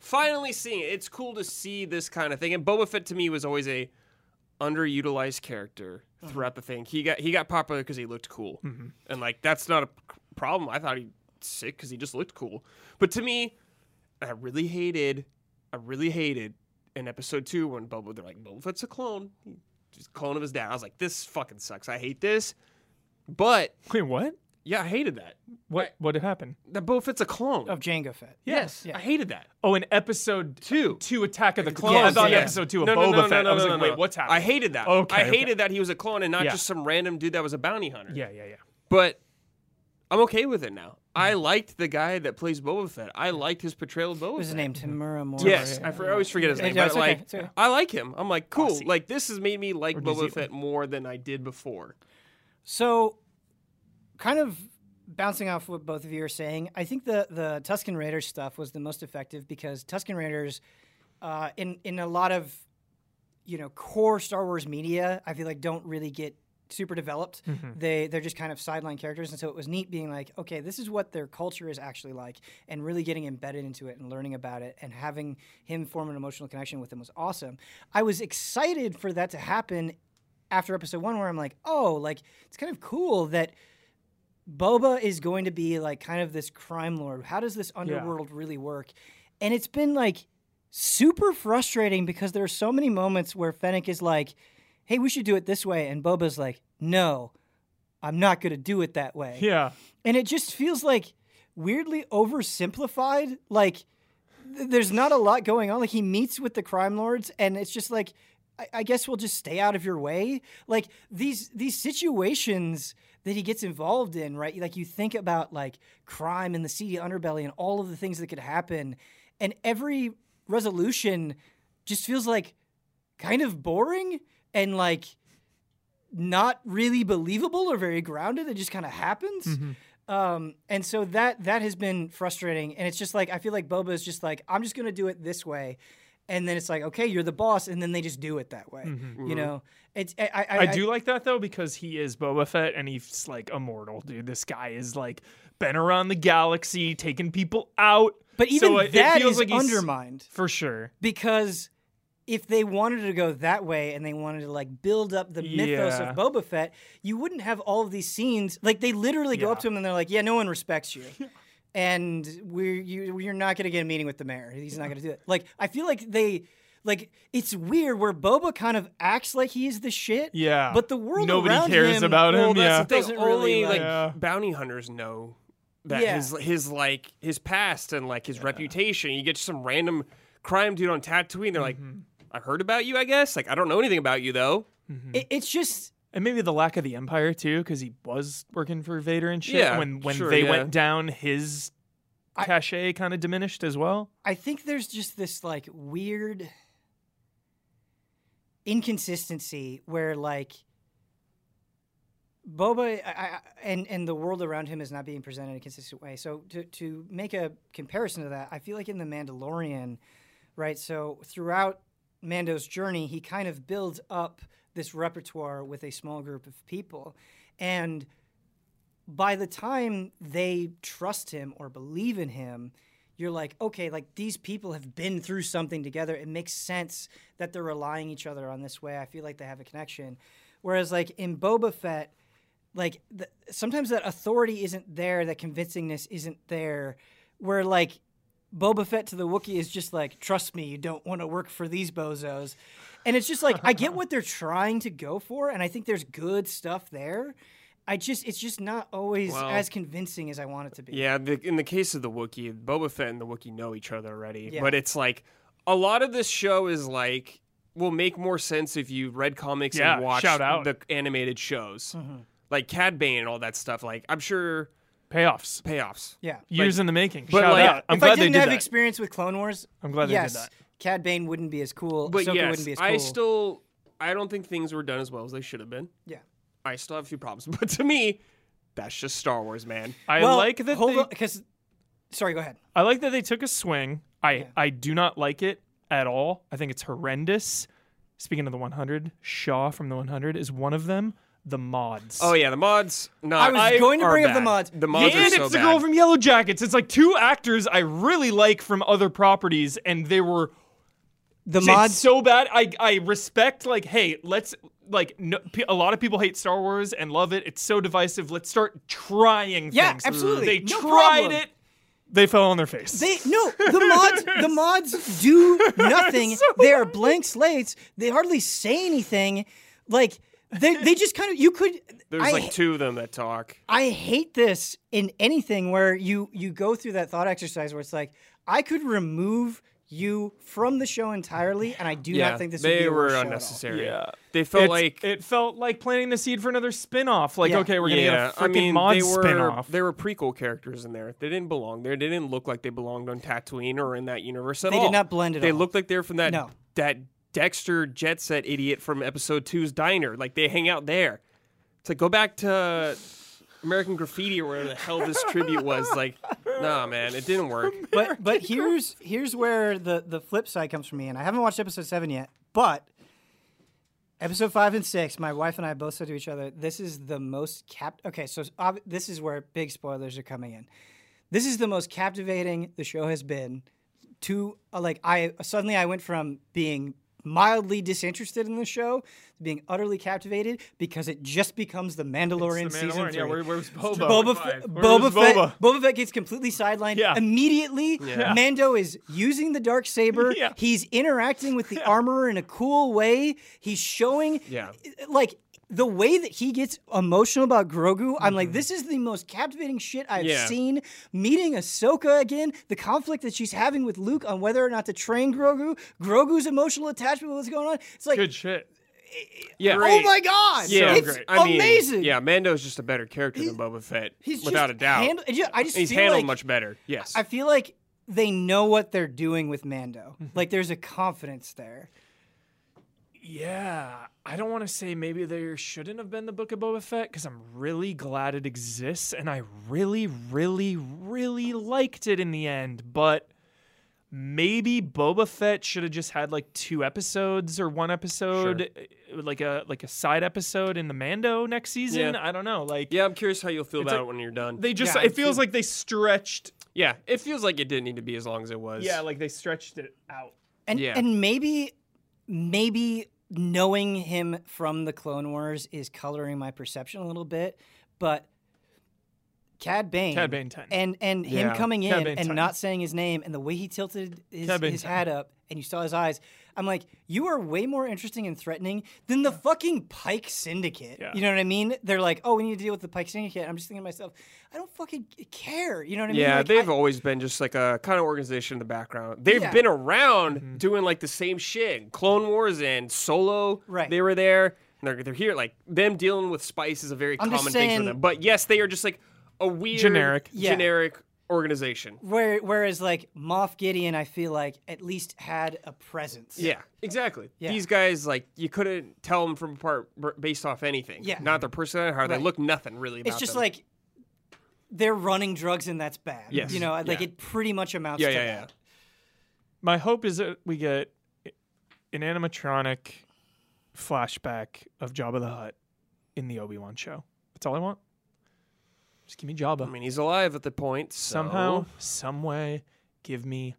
finally seeing it. It's cool to see this kind of thing. And Boba Fett to me was always a underutilized character throughout the thing. He got popular because he looked cool. Mm-hmm. And that's not a problem. I thought he was sick because he just looked cool. But to me, I really hated I really hated in episode 2 when Boba, they're like, Boba Fett's a clone. He's a clone of his dad. I was like, this fucking sucks. I hate this. But wait, what? Yeah, I hated that. What happened? That Boba Fett's a clone of Jango Fett. Yes, yeah. I hated that. Oh, in episode 2, Attack of the Clones. Yes, I thought episode 2 of Boba Fett. I was like, wait, what's happening? I hated that. Okay, I hated that he was a clone and not just some random dude that was a bounty hunter. Yeah. But I'm okay with it now. I liked the guy that plays Boba Fett. I liked his portrayal of Boba Fett. What was his name? Tamura Morris. Yes, I always forget his name. No, but okay. I like him. I'm like, cool. Aussie. Like, this has made me like Boba Fett more than I did before. So, kind of bouncing off what both of you are saying, I think the Tusken Raiders stuff was the most effective because Tusken Raiders, in a lot of, core Star Wars media, I feel like don't really get super developed. Mm-hmm. They're just kind of sideline characters, and so it was neat being like, okay, this is what their culture is actually like, and really getting embedded into it and learning about it, and having him form an emotional connection with them was awesome. I was excited for that to happen after episode 1, where I'm like, oh, like, it's kind of cool that Boba is going to be like kind of this crime lord. How does this underworld really work? And it's been like super frustrating because there are so many moments where Fennec is like, hey, we should do it this way. And Boba's like, no, I'm not going to do it that way. Yeah. And it just feels like weirdly oversimplified. Like there's not a lot going on. Like he meets with the crime lords and it's just like, I guess we'll just stay out of your way. Like these situations that he gets involved in, right? Like you think about like crime and the seedy underbelly and all of the things that could happen. And every resolution just feels like kind of boring and like not really believable or very grounded. It just kind of happens. Mm-hmm. And so that has been frustrating. And it's just like, I feel like Boba is just like, I'm just going to do it this way. And then it's like, okay, you're the boss. And then they just do it that way. Mm-hmm. You know, it's, I do like that though, because he is Boba Fett and he's like immortal, dude. This guy is like been around the galaxy, taking people out. But even so that feels is like undermined for sure, because if they wanted to go that way and they wanted to like build up the mythos of Boba Fett, you wouldn't have all of these scenes. Like they literally go up to him and they're like, yeah, no one respects you. And you're not going to get a meeting with the mayor. He's not going to do it. Like, I feel like it's weird where Boba kind of acts like he's the shit. Yeah. But the world around him. Nobody cares about him. That's only bounty hunters know that his past and like his reputation. You get some random crime dude on Tatooine. They're like, I heard about you, I guess. Like, I don't know anything about you, though. Mm-hmm. It's just... And maybe the lack of the Empire, too, because he was working for Vader and shit. Yeah, when they went down, his cachet kind of diminished as well. I think there's just this, like, weird inconsistency where, like, Boba and the world around him is not being presented in a consistent way. So to make a comparison to that, I feel like in The Mandalorian, right, so throughout Mando's journey, he kind of builds up this repertoire with a small group of people. And by the time they trust him or believe in him, you're like, okay, like these people have been through something together. It makes sense that they're relying each other on this way. I feel like they have a connection. Whereas like in Boba Fett, like sometimes that authority isn't there, that convincingness isn't there, where like Boba Fett to the Wookiee is just like, trust me, you don't want to work for these bozos. And it's just like, I get what they're trying to go for, and I think there's good stuff there. It's just not always as convincing as I want it to be. Yeah, in the case of the Wookiee, Boba Fett and the Wookiee know each other already. Yeah. But it's like, a lot of this show is like, will make more sense if you read comics and watched the animated shows. Mm-hmm. Like Cad Bane and all that stuff. Like, I'm sure... Payoffs. Yeah. Years in the making. But I'm glad they did that. If I didn't have experience with Clone Wars, I'm glad they did that. Cad Bane wouldn't be as cool. But Ahsoka wouldn't be as cool. I don't think things were done as well as they should have been. Yeah. I still have a few problems. But to me, that's just Star Wars, man. Sorry, go ahead. I like that they took a swing. I do not like it at all. I think it's horrendous. Speaking of the 100, Shaw from the 100 is one of them. The mods. Oh, yeah, the mods. No, I was going to bring up the mods. The mods are so bad. And it's the girl from Yellow Jackets. It's like two actors I really like from other properties, and they were mods so bad. I respect, like, hey, let's, like, a lot of people hate Star Wars and love it. It's so divisive. Let's start trying things. Yeah, absolutely. They tried it. They fell on their face. The mods do nothing. So they are blank slates. They hardly say anything. Like they just kind of, you could. There's two of them that talk. I hate this in anything where you go through that thought exercise where it's like, I could remove you from the show entirely, and I do not think this would be a show. They were unnecessary. Yeah. They felt it felt like planting the seed for another spin-off. Like, okay, we're getting a freaking mod spin-off. There were prequel characters in there. They didn't belong there. They didn't look like they belonged on Tatooine or in that universe at all. They did not blend it. They looked like they were from that Dexter Jet Set idiot from episode 2's diner. Like, they hang out there. It's like, go back to American Graffiti or whatever the hell this tribute was. Like, nah, man, it didn't work. But here's where the flip side comes from me, and I haven't watched episode 7 yet, but episode 5 and 6, my wife and I both said to each other, this is the most okay, so this is where big spoilers are coming in. This is the most captivating the show has been to, like, I went from being mildly disinterested in the show, being utterly captivated, because it just becomes the Mandalorian, it's the Mandalorian season 3. Yeah, where's Boba? Boba Fett gets completely sidelined immediately. Yeah. Mando is using the dark saber. Yeah. He's interacting with the armorer in a cool way. He's showing, like, the way that he gets emotional about Grogu, I'm like, this is the most captivating shit I've seen. Meeting Ahsoka again, the conflict that she's having with Luke on whether or not to train Grogu, Grogu's emotional attachment, what's going on. It's like, good shit. Yeah. Oh my God! Yeah, so it's amazing. Yeah, Mando's just a better character than Boba Fett, without a doubt. He's handled much better. Yes, I feel like they know what they're doing with Mando. Like, there's a confidence there. Yeah, I don't want to say maybe there shouldn't have been the Book of Boba Fett, because I'm really glad it exists, and I really, really, really liked it in the end, but maybe Boba Fett should have just had, like, 2 episodes or 1 episode, like a side episode in the Mando next season. Yeah. I don't know. Like, yeah, I'm curious how you'll feel about it when you're done. They just it feels like they stretched. Yeah, it feels like it didn't need to be as long as it was. Yeah, like they stretched it out. And maybe knowing him from the Clone Wars is coloring my perception a little bit, but Cad Bane and him coming in and not saying his name, and the way he tilted his hat up and you saw his eyes, I'm like, you are way more interesting and threatening than the fucking Pike Syndicate. Yeah. You know what I mean? They're like, oh, we need to deal with the Pike Syndicate. I'm just thinking to myself, I don't fucking care. You know what I mean? Yeah, like, they've always been just like a kind of organization in the background. They've been around doing like the same shit. Clone Wars and Solo, they were there. And they're here. Like, them dealing with spice is a very common thing for them. But yes, they are just like a weird generic organization. Whereas like Moff Gideon, I feel like at least had a presence. Yeah, exactly. Yeah. These guys, like, you couldn't tell them from apart based off anything. Yeah. Not their personality, how they look, nothing really about them. It's just like they're running drugs and that's bad. Yes. You know, like it pretty much amounts to that. My hope is that we get an animatronic flashback of Jabba the Hutt in the Obi-Wan show. That's all I want. Just give me Jabba. I mean, he's alive at the point. So. Somehow, some way, give me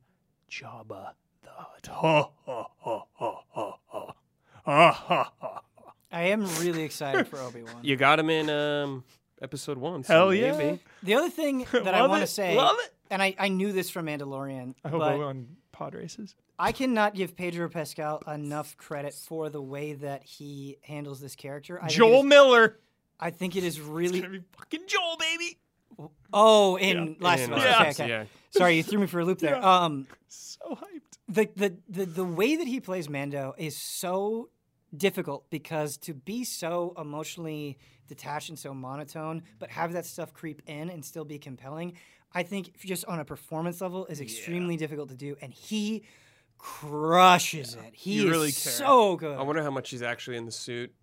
Jabba the Hutt. Ha, ha, ha, ha, ha, ha. Ha, ha, ha, ha. I am really excited for Obi-Wan. You got him in episode 1. So hell yeah. Maybe. The other thing that I want to say, and I knew this from Mandalorian. I hope Obi-Wan pod races. I cannot give Pedro Pascal enough credit for the way that he handles this character. Joel Miller. I think it is really... It's going to be fucking Joel, baby! Oh, in Last of Us. Yeah. Okay. Yeah. Sorry, you threw me for a loop there. Yeah. So hyped. The way that he plays Mando is so difficult, because to be so emotionally detached and so monotone, but have that stuff creep in and still be compelling, I think just on a performance level is extremely difficult to do, and he crushes it. He is so good. I wonder how much he's actually in the suit.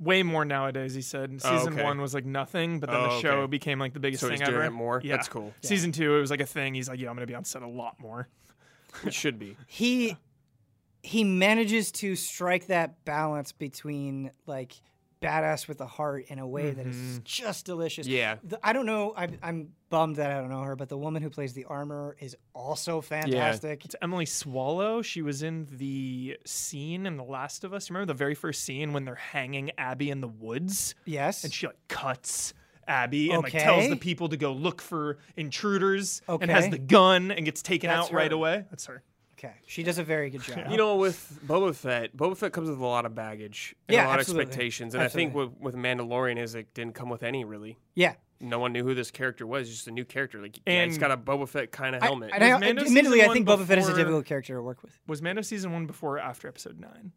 Way more nowadays, he said. And season 1 was like nothing, but then the show became like the biggest thing ever. So he's doing it more? Yeah. That's cool. Yeah. Season 2, it was like a thing. He's like, yeah, I'm going to be on set a lot more. It should be. He manages to strike that balance between like badass with a heart in a way that is just delicious. Yeah. I don't know. I'm bummed that I don't know her, but the woman who plays the armor is also fantastic. Yeah. It's Emily Swallow. She was in the scene in The Last of Us. Remember the very first scene when they're hanging Abby in the woods? Yes. And she like cuts Abby and like tells the people to go look for intruders and has the gun and gets taken out right away. That's her. Okay. She does a very good job. You know, with Boba Fett comes with a lot of baggage and a lot of expectations. And I think with Mandalorian is it didn't come with any really. Yeah. No one knew who this character was. Just a new character. Like, yeah, he's got a Boba Fett kind of helmet. Admittedly, I think Boba Fett is a difficult character to work with. Was Mando season 1 before or after episode 9?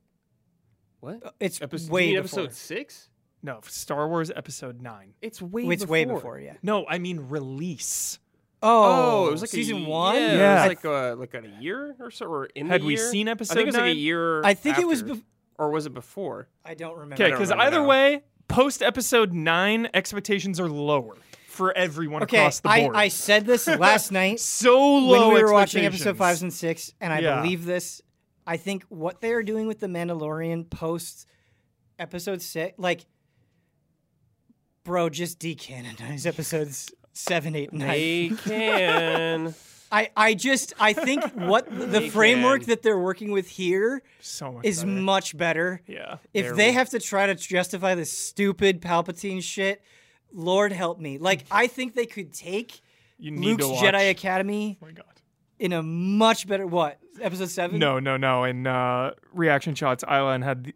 What? It's way before. Episode 6? No, Star Wars episode 9. It's way before. It's way before, yeah. No, I mean release. Oh, it was like season 1? Yeah, yeah. It was like a year or so, or in Had the year? Had we seen episode 9? I think it was like a year I think after. It was... Or was it before? I don't remember. Okay, because either way... Post episode 9, expectations are lower for everyone across the board. I said this last night. So low when we were watching episode 5 and 6, and I believe this. I think what they are doing with the Mandalorian post episode 6, like, bro, just decanonize episodes 7, 8, 9. They can. I think what the framework that they're working with here is much better. Yeah. If they have to try to justify this stupid Palpatine shit, Lord help me. Like, I think they could take Luke's Jedi Academy in a much better, what, episode 7? No. In Reaction Shots, Island had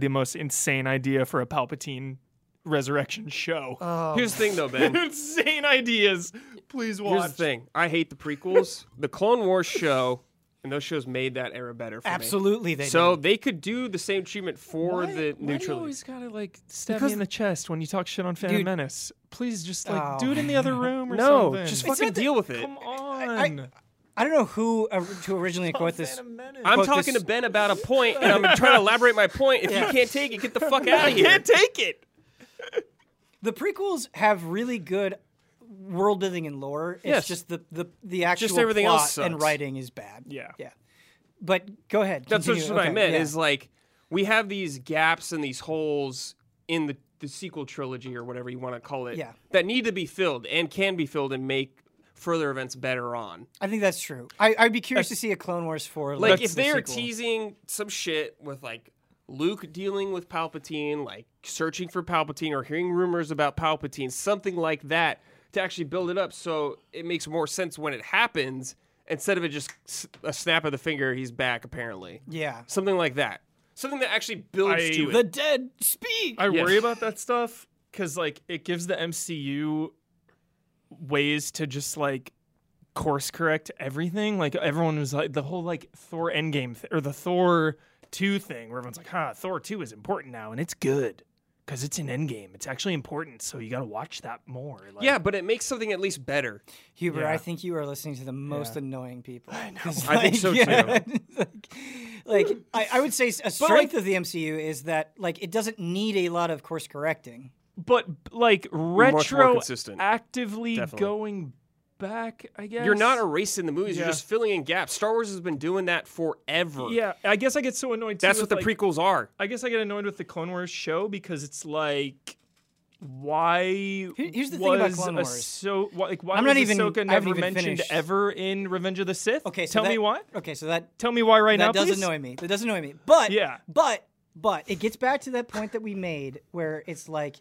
the most insane idea for a Palpatine resurrection show. Oh. Here's the thing, though, Ben. Insane ideas. Please watch. Here's the thing. I hate the prequels. The Clone Wars show, and those shows made that era better for me. Absolutely, they did. So they could do the same treatment for the new trilogy. You always gotta, like, stab me in the chest when you talk shit on Phantom Menace. Please just, like, do it in the other room or something. No, just fucking deal with it. Come on. I don't know who to originally quote this. I'm talking to Ben about a point, and I'm trying to elaborate my point. If you can't take it, get the fuck out of here. I can't take it. The prequels have really good world building and lore. It's just the actual everything plot else and writing is bad. Yeah. Yeah. But go ahead. That's just what I meant is like we have these gaps and these holes in the sequel trilogy or whatever you want to call it that need to be filled and can be filled and make further events better on. I think that's true. I'd be curious to see a Clone Wars 4. Like if they're teasing some shit with like Luke dealing with Palpatine, like searching for Palpatine or hearing rumors about Palpatine, something like that to actually build it up so it makes more sense when it happens instead of it just a snap of the finger, he's back apparently. Yeah. Something like that. Something that actually builds to it. The dead speak! I worry about that stuff because like it gives the MCU ways to just like course correct everything. Like everyone was like the whole like Thor Endgame or the Thor 2 thing where everyone's like, Thor 2 is important now and it's good because it's an Endgame. It's actually important, so you got to watch that more. Like, yeah, but it makes something at least better. Huber, I think you are listening to the most annoying people. I know. Like, I think so too. like I would say a strength of the MCU is that like it doesn't need a lot of course correcting. But like retroactively going back, I guess. You're not erasing the movies. You're just filling in gaps. Star Wars has been doing that forever. Yeah, I guess I get so annoyed too. That's what the prequels are. I guess I get annoyed with the Clone Wars show because it's like, why Here's the thing about Clone Wars. Why was Ahsoka never mentioned ever in Revenge of the Sith? Okay, so tell me why. Okay, so tell me why right now, please. That does annoy me. That does annoy me. But it gets back to that point that we made where it's like,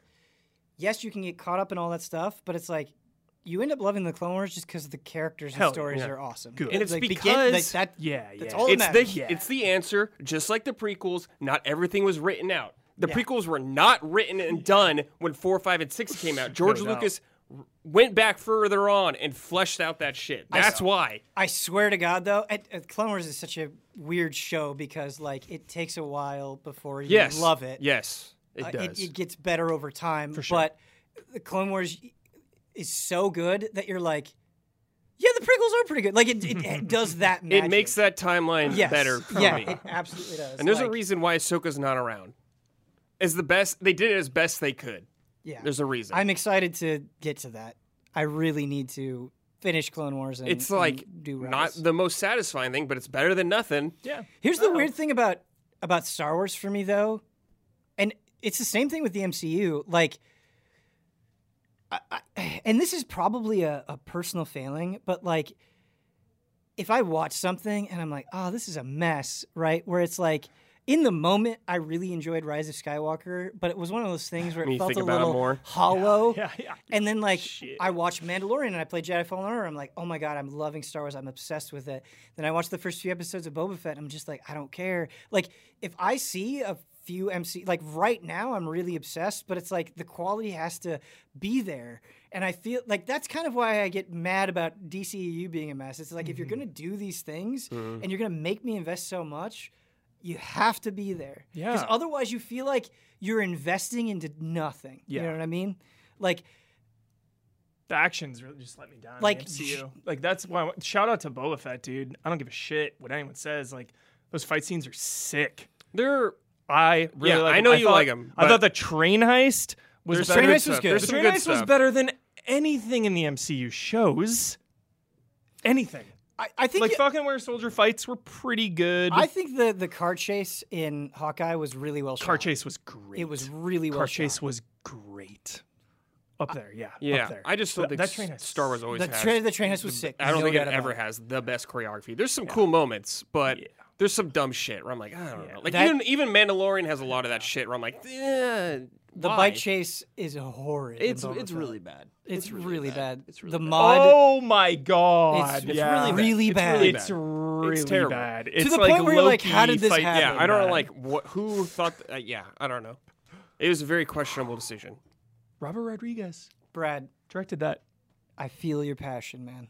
yes, you can get caught up in all that stuff, but it's like, you end up loving the Clone Wars just because the characters and stories are awesome. Good. And it's like, because... That's all that matters. It's the answer, just like the prequels, not everything was written out. The prequels were not written and done when 4, 5, and 6 came out. George Lucas went back further on and fleshed out that shit. That's why. I swear to God, though, Clone Wars is such a weird show because like it takes a while before you love it. Yes, it does. It gets better over time. For sure. But the Clone Wars... is so good that you're like, yeah, the prequels are pretty good. Like, it does that magic. It makes that timeline better for me. Yeah, it absolutely does. And there's a reason why Ahsoka's not around. It's the best. They did it as best they could. Yeah. There's a reason. I'm excited to get to that. I really need to finish Clone Wars and it's like and do not the most satisfying thing, but it's better than nothing. Yeah. Here's the weird thing about Star Wars for me, though. And it's the same thing with the MCU. Like... and this is probably a personal failing, but like if I watch something and I'm like, oh, this is a mess, right? Where it's like in the moment, I really enjoyed Rise of Skywalker, but it was one of those things where it felt a little hollow. Yeah. And then, like, I watched Mandalorian and I played Jedi Fallen Order. I'm like, oh my God, I'm loving Star Wars. I'm obsessed with it. Then I watched the first few episodes of Boba Fett and I'm just like, I don't care. Like, if I see a few MC, like, right now, I'm really obsessed, but it's like the quality has to be there. And I feel like that's kind of why I get mad about DCEU being a mess. It's like, if you're going to do these things and you're going to make me invest so much, you have to be there. Yeah. Because otherwise you feel like you're investing into nothing. Yeah. You know what I mean? Like, the actions really just let me down. Like, MCU. Like, that's why shout out to Boba Fett, dude. I don't give a shit what anyone says. Like, those fight scenes are sick. I really like them. I know you like them. I thought the train heist was better. The train heist was good. The train heist was better than anything in the MCU shows. Anything. I think like fucking where soldier fights were pretty good. I think the car chase in Hawkeye was really well shot. Car chase was great. It was really well shot. Car chase was great. Up there, yeah. Yeah. Up there. I just don't think Star Wars always has. The train heist was sick. I don't think it ever has the best choreography. There's some cool moments, but there's some dumb shit where I'm like, I don't know. Like even Mandalorian has a lot of that shit where I'm like, the bike chase is horrid. It's really bad. It's really bad. It's really bad. The mod. Oh my God. It's really bad. It's really bad. To the point where you're like, how did this happen? Yeah, I don't know. Like, who thought? Yeah, I don't know. It was a very questionable decision. Robert Rodriguez. Brad directed that. I feel your passion, man.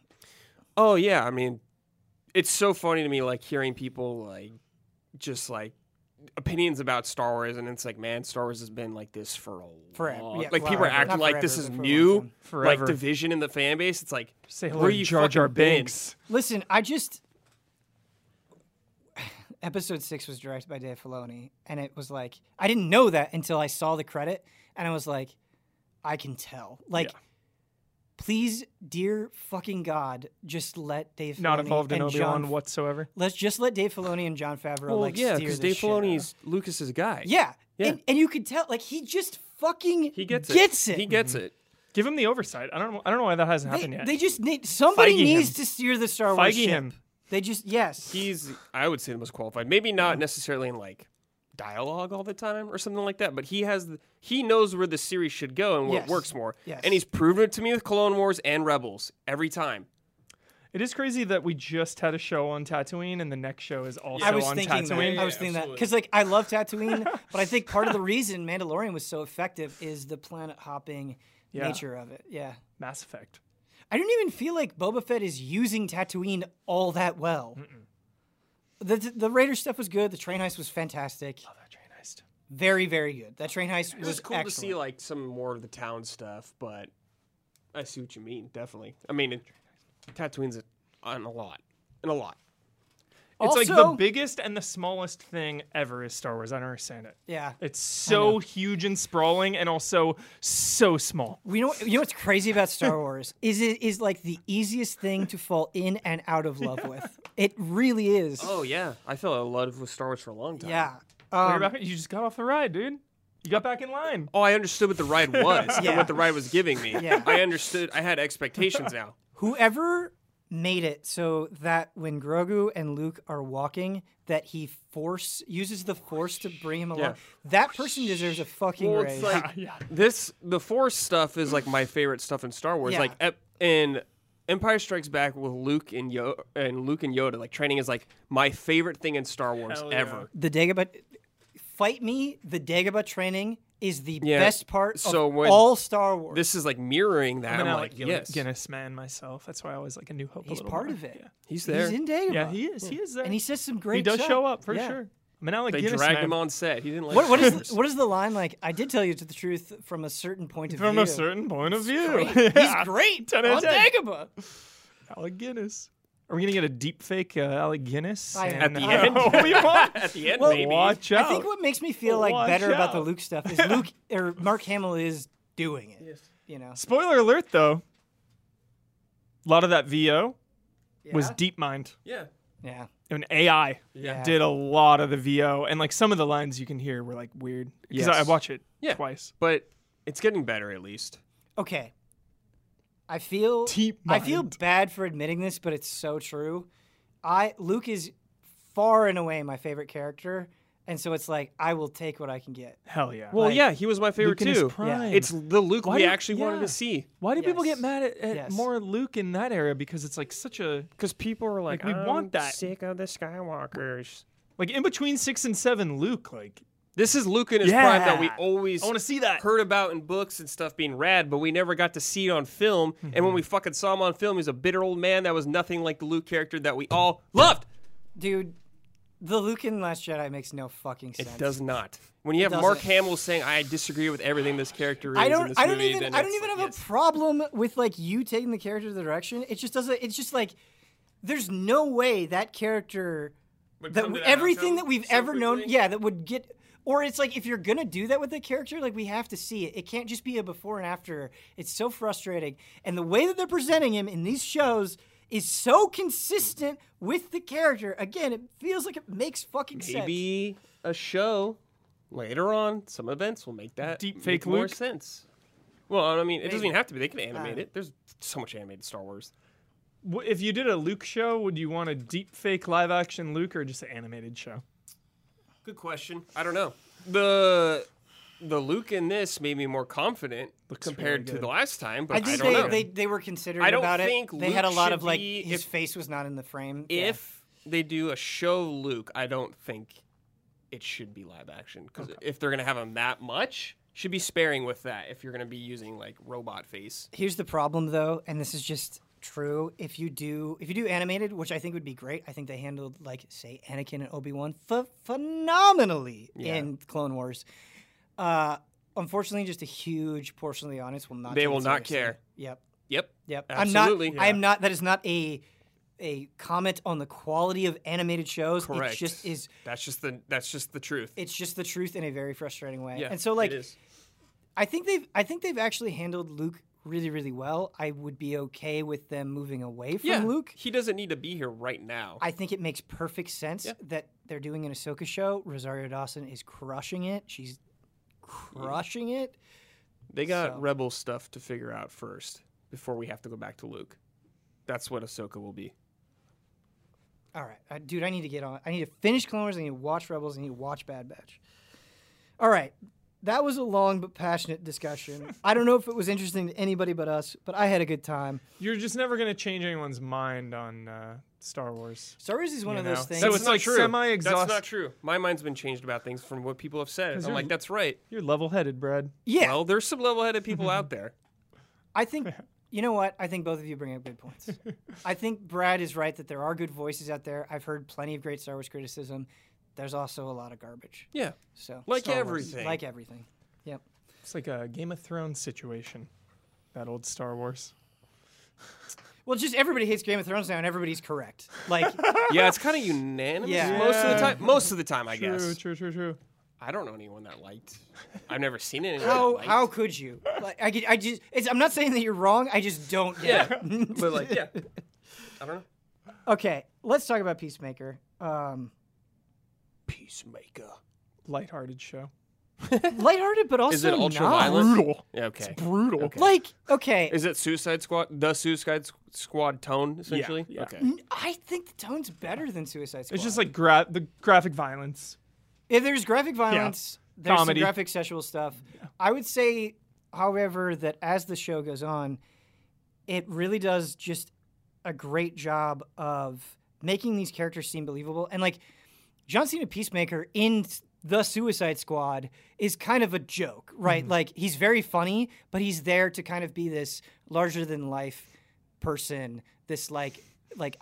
Oh yeah, I mean, it's so funny to me, like hearing people like just like opinions about Star Wars, and it's like, man, Star Wars has been like this for a forever. Long. Yeah, like people are acting like this is new, like division in the fan base. It's like, say hello, Jar Jar Binks. Listen, I just Episode 6 was directed by Dave Filoni, and it was like I didn't know that until I saw the credit, and I was like, I can tell. Like, please, dear fucking God, just let Dave Filoni not involved in Obi-Wan whatsoever. Let's just let Dave Filoni and Jon Favreau steer this shit. Yeah, because Dave Filoni's Lucas's guy. Yeah. And you could tell, like, he just fucking gets it. He gets it. Give him the oversight. I don't know why that hasn't happened yet. They just need somebody needs to steer the Star Wars ship. They just he's I would say the most qualified. Maybe not necessarily in like dialogue all the time or something like that, but he has he knows where the series should go and what works more, and he's proven it to me with Clone Wars and Rebels every time. It is crazy that we just had a show on Tatooine and the next show is also on Tatooine. I was thinking that because like I love Tatooine, but I think part of the reason Mandalorian was so effective is the planet hopping nature of it. Yeah, Mass Effect. I don't even feel like Boba Fett is using Tatooine all that well. Mm-mm. The Raider stuff was good. The train heist was fantastic. Oh, that train heist. Very, very good. That train heist was cool excellent. To see, like, some more of the town stuff, but I see what you mean, definitely. I mean, Tatooine's on a lot. It's also, like the biggest and the smallest thing ever is Star Wars. I don't understand it. Yeah. It's so huge and sprawling and also so small. You know what's crazy about Star Wars is it is like the easiest thing to fall in and out of love with. It really is. Oh, yeah. I fell in love with Star Wars for a long time. Yeah. You just got off the ride, dude. You got back in line. Oh, I understood what the ride was and what the ride was giving me. Yeah. I understood. I had expectations now. Whoever made it so that when Grogu and Luke are walking, that he uses the Force to bring him along. Yeah. That person deserves a fucking raise. Like, the Force stuff is like my favorite stuff in Star Wars. Yeah. Like in Empire Strikes Back with Luke and Yoda, like training is like my favorite thing in Star Wars ever. The Dagobah, fight me. The Dagobah training is the best part of all Star Wars. This is like mirroring that. I'm like Guinness man myself. That's why I always like A New Hope. He's a part of it. Yeah. He's there. He's in Dagobah. Yeah, he is. He is there. And he says some great stuff. He does show up for sure. I mean, I like Guinness. They dragged him on set. He didn't like what is the line like? I did tell you the truth from a certain point of view. From a certain point of view. He's great on Dagobah. Alec Guinness. Are we going to get a deep fake Alec Guinness? At the end? At the end, maybe. Watch out. I think what makes me feel like better about the Luke stuff is Luke, or Mark Hamill is doing it. Yes. You know. Spoiler alert, though. A lot of that VO was DeepMind. Yeah. An AI did a lot of the VO. And like some of the lines you can hear were like weird. Because I watch it twice. But it's getting better at least. Okay. I feel bad for admitting this, but it's so true. Luke is far and away my favorite character, And so it's like, I will take what I can get. Hell yeah. Well, like, yeah, he was my favorite too. Yeah. It's the Luke we actually wanted to see. Why do people get mad at more Luke in that era? Because it's like such a... Because people are like, we want that. Sick of the Skywalkers. Like in between 6 and 7, Luke, like... This is Luke in his prime that we always heard about in books and stuff being rad, but we never got to see it on film. Mm-hmm. And when we fucking saw him on film, he was a bitter old man that was nothing like the Luke character that we all loved. Dude, the Luke in Last Jedi makes no fucking sense. It does not. When you have Mark Hamill saying, I disagree with everything this character is in this movie. I don't even have a problem with like you taking the character direction. It just doesn't, it's just like, there's no way that character, everything that we've ever known, that would get... Or it's like, if you're going to do that with the character, like, we have to see it. It can't just be a before and after. It's so frustrating. And the way that they're presenting him in these shows is so consistent with the character. Again, it feels like it makes fucking sense. Maybe a show later on, some events will make that deepfake more sense. Well, I mean, it doesn't even have to be. They can animate it. There's so much animated Star Wars. If you did a Luke show, would you want a deepfake live-action Luke or just an animated show? Good question. I don't know. The Luke in this made me more confident compared to the last time, but I don't know. They were considered about it. They had a lot of like his face was not in the frame. If they do a show Luke, I don't think it should be live action because if they're going to have him that much, should be sparing with that if you're going to be using like robot face. Here's the problem though, and this is just true. If you do animated, which I think would be great, I think they handled like say Anakin and Obi-Wan phenomenally in Clone Wars. Unfortunately, just a huge portion of the audience will not. They will not care. Yep. Absolutely. I am not. That is not a comment on the quality of animated shows. Correct. It just is. That's just the truth. It's just the truth in a very frustrating way. Yeah, and so like, it is. I think they've actually handled Luke really, really well. I would be okay with them moving away from Luke. He doesn't need to be here right now. I think it makes perfect sense that they're doing an Ahsoka show. Rosario Dawson is crushing it. She's crushing it. They got Rebel stuff to figure out first before we have to go back to Luke. That's what Ahsoka will be. All right. Dude, I need to get on. I need to finish Clone Wars. I need to watch Rebels. I need to watch Bad Batch. All right. That was a long but passionate discussion. I don't know if it was interesting to anybody but us, but I had a good time. You're just never going to change anyone's mind on Star Wars. Star Wars is one of those things. So it's like semi-exhausting. That's not true. My mind's been changed about things from what people have said. I'm like, that's right. You're level-headed, Brad. Yeah. Well, there's some level-headed people out there. I think, you know what? I think both of you bring up good points. I think Brad is right that there are good voices out there. I've heard plenty of great Star Wars criticism. There's also a lot of garbage. Yeah. So Like everything. Yep. It's like a Game of Thrones situation, that old Star Wars. Well, just everybody hates Game of Thrones now, and everybody's correct. Like, yeah, it's kind of unanimous most of the time. Most of the time, I guess. True. I don't know anyone that liked. I've never seen anyone that liked. How could you? Like, I'm not saying that you're wrong. I just don't get it. But like, I don't know. Okay, let's talk about Peacemaker. Peacemaker. Lighthearted show. Lighthearted, but also is it ultra-violent? Brutal. Yeah, okay. It's brutal. Okay. Like, okay. Is it Suicide Squad? The Suicide Squad tone, essentially? Yeah. Okay. I think the tone's better than Suicide Squad. It's just like the graphic violence. Yeah, there's graphic violence. Yeah. There's comedy. Some graphic sexual stuff. Yeah. I would say, however, that as the show goes on, it really does just a great job of making these characters seem believable. And like, John Cena Peacemaker in The Suicide Squad is kind of a joke, right? Mm-hmm. Like, he's very funny, but he's there to kind of be this larger-than-life person, this, like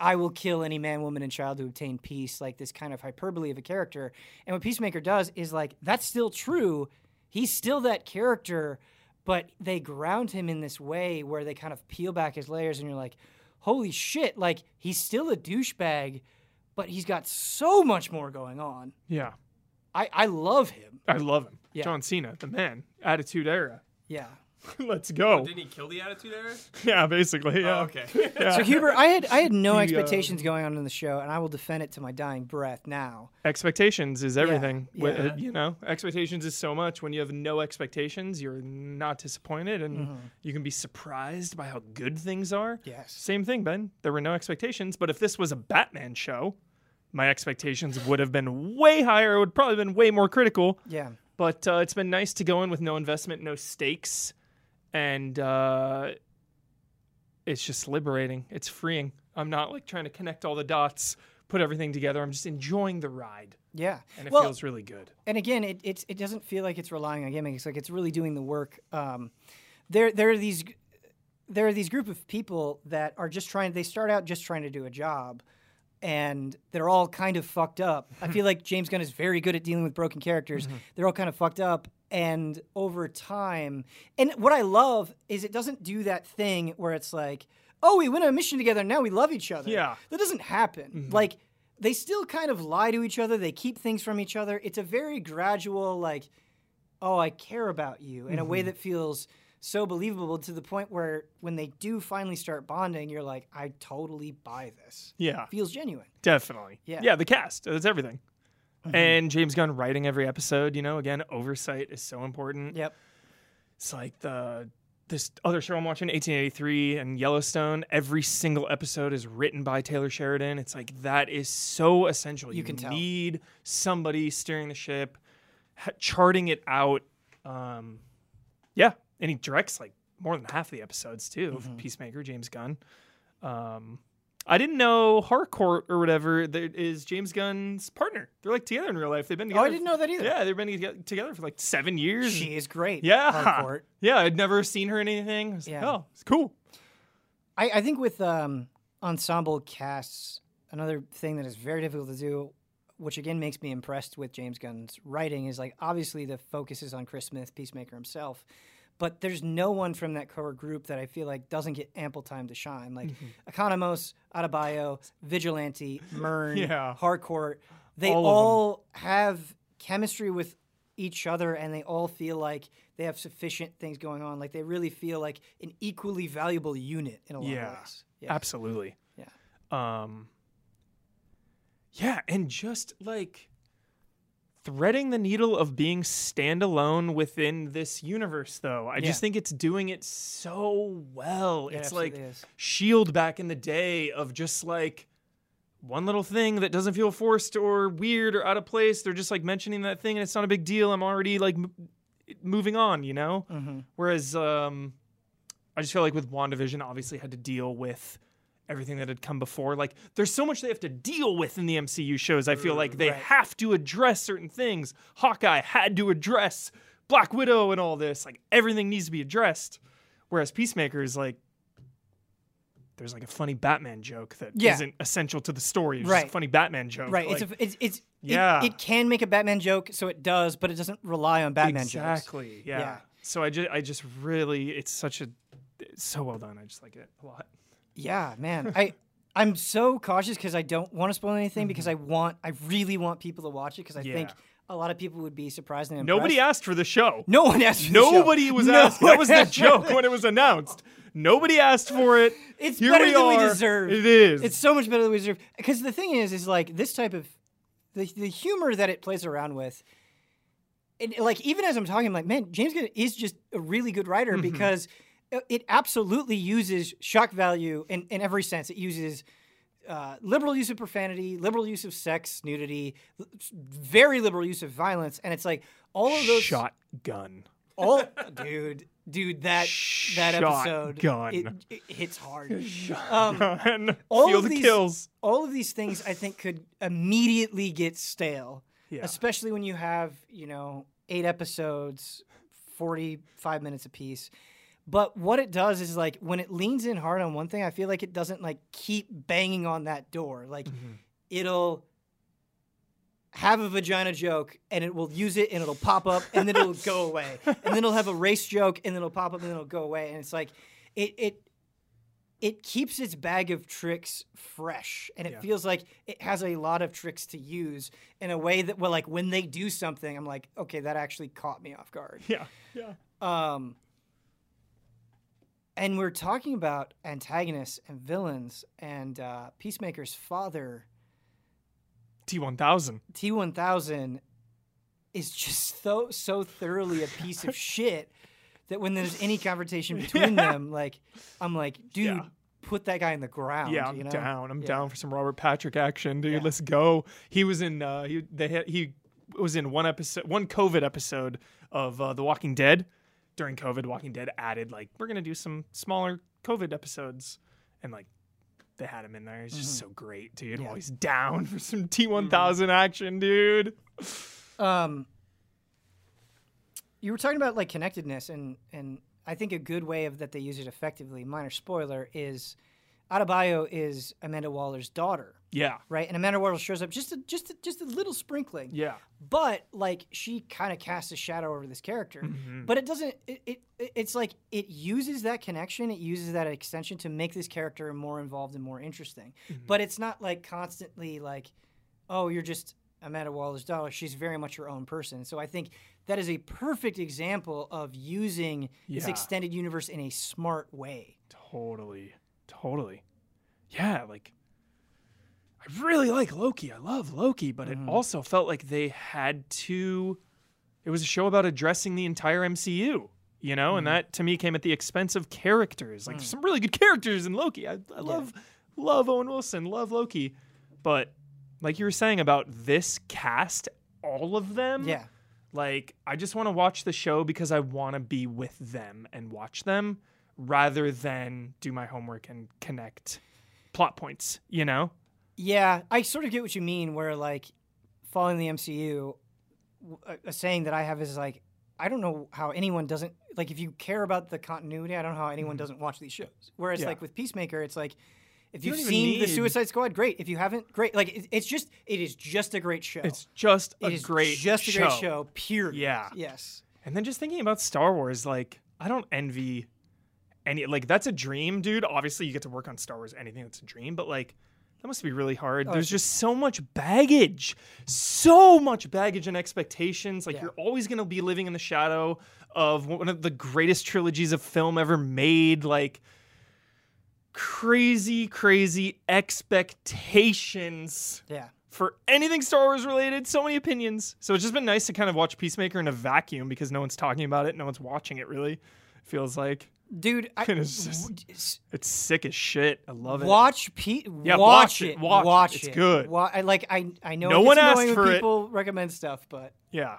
I will kill any man, woman, and child to obtain peace, like, this kind of hyperbole of a character. And what Peacemaker does is, like, that's still true. He's still that character, but they ground him in this way where they kind of peel back his layers, and you're like, holy shit, like, he's still a douchebag, but he's got so much more going on. Yeah. I love him. Yeah. John Cena, the man. Attitude Era. Yeah. Let's go. Oh, didn't he kill the Attitude Era? Yeah, basically. Yeah. Oh, okay. Yeah. So, Huber, I had no expectations going on in the show, and I will defend it to my dying breath now. Expectations is everything. Yeah. You know, expectations is so much. When you have no expectations, you're not disappointed, and you can be surprised by how good things are. Yes. Same thing, Ben. There were no expectations, but if this was a Batman show... my expectations would have been way higher. It would probably have been way more critical. Yeah. But it's been nice to go in with no investment, no stakes, and it's just liberating. It's freeing. I'm not like trying to connect all the dots, put everything together. I'm just enjoying the ride. Yeah. And it feels really good. And again, it doesn't feel like it's relying on gaming. It's like it's really doing the work. There are these group of people that are just trying, they start out just trying to do a job, and they're all kind of fucked up. I feel like James Gunn is very good at dealing with broken characters. Mm-hmm. They're all kind of fucked up, and over time, and what I love is it doesn't do that thing where it's like, oh, we went on a mission together and now we love each other. Yeah. That doesn't happen. Mm-hmm. Like, they still kind of lie to each other. They keep things from each other. It's a very gradual, like, oh, I care about you in mm-hmm. a way that feels so believable, to the point where when they do finally start bonding, you're like, I totally buy this. Yeah. It feels genuine. Definitely. Yeah. Yeah, the cast. That's everything. Mm-hmm. And James Gunn writing every episode, you know, again, oversight is so important. Yep. It's like this other show I'm watching, 1883 and Yellowstone, every single episode is written by Taylor Sheridan. It's like, that is so essential. You can tell. You need somebody steering the ship, charting it out. Yeah. And he directs like more than half the episodes too of mm-hmm. Peacemaker, James Gunn. I didn't know Harcourt or whatever is James Gunn's partner. They're like together in real life. They've been together. Oh, I didn't know that either. Yeah, they've been together for like 7 years. She is great. Yeah. Harcourt. Yeah, I'd never seen her in anything. I was like, oh, it's cool. I think with ensemble casts, another thing that is very difficult to do, which again makes me impressed with James Gunn's writing, is like obviously the focus is on Chris Smith, Peacemaker himself. But there's no one from that core group that I feel like doesn't get ample time to shine. Like mm-hmm. Economos, Adebayo, Vigilante, Myrn, Harcourt. They all have chemistry with each other, and they all feel like they have sufficient things going on. Like they really feel like an equally valuable unit in a lot of ways. Yeah, absolutely. Yeah. Yeah, and just like threading the needle of being standalone within this universe, though. I just think it's doing it so well. It's like S.H.I.E.L.D. back in the day of just like one little thing that doesn't feel forced or weird or out of place. They're just like mentioning that thing and it's not a big deal. I'm already like moving on, you know? Mm-hmm. Whereas I just feel like with WandaVision, obviously had to deal with everything that had come before. Like, there's so much they have to deal with in the MCU shows. I feel like they have to address certain things. Hawkeye had to address Black Widow and all this. Like, everything needs to be addressed. Whereas Peacemaker is like, there's like a funny Batman joke that isn't essential to the story. It's just a funny Batman joke. Right. Like, it can make a Batman joke, so it does, but it doesn't rely on Batman jokes. Exactly. Yeah. So I just really, it's so well done. I just like it a lot. Yeah, man. I'm so cautious because I don't want to spoil anything mm-hmm. because I really want people to watch it because I think a lot of people would be surprised and impressed. Nobody asked for the show. No one asked for the show. Nobody was asked. That was the joke when it was announced. Nobody asked for it. It's better than we deserve. It is. It's so much better than we deserve. Because the thing is like this type of, the humor that it plays around with, it, like even as I'm talking, I'm like, man, James Gunn is just a really good writer mm-hmm. because it absolutely uses shock value in every sense. It uses liberal use of profanity, liberal use of sex, nudity, very liberal use of violence, and it's like all of those shotgun. All dude, that episode it hits hard. Shotgun. All of these things, I think, could immediately get stale, especially when you have 8 episodes, 45 minutes apiece. But what it does is, like, when it leans in hard on one thing, I feel like it doesn't, like, keep banging on that door. Like, mm-hmm. it'll have a vagina joke, and it will use it, and it'll pop up, and then it'll go away. And then it'll have a race joke, and then it'll pop up, and then it'll go away. And it's like, it keeps its bag of tricks fresh, and it feels like it has a lot of tricks to use in a way that, well, like, when they do something, I'm like, okay, that actually caught me off guard. Yeah, yeah. And we're talking about antagonists and villains and Peacemaker's father. T-1000. T-1000 is just so thoroughly a piece of shit that when there's any confrontation between them, like, I'm like, dude, put that guy in the ground. Yeah, I'm down for some Robert Patrick action, dude. Yeah. Let's go. He was in one COVID episode of The Walking Dead. During COVID, Walking Dead added like, we're gonna do some smaller COVID episodes, and like they had him in there. He's just so great, dude. Yeah. Always down for some T-1000 action, dude. You were talking about like connectedness, and I think a good way that they use it effectively, minor spoiler, is Adebayo is Amanda Waller's daughter. Yeah. Right? And Amanda Waller shows up just a little sprinkling. Yeah. But like she kind of casts a shadow over this character. Mm-hmm. But it doesn't it's like it uses that connection, it uses that extension to make this character more involved and more interesting. Mm-hmm. But it's not like constantly like, oh, you're just Amanda Waller's daughter. She's very much her own person. So I think that is a perfect example of using this extended universe in a smart way. Totally. Yeah, like I really like Loki. I love Loki, but it also felt like they had to. It was a show about addressing the entire MCU, you know, and that to me came at the expense of characters. Like there's some really good characters in Loki. I love Owen Wilson, love Loki, but like you were saying about this cast, all of them. Yeah, like I just want to watch the show because I want to be with them and watch them, rather than do my homework and connect plot points, you know? Yeah, I sort of get what you mean, where, like, following the MCU, a saying that I have is, like, I don't know how anyone doesn't, like, if you care about the continuity, I don't know how anyone doesn't watch these shows. Whereas, like, with Peacemaker, it's like, if you've seen The Suicide Squad, great. If you haven't, great. Like, it is just a great show. It's just a great show, period. Yeah. Yes. And then just thinking about Star Wars, like, I don't envy... like, that's a dream, dude. Obviously, you get to work on Star Wars, anything that's a dream, but, like, that must be really hard. There's just so much baggage and expectations. Like, you're always going to be living in the shadow of one of the greatest trilogies of film ever made. Like, crazy, crazy expectations for anything Star Wars related. So many opinions. So it's just been nice to kind of watch Peacemaker in a vacuum because no one's talking about it. No one's watching it, really. It feels like. Dude, it's sick as shit. I love it. Watch it. Watch it. It's good. I know no one asked for it. People recommend stuff, but yeah,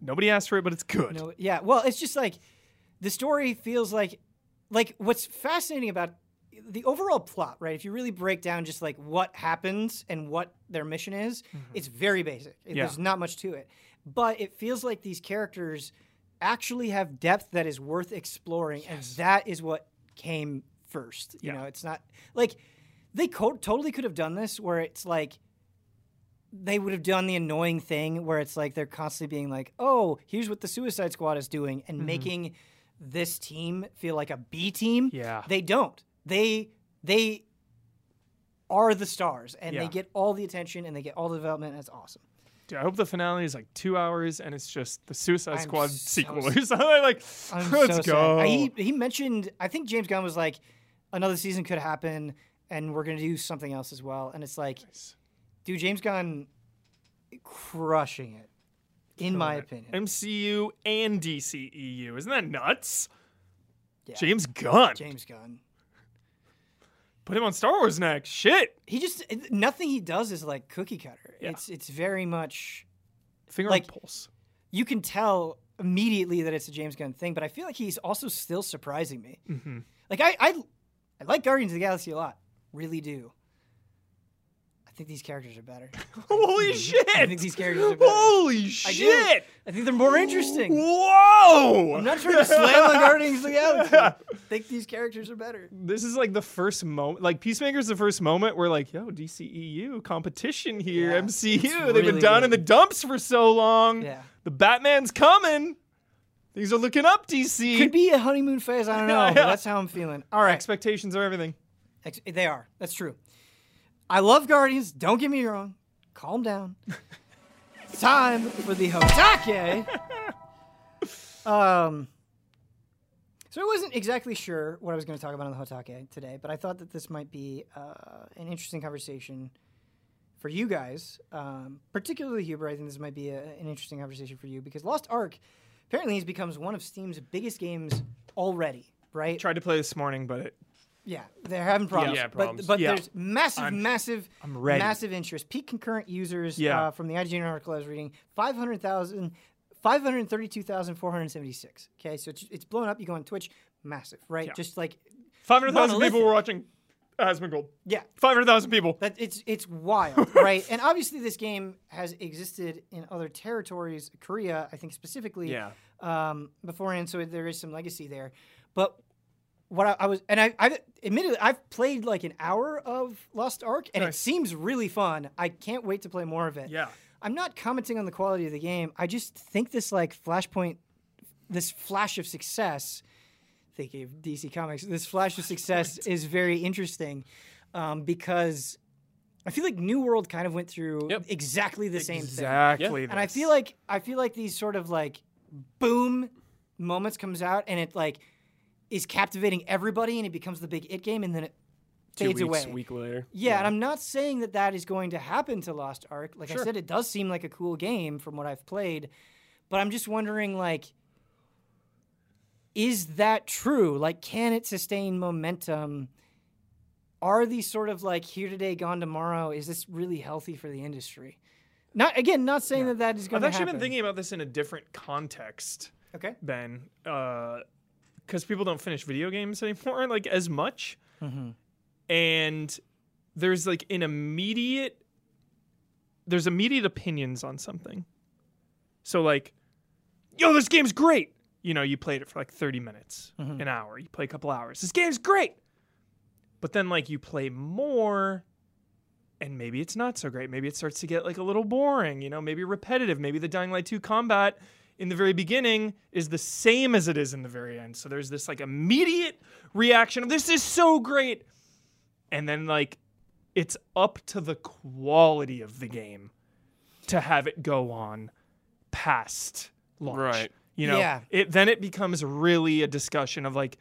nobody asked for it, but it's good. No, yeah, well, it's just like the story feels like what's fascinating about the overall plot, right? If you really break down just like what happens and what their mission is, it's very basic. There's not much to it, but it feels like these characters actually have depth that is worth exploring, and that is what came first. You know, it's not like they totally could have done this where it's like they would have done the annoying thing where it's like they're constantly being like, oh, here's what the Suicide Squad is doing, and making this team feel like a B team. Yeah, they don't. They are the stars, and they get all the attention, and they get all the development, and it's awesome. Dude, I hope the finale is like 2 hours and it's just the Suicide Squad sequel or something. Like, let's go. He mentioned, I think James Gunn was like, another season could happen and we're going to do something else as well. And it's like, dude, James Gunn crushing it, in my opinion. MCU and DCEU. Isn't that nuts? Yeah. James Gunn. Put him on Star Wars next. Shit. Nothing he does is like cookie cutter. Yeah. It's very much finger like, on the pulse. You can tell immediately that it's a James Gunn thing, but I feel like he's also still surprising me. Mm-hmm. Like I like Guardians of the Galaxy a lot. Really do. I think these characters are better. Holy shit! I think these characters are better. Holy shit! I think they're more interesting. Whoa! I'm not trying to slam on Guardians of the Galaxy. I think these characters are better. This is like the first moment. Like, Peacemaker's the first moment where, like, yo, DCEU, competition here, MCU. They've been down in the dumps for so long. Yeah. The Batman's coming. Things are looking up, DC. Could be a honeymoon phase. I don't know. But that's how I'm feeling. All right. Expectations are everything. They are. That's true. I love Guardians. Don't get me wrong. Calm down. It's time for the Hotake. So I wasn't exactly sure what I was going to talk about on the Hotake today, but I thought that this might be an interesting conversation for you guys, particularly Huber. I think this might be an interesting conversation for you because Lost Ark apparently has become one of Steam's biggest games already, right? Tried to play this morning, but it Yeah, they're having problems. Yeah, problems. But there's massive, massive interest. Peak concurrent users from the IGN article I was reading, 532,476. Okay, so it's blown up. You go on Twitch, massive, right? Yeah. Just like 500,000 people were watching Asmongold. Yeah, 500,000 people. It's wild, right? And obviously, this game has existed in other territories, Korea, I think specifically, beforehand. So there is some legacy there, but. What I admittedly, I've played like an hour of Lost Ark, and it seems really fun. I can't wait to play more of it. Yeah. I'm not commenting on the quality of the game. I just think this like Flashpoint, this flash of success, thinking of DC Comics, this flash of success is very interesting because I feel like New World kind of went through exactly the same thing. Exactly. And I feel like these sort of like boom moments comes out, and it like is captivating everybody, and it becomes the big it game, and then it fades away. A week later. Yeah, and I'm not saying that that is going to happen to Lost Ark. Like I said, it does seem like a cool game from what I've played, but I'm just wondering, like, is that true? Like, can it sustain momentum? Are these sort of, like, here today, gone tomorrow? Is this really healthy for the industry? Not saying that is going to happen. I've actually been thinking about this in a different context, Ben. Because people don't finish video games anymore, like, as much. Mm-hmm. And there's, like, immediate opinions on something. So, like, yo, this game's great! You know, you played it for, like, 30 minutes, an hour. You play a couple hours. This game's great! But then, like, you play more, and maybe it's not so great. Maybe it starts to get, like, a little boring, you know? Maybe repetitive. Maybe the Dying Light 2 combat in the very beginning is the same as it is in the very end. So there's this like immediate reaction of this is so great. And then like it's up to the quality of the game to have it go on past launch. Right. You know, it becomes really a discussion of like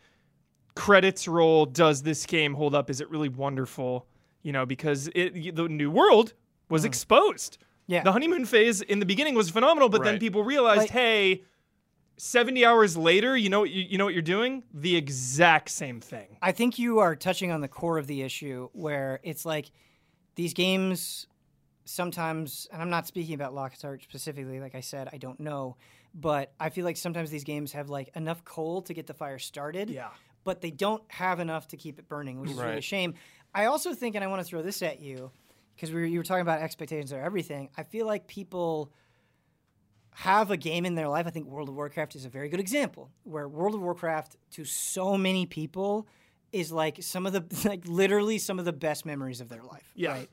credits roll, does this game hold up? Is it really wonderful? You know, because the New World was exposed. Yeah. The honeymoon phase in the beginning was phenomenal, but then people realized, like, hey, 70 hours later, you know what you're doing? The exact same thing. I think you are touching on the core of the issue where it's like these games sometimes, and I'm not speaking about Lost Ark specifically, like I said, I don't know, but I feel like sometimes these games have like enough coal to get the fire started, but they don't have enough to keep it burning, which is really a shame. I also think, and I want to throw this at you, because you were talking about expectations are everything. I feel like people have a game in their life. I think World of Warcraft is a very good example, where World of Warcraft to so many people is like literally some of the best memories of their life. Yeah. Right?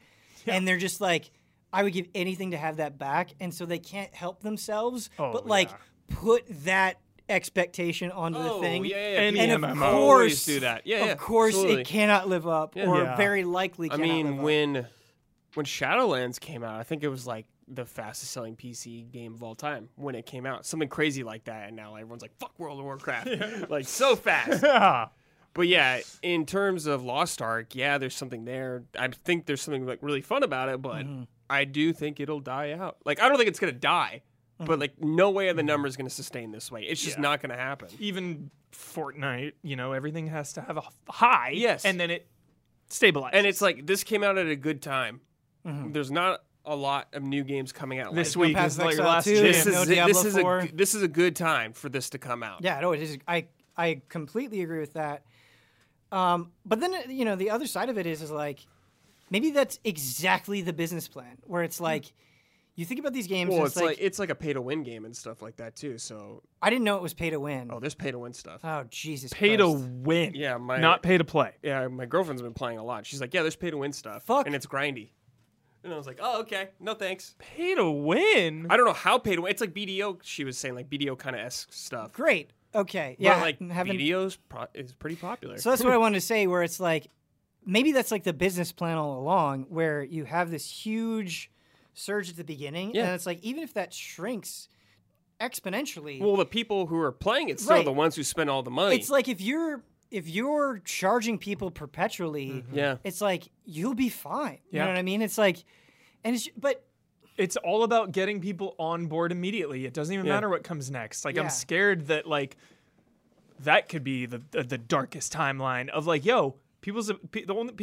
Yeah. And they're just like, I would give anything to have that back. And so they can't help themselves, but like put that expectation onto the thing. And of MMO. Course, do that. Of course absolutely. It cannot live up or very likely cannot live up. When Shadowlands came out, I think it was like the fastest selling PC game of all time when it came out. Something crazy like that, and now everyone's like, fuck World of Warcraft. Like, so fast. But yeah, in terms of Lost Ark, there's something there. I think there's something like really fun about it, but I do think it'll die out. Like, I don't think it's going to die, but like no way are the numbers going to sustain this way. It's just not going to happen. Even Fortnite, you know, everything has to have a high, and then it stabilizes. And it's like, this came out at a good time. Mm-hmm. There's not a lot of new games coming out this week. This is a good time for this to come out. Yeah, no, it is. I completely agree with that. But then you know the other side of it is like maybe that's exactly the business plan where it's like you think about these games. Well, and it's like a pay to win game and stuff like that too. So I didn't know it was pay to win. Oh, there's pay to win stuff. Oh Jesus, pay to win. Yeah, not pay to play. Yeah, my girlfriend's been playing a lot. She's like, yeah, there's pay to win stuff. Fuck, and it's grindy. And I was like, oh, okay. No, thanks. Pay to win? I don't know how pay to win. It's like BDO, she was saying, like BDO kind of esque stuff. Great. Okay. Yeah. But like BDO's is pretty popular. So that's what I wanted to say, where it's like, maybe that's like the business plan all along, where you have this huge surge at the beginning. Yeah. And it's like, even if that shrinks exponentially. Well, the people who are playing it still are the ones who spend all the money. It's like if you're charging people perpetually, it's like you'll be fine. Yeah. You know what I mean? It's like, but it's all about getting people on board immediately. It doesn't even matter what comes next. Like I'm scared that like that could be the darkest timeline of like, yo, People don't want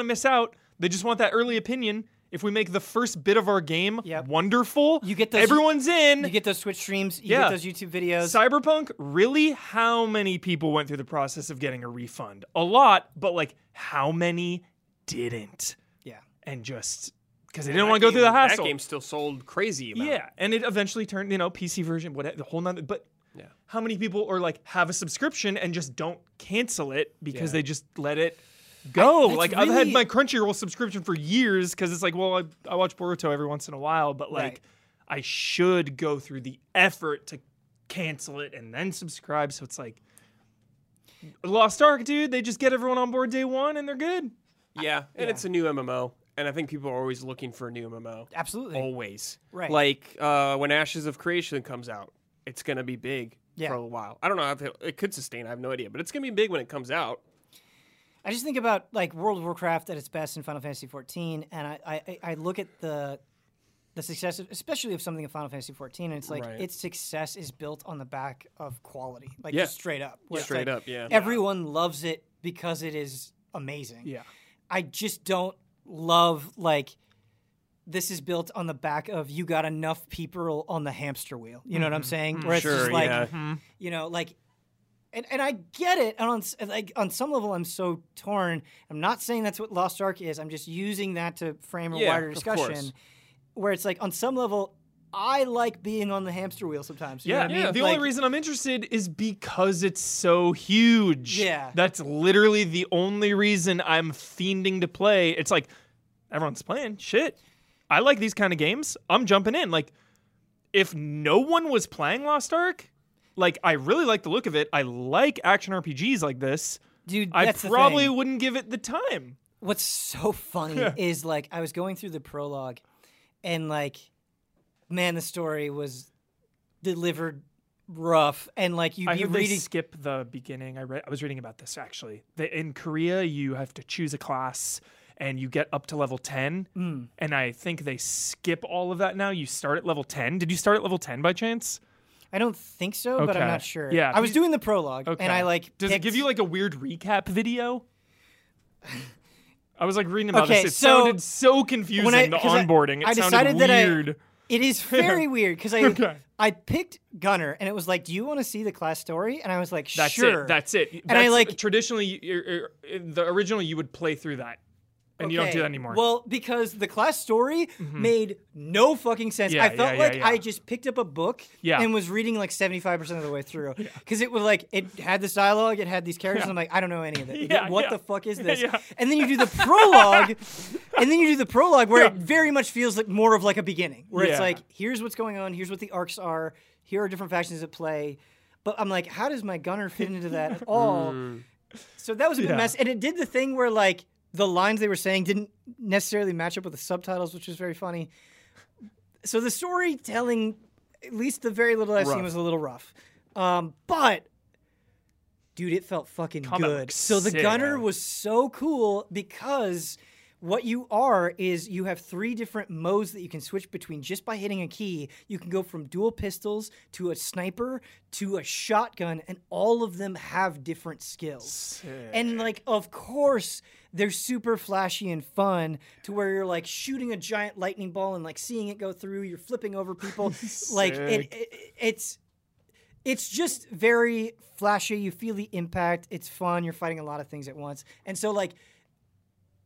to miss out. They just want that early opinion. If we make the first bit of our game wonderful, you get those, everyone's in. You get those Twitch streams. You get those YouTube videos. Cyberpunk, really? How many people went through the process of getting a refund? A lot, but like how many didn't? Yeah. And just because they didn't want to go through the hassle. That game still sold crazy amount. Yeah, and it eventually turned, you know, PC version, whatever, the whole nother. But yeah. How many people are like have a subscription and just don't cancel it because they just let it go? I've had my Crunchyroll subscription for years because it's like, well, I watch Boruto every once in a while, but like I should go through the effort to cancel it and then subscribe. So it's like Lost Ark, dude. They just get everyone on board day one and they're good. Yeah, and it's a new MMO, and I think people are always looking for a new MMO. Absolutely, always. Right. Like when Ashes of Creation comes out, it's gonna be big for a while. I don't know if it could sustain. I have no idea, but it's gonna be big when it comes out. I just think about like World of Warcraft at its best in Final Fantasy XIV, and I look at the success, especially of something in Final Fantasy XIV, and it's like its success is built on the back of quality, like just straight up. Straight up, yeah. Everyone loves it because it is amazing. Yeah. I just don't love like this is built on the back of you got enough people on the hamster wheel. You know what I'm saying? Mm-hmm. Where it's just like, you know, like. And I get it, and on some level, I'm so torn. I'm not saying that's what Lost Ark is. I'm just using that to frame a wider discussion, where it's like on some level, I like being on the hamster wheel sometimes. You know what I mean? The only reason I'm interested is because it's so huge. Yeah, that's literally the only reason I'm fiending to play. It's like everyone's playing. Shit, I like these kind of games. I'm jumping in. Like if no one was playing Lost Ark. Like, I really like the look of it. I like action RPGs like this. Dude, that's I probably wouldn't give it the time. What's so funny is, like, I was going through the prologue, and, like, man, the story was delivered rough. And, like, you'd be reading... skip the beginning. I was reading about this, actually. In Korea, you have to choose a class, and you get up to level 10. Mm. And I think they skip all of that now. You start at level 10. Did you start at level 10 by chance? I don't think so, but I'm not sure. Yeah. I was doing the prologue, and I like. Does it give you like a weird recap video? I was like reading about this. It sounded so confusing. The onboarding. It sounded weird. It is very weird because I picked Gunner, and it was like, "Do you want to see the class story?" And I was like, "Sure." That's it. And I like traditionally, the original you would play through that. And you don't do that anymore. Well, because the class story made no fucking sense. I felt I just picked up a book and was reading like 75% of the way through. Because it was like, it had this dialogue, it had these characters, and I'm like, I don't know any of it. What the fuck is this? And then you do the prologue, where it very much feels like more of like a beginning. Where it's like, here's what's going on, here's what the arcs are, here are different factions at play. But I'm like, how does my Gunner fit into that at all? So that was a big mess. And it did the thing where like, the lines they were saying didn't necessarily match up with the subtitles, which was very funny. So the storytelling, at least the very little I've seen, was a little rough. But, dude, it felt fucking good. So the Gunner was so cool because what you are is you have three different modes that you can switch between just by hitting a key. You can go from dual pistols to a sniper to a shotgun, and all of them have different skills. Sick. And, like, of course... they're super flashy and fun to where you're like shooting a giant lightning ball and like seeing it go through. You're flipping over people. Like it's just very flashy. You feel the impact. It's fun. You're fighting a lot of things at once. And so like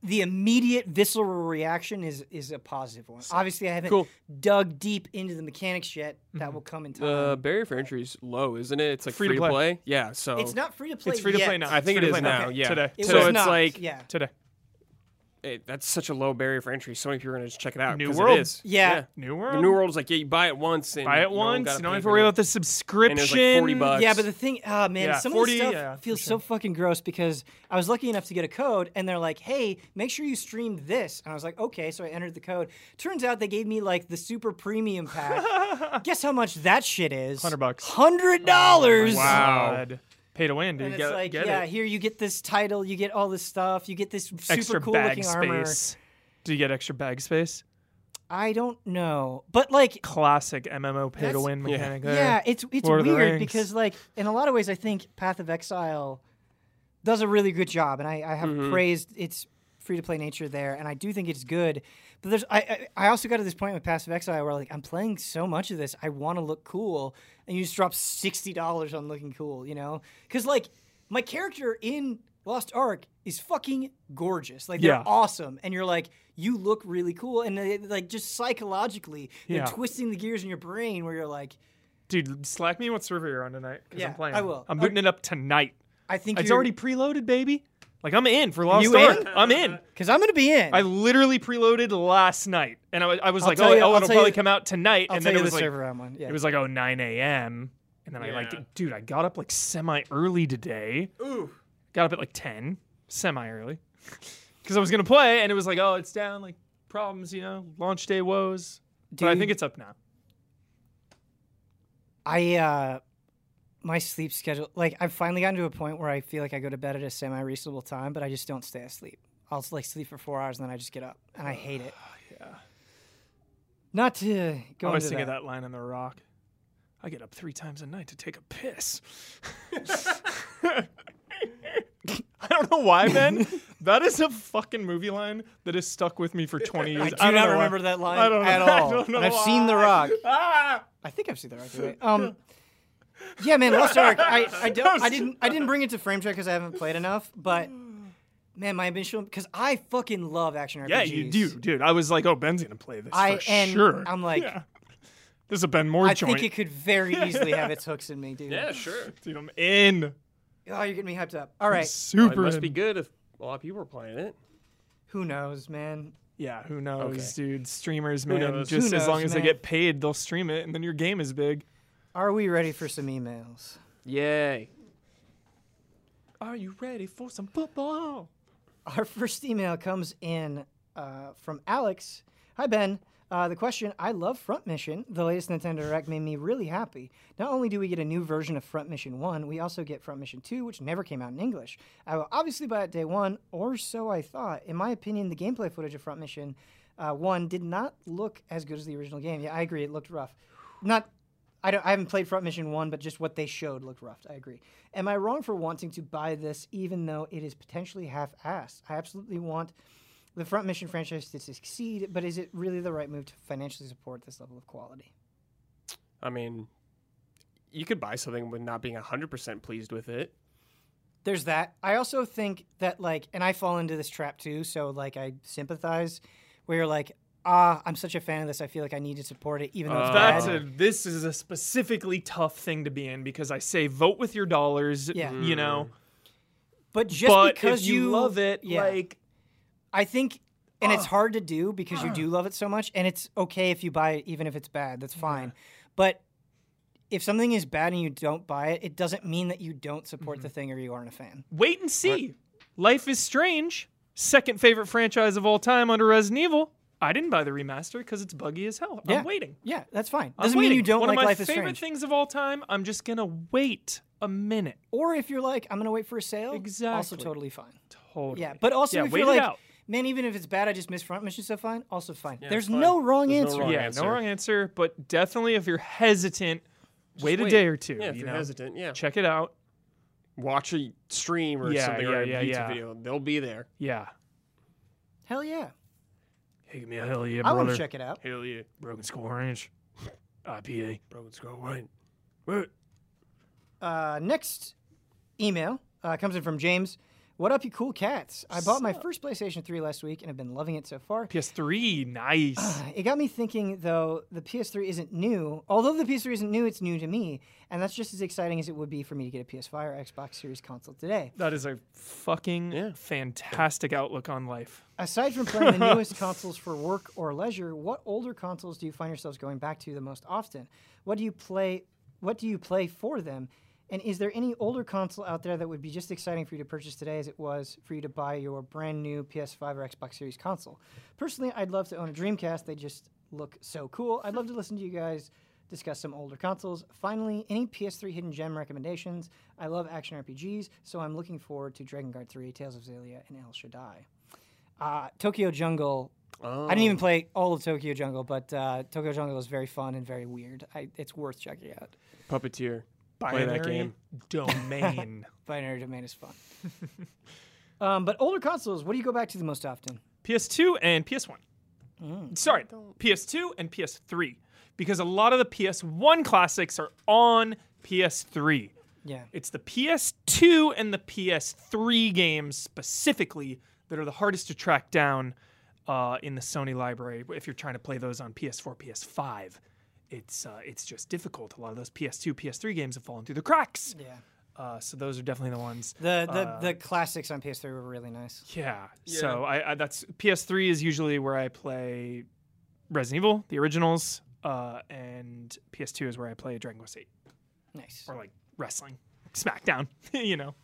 the immediate visceral reaction is a positive one. Obviously I haven't dug deep into the mechanics yet. That will come in time. The barrier for entry is low, isn't it? It's like free to play. Yeah, so it's not free to play. It's free to play now. I think it is now. Okay. Yeah, today. Today. That's such a low barrier for entry. So many people are gonna just check it out. New World. It is. Yeah, New World. The New World is like you buy it once. And you don't have to worry about the subscription. And it's like $40. Yeah, but the thing, some of the stuff feels so fucking gross because I was lucky enough to get a code, and they're like, "Hey, make sure you stream this." And I was like, "Okay," so I entered the code. Turns out they gave me like the super premium pack. Guess how much that shit is? $100. $100. Oh, wow. God. Pay to win, dude. And it's here you get this title, you get all this stuff, you get this super extra cool looking armor. Do you get extra bag space? I don't know, but like classic MMO pay to win mechanic. Yeah, it's weird because like in a lot of ways, I think Path of Exile does a really good job, and I have praised its free-to-play nature there, and I do think it's good. But there's I also got to this point with Passive Exile where, like, I'm playing so much of this, I want to look cool, and you just drop $60 on looking cool, you know? Because, like, my character in Lost Ark is fucking gorgeous. Like, they're awesome, and you're like, you look really cool. And, they, like, just psychologically, they're twisting the gears in your brain where you're like... Dude, slack me what server you're on tonight, because I'm playing. I will. I'm booting it up tonight. I think it's already preloaded, baby. Like, I'm in for Lost Ark. I'm in. Because I'm going to be in. I literally preloaded last night. And I was like, it'll probably come out tonight. And then it was like, it was like, 9 a.m. And then I like, dude, I got up like semi-early today. Ooh. Got up at like 10, semi-early. Because I was going to play, and it was like, oh, it's down, like, problems, you know, launch day woes. Dude, but I think it's up now. My sleep schedule, like, I've finally gotten to a point where I feel like I go to bed at a semi-reasonable time, but I just don't stay asleep. I'll, like, sleep for 4 hours, and then I just get up, and I hate it. Yeah. Not to go into that. I always think of that line on The Rock. I get up 3 times a night to take a piss. I don't know why, Ben. That is a fucking movie line that has stuck with me for 20 years. I do not remember that line at all. I don't know why. I've seen The Rock. I think I've seen The Rock. Right? Yeah, man, Lost Ark. I didn't bring it to frame track because I haven't played enough. But man, my initial because I fucking love action RPGs. Yeah, you do, dude. I was like, oh, Ben's gonna play this for sure. I'm like, this is a Ben Moore joint. I think it could very easily have its hooks in me, dude. Yeah, sure, dude. I'm in. Oh, you're getting me hyped up. All right, super. Well, it must be good if a lot of people are playing it. Who knows, man. Yeah, who knows, dude? Streamers, man. Just as long as they get paid, they'll stream it, and then your game is big. Are we ready for some emails? Yay. Are you ready for some football? Our first email comes in from Alex. Hi, Ben. The question, I love Front Mission. The latest Nintendo Direct made me really happy. Not only do we get a new version of Front Mission 1, we also get Front Mission 2, which never came out in English. I will obviously buy it day one, or so I thought. In my opinion, the gameplay footage of Front Mission 1 did not look as good as the original game. Yeah, I agree. It looked rough. I haven't played Front Mission 1, but just what they showed looked rough. I agree. Am I wrong for wanting to buy this even though it is potentially half-assed? I absolutely want the Front Mission franchise to succeed, but is it really the right move to financially support this level of quality? I mean, you could buy something with not being 100% pleased with it. There's that. I also think that, like, and I fall into this trap too, so, like, I sympathize, where you're like, I'm such a fan of this. I feel like I need to support it, even though it's bad. This is a specifically tough thing to be in because I say vote with your dollars, you know. But because if you love it, like... I think, and it's hard to do because you do love it so much, and it's okay if you buy it even if it's bad. That's fine. But if something is bad and you don't buy it, it doesn't mean that you don't support the thing or you aren't a fan. Wait and see. Life is Strange, second favorite franchise of all time under Resident Evil. I didn't buy the remaster because it's buggy as hell. Yeah. I'm waiting. Yeah, that's fine. Doesn't mean you don't like Life is Strange. One of my favorite things of all time, I'm just going to wait a minute. Or if you're like, I'm going to wait for a sale, also totally fine. Totally. Yeah, but also if you're like, man, even if it's bad, I just miss Front Mission, so fine, also fine. Yeah, there's no wrong answer. No wrong answer, but definitely if you're hesitant, wait a day or two. Yeah, if you're hesitant, check it out. Watch a stream or something or a YouTube video. They'll be there. Yeah. Hell yeah. Hey, give me a hell yeah, brother. I want to check it out. Hell yeah. Broken Skull Ranch. IPA. Broken Skull Ranch. What? Next email comes in from James. What up, you cool cats? I bought my first PlayStation 3 last week and have been loving it so far. PS3, nice. It got me thinking, though, the PS3 isn't new. Although the PS3 isn't new, it's new to me. And that's just as exciting as it would be for me to get a PS5 or Xbox Series console today. That is a fucking fantastic outlook on life. Aside from playing the newest consoles for work or leisure, what older consoles do you find yourselves going back to the most often? What do you play for them? And is there any older console out there that would be just exciting for you to purchase today as it was for you to buy your brand new PS5 or Xbox Series console? Personally, I'd love to own a Dreamcast. They just look so cool. I'd love to listen to you guys discuss some older consoles. Finally, any PS3 hidden gem recommendations? I love action RPGs, so I'm looking forward to Dragon Guard 3, Tales of Xillia, and El Shaddai. Tokyo Jungle. Oh. I didn't even play all of Tokyo Jungle, but Tokyo Jungle is very fun and very weird. It's worth checking out. Puppeteer. Binary play that game. Domain. Binary Domain is fun. But older consoles, what do you go back to the most often? PS2 and PS1. Sorry, PS2 and PS3. Because a lot of the PS1 classics are on PS3. Yeah. It's the PS2 and the PS3 games specifically that are the hardest to track down in the Sony library. If you're trying to play those on PS4, PS5, it's just difficult. A lot of those PS2, PS3 games have fallen through the cracks. Yeah. So those are definitely the ones. The classics on PS3 were really nice. Yeah. Yeah. So I that's PS3 is usually where I play Resident Evil, the originals, and PS2 is where I play Dragon Quest VIII. Nice. Or like wrestling, SmackDown. You know.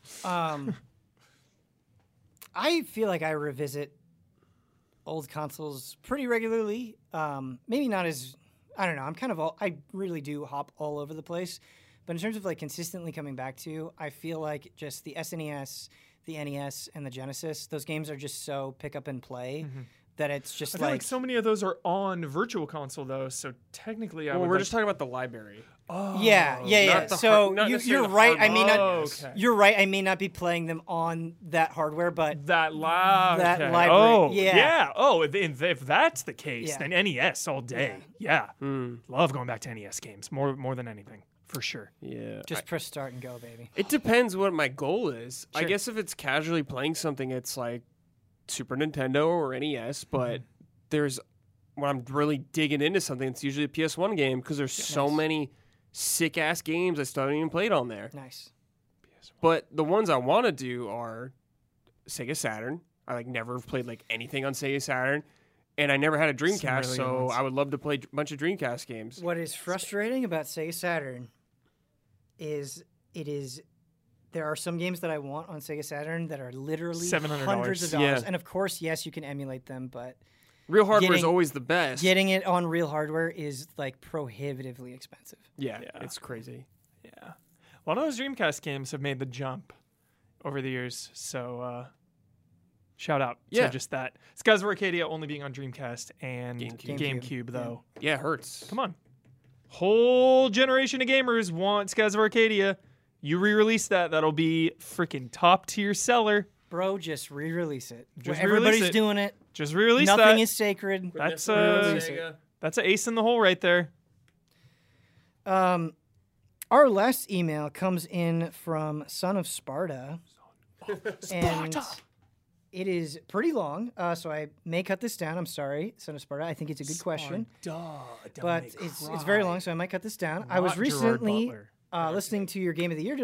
I feel like I revisit old consoles pretty regularly. Maybe not as I don't know. I'm kind of all, I really do hop all over the place. But in terms of like consistently coming back to, I feel like just the SNES, the NES, and the Genesis, those games are just so pick up and play that it's just I feel like so many of those are on Virtual Console though, so technically I we're just talking about the library. Oh. Yeah. So you're right. I may not. You're right. I may not be playing them on that hardware, but that library. Oh, yeah. Oh, if that's the case, then NES all day. Yeah. Love going back to NES games more than anything. For sure. Yeah. Just press start and go, baby. It depends what my goal is. Sure. I guess if it's casually playing something, it's like Super Nintendo or NES, but there's when I'm really digging into something, it's usually a PS1 game because there's so many sick-ass games I still haven't even played on there. Nice. PS1. But the ones I want to do are Sega Saturn. I like never have played like anything on Sega Saturn. And I never had a Dreamcast, really so I would love to play a bunch of Dreamcast games. What is frustrating about Sega Saturn is there are some games that I want on Sega Saturn that are literally hundreds of dollars. Yeah. And of course, yes, you can emulate them, but real hardware is always the best. Getting it on real hardware is like prohibitively expensive. Yeah, it's crazy. Yeah. A lot of those Dreamcast games have made the jump over the years, so shout out to just that. Skies of Arcadia only being on Dreamcast and GameCube though. Yeah, it hurts. Come on. Whole generation of gamers want Skies of Arcadia. You re-release that, that'll be freaking top tier seller. Bro, just re-release it. Everybody's doing it. Just re-release that. Nothing is sacred. That's an ace in the hole right there. Our last email comes in from Son of Sparta. And it is pretty long, so I may cut this down. I'm sorry, Son of Sparta. I think it's a good question. But it's very long, so I might cut this down. I was recently listening to your Game of the Year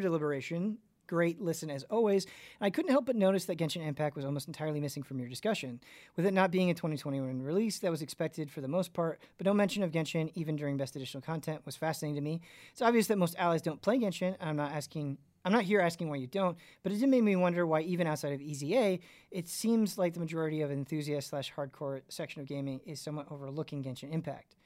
deliberation. Great listen as always. And I couldn't help but notice that Genshin Impact was almost entirely missing from your discussion. With it not being a 2021 release, that was expected for the most part, but no mention of Genshin, even during best additional content, was fascinating to me. It's obvious that most allies don't play Genshin, and I'm not here asking why you don't, but it did make me wonder why even outside of EZA, it seems like the majority of enthusiasts / hardcore section of gaming is somewhat overlooking Genshin Impact.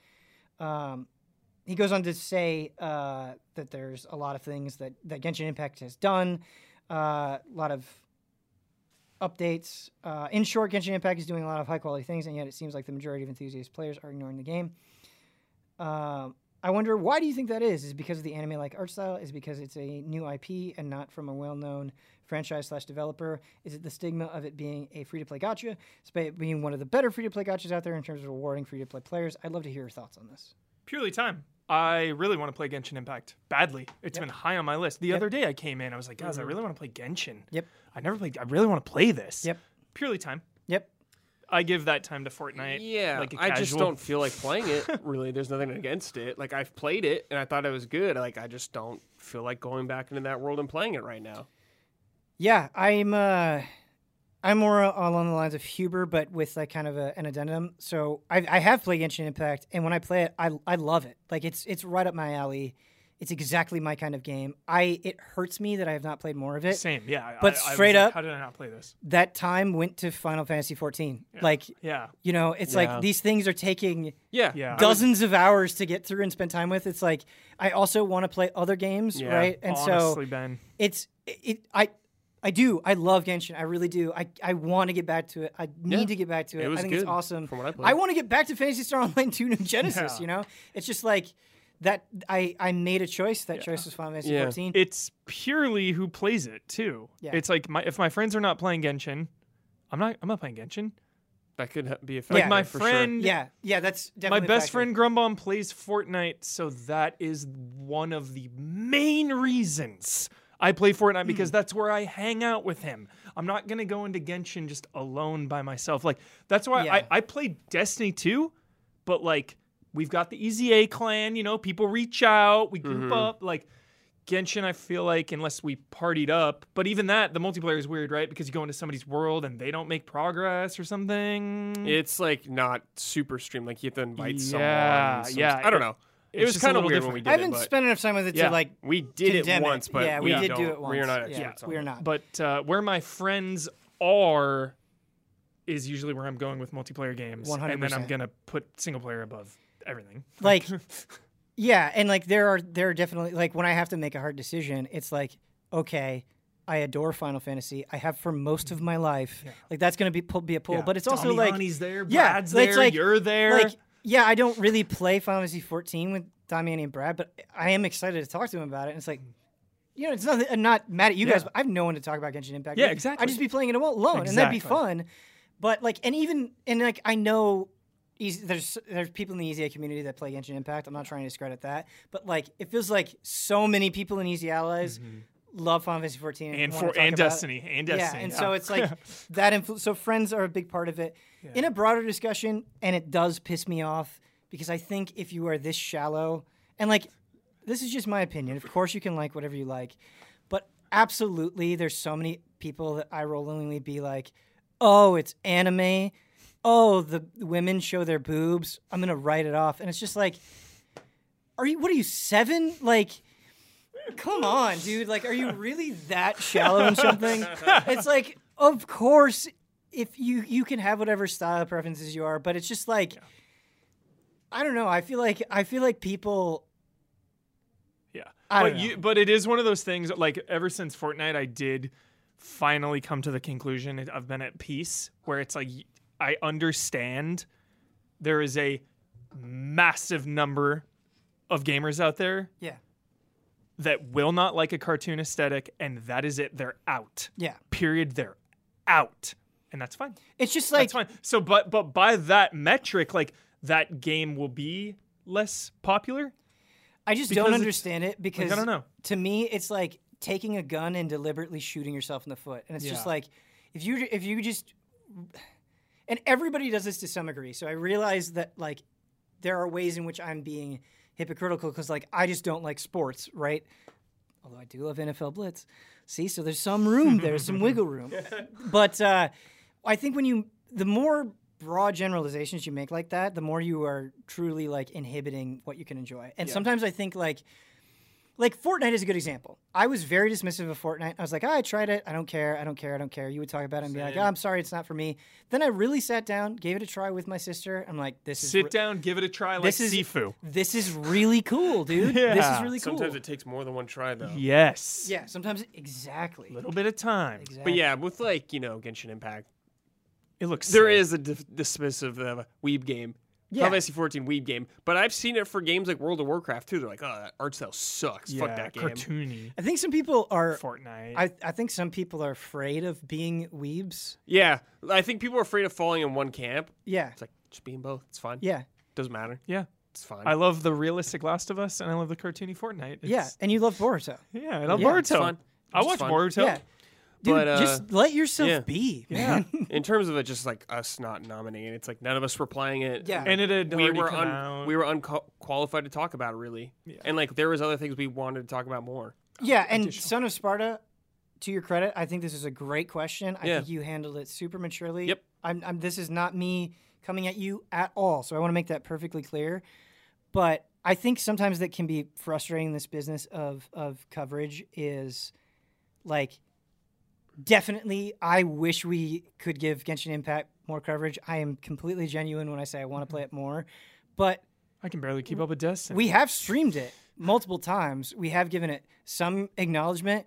He goes on to say that there's a lot of things that Genshin Impact has done, a lot of updates. In short, Genshin Impact is doing a lot of high-quality things, and yet it seems like the majority of enthusiast players are ignoring the game. I wonder, why do you think that is? Is it because of the anime-like art style? Is it because it's a new IP and not from a well-known franchise / developer? Is it the stigma of it being a free-to-play gacha? Despite it being one of the better free-to-play gachas out there in terms of rewarding free-to-play players. I'd love to hear your thoughts on this. Purely time. I really want to play Genshin Impact badly. It's been high on my list. The other day I came in, I was like, guys, I really want to play Genshin. I really want to play this. Purely time. I give that time to Fortnite. Yeah, like I just don't feel like playing it, really. There's nothing against it. Like, I've played it, and I thought it was good. Like, I just don't feel like going back into that world and playing it right now. Yeah, I'm more along the lines of Huber, but with, like, kind of an addendum. So I have played Genshin Impact, and when I play it, I love it. Like, it's right up my alley. It's exactly my kind of game. It hurts me that I have not played more of it. Same, yeah. But straight up, how did I not play this? That time went to Final Fantasy XIV. Yeah. Like, you know, it's like these things are taking dozens of hours to get through and spend time with. It's like I also want to play other games, right? And honestly, so Ben, I do. I love Genshin. I really do. I want to get back to it. I need to get back to it. I think it's awesome. From what I want to get back to Phantasy Star Online 2 New Genesis. You know, it's just like. that I made a choice. That choice was Final Fantasy 14. It's purely who plays it too. Yeah. It's like if my friends are not playing Genshin, I'm not playing Genshin. That could be a factor. Like my friend, that's definitely my best friend Grumbom plays Fortnite, so that is one of the main reasons I play Fortnite, because that's where I hang out with him. I'm not gonna go into Genshin just alone by myself. Like that's why I played Destiny 2, but like we've got the EZA clan, you know, people reach out, we group up, like. Genshin, I feel like, unless we partied up, but even that, the multiplayer is weird, right? Because you go into somebody's world and they don't make progress or something. It's like not super streamed. Like you have to invite someone. I don't know. It was kind of weird when we did it. I haven't spent enough time with it to like. We did it once, but yeah, we did do it once. We are not experts. We are not. But where my friends are is usually where I'm going with multiplayer games, 100%. And then I'm gonna put single player above everything. Like. Yeah, and like there are definitely like when I have to make a hard decision, it's like, okay, I adore Final Fantasy. I have for most of my life. Yeah. Like that's gonna be a pull, but it's also like Damiani's there, Brad's there, like, you're there. Like, yeah, I don't really play Final Fantasy 14 with Damiani and Brad, but I am excited to talk to him about it. And it's like, you know, it's nothing. I'm not mad at you guys, but I have no one to talk about Genshin Impact. Yeah, like, exactly. I'd just be playing it alone, and that'd be fun. But like, and I know. There's people in the EZA community that play Genshin Impact. I'm not trying to discredit that, but like it feels like so many people in EZ Allies love Final Fantasy 14 and Destiny it. And Destiny. Yeah, and so it's like that. So friends are a big part of it. Yeah. In a broader discussion, and it does piss me off because I think if you are this shallow, and like this is just my opinion. Of course, you can like whatever you like, but absolutely, there's so many people that I will willingly be like, oh, it's anime. Oh, the women show their boobs. I'm gonna write it off, and it's just like, are you? What are you, 7? Like, come on, dude. Like, are you really that shallow in something? It's like, of course, if you can have whatever style preferences you are, but it's just like, I don't know. I feel like people. Yeah, but it is one of those things. Like, ever since Fortnite, I did finally come to the conclusion. I've been at peace where it's like. I understand there is a massive number of gamers out there that will not like a cartoon aesthetic, and that is it. They're out. Yeah. Period. They're out. And that's fine. It's just like... That's fine. So, but by that metric, like, that game will be less popular? I just don't understand it because... Like, I don't know. To me, it's like taking a gun and deliberately shooting yourself in the foot. And it's just like, if you just... And everybody does this to some degree. So I realize that, like, there are ways in which I'm being hypocritical because, like, I just don't like sports, right? Although I do love NFL Blitz. See, so there's some room there, some wiggle room. But I think the more broad generalizations you make like that, the more you are truly, like, inhibiting what you can enjoy. And sometimes I think, like Fortnite is a good example. I was very dismissive of Fortnite. I was like, I tried it. I don't care. You would talk about it and be like, I'm sorry, it's not for me. Then I really sat down, gave it a try with my sister. I'm like, this is... Sit down, give it a try like Sifu. This is really cool, dude. Yeah. This is really cool. Sometimes it takes more than one try, though. Yes. Yeah, sometimes, exactly. A little bit of time. Exactly. But yeah, with like, you know, Genshin Impact, it looks... There is a dismissive weeb game. Yeah. Final Fantasy 14 weeb game, but I've seen it for games like World of Warcraft too. They're like, oh, that art style sucks. Yeah, fuck that game. Cartoony. I think some people are Fortnite. I think some people are afraid of being weebs. Yeah, I think people are afraid of falling in one camp. Yeah, it's like just being both. It's fine. Yeah, doesn't matter. Yeah, it's fine. I love the realistic Last of Us, and I love the cartoony Fortnite. It's... Yeah, and you love Boruto. Yeah, I love Boruto. It's fun. I watch Boruto. Yeah. Dude, but, just let yourself be, man. Yeah. In terms of it, just like us not nominating, it's like none of us were playing it. Yeah, and it had we were unqualified to talk about it, really. Yeah. And like there was other things we wanted to talk about more. Yeah, and Son of Sparta, to your credit, I think this is a great question. I think you handled it super maturely. Yep. This is not me coming at you at all, so I want to make that perfectly clear. But I think sometimes that can be frustrating. This business of coverage is like. Definitely, I wish we could give Genshin Impact more coverage. I am completely genuine when I say I want to play it more, but... I can barely keep up with Destiny. We have streamed it multiple times. We have given it some acknowledgement,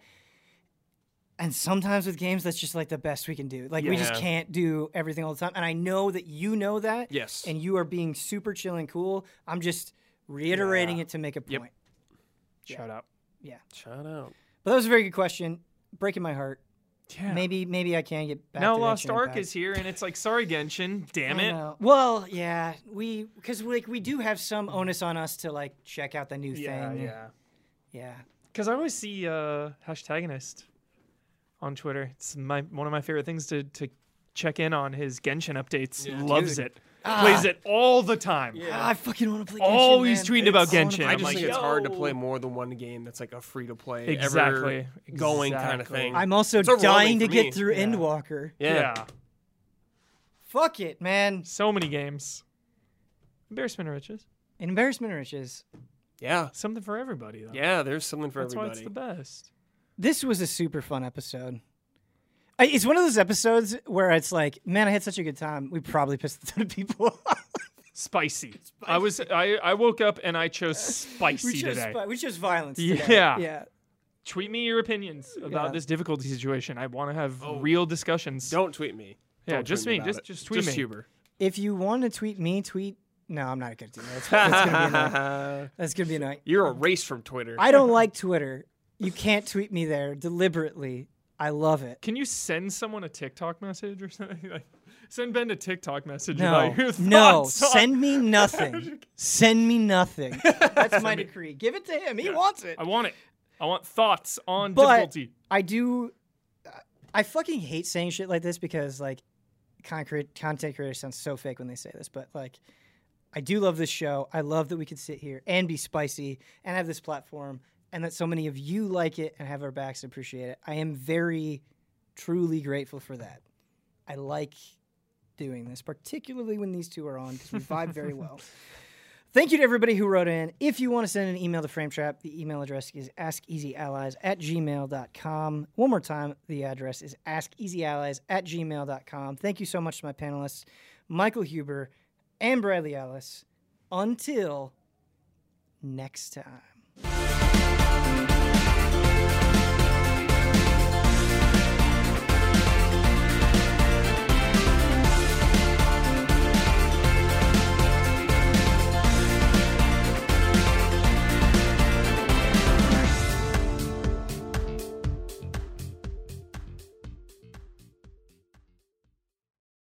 and sometimes with games, that's just like the best we can do. Like, we just can't do everything all the time, and I know that you know that, and you are being super chill and cool. I'm just reiterating it to make a point. Yep. Shout out. Yeah. Shout out. But that was a very good question. Breaking my heart. Yeah. Maybe I can get back now to Genshin Lost Ark is here, and it's like, sorry, Genshin, damn it. Well, yeah, because like we do have some onus on us to like check out the new thing. Yeah. Because I always see Hashtagonist on Twitter. It's one of my favorite things to check in on his Genshin updates. Yeah. Loves it. Plays it all the time. Yeah. I fucking want to play Genshin. Always tweeting about Genshin. I just think it's hard to play more than one game that's like a free to play, going kind of thing. I'm also dying to get through Endwalker. Yeah. Fuck it, man. So many games. Embarrassment of riches. Yeah. Something for everybody, though. Yeah, there's something for everybody. That's why it's the best. This was a super fun episode. It's one of those episodes where it's like, man, I had such a good time. We probably pissed a ton of people off. Spicy. I woke up and I chose spicy today. We chose violence today. Yeah. Tweet me your opinions about this difficulty situation. I want to have real discussions. Don't tweet me. Yeah, don't just me. Just tweet me. Huber. If you want to tweet me, No, I'm not going to do that. That's going to be annoying. You're erased from Twitter. I don't like Twitter. You can't tweet me there deliberately. I love it. Can you send someone a TikTok message or something? Like, send Ben a TikTok message about your thoughts. No, send me nothing. That's my decree. Give it to him. He wants it. I want it. I want thoughts on difficulty. I do. I fucking hate saying shit like this because, like, content creators sound so fake when they say this. But, like, I do love this show. I love that we could sit here and be spicy and have this platform. And that so many of you like it and have our backs and appreciate it. I am very, truly grateful for that. I like doing this, particularly when these two are on, because we vibe very well. Thank you to everybody who wrote in. If you want to send an email to Frametrap, the email address is askeasyallies@gmail.com. One more time, the address is askeasyallies@gmail.com. Thank you so much to my panelists, Michael Huber and Bradley Ellis. Until next time.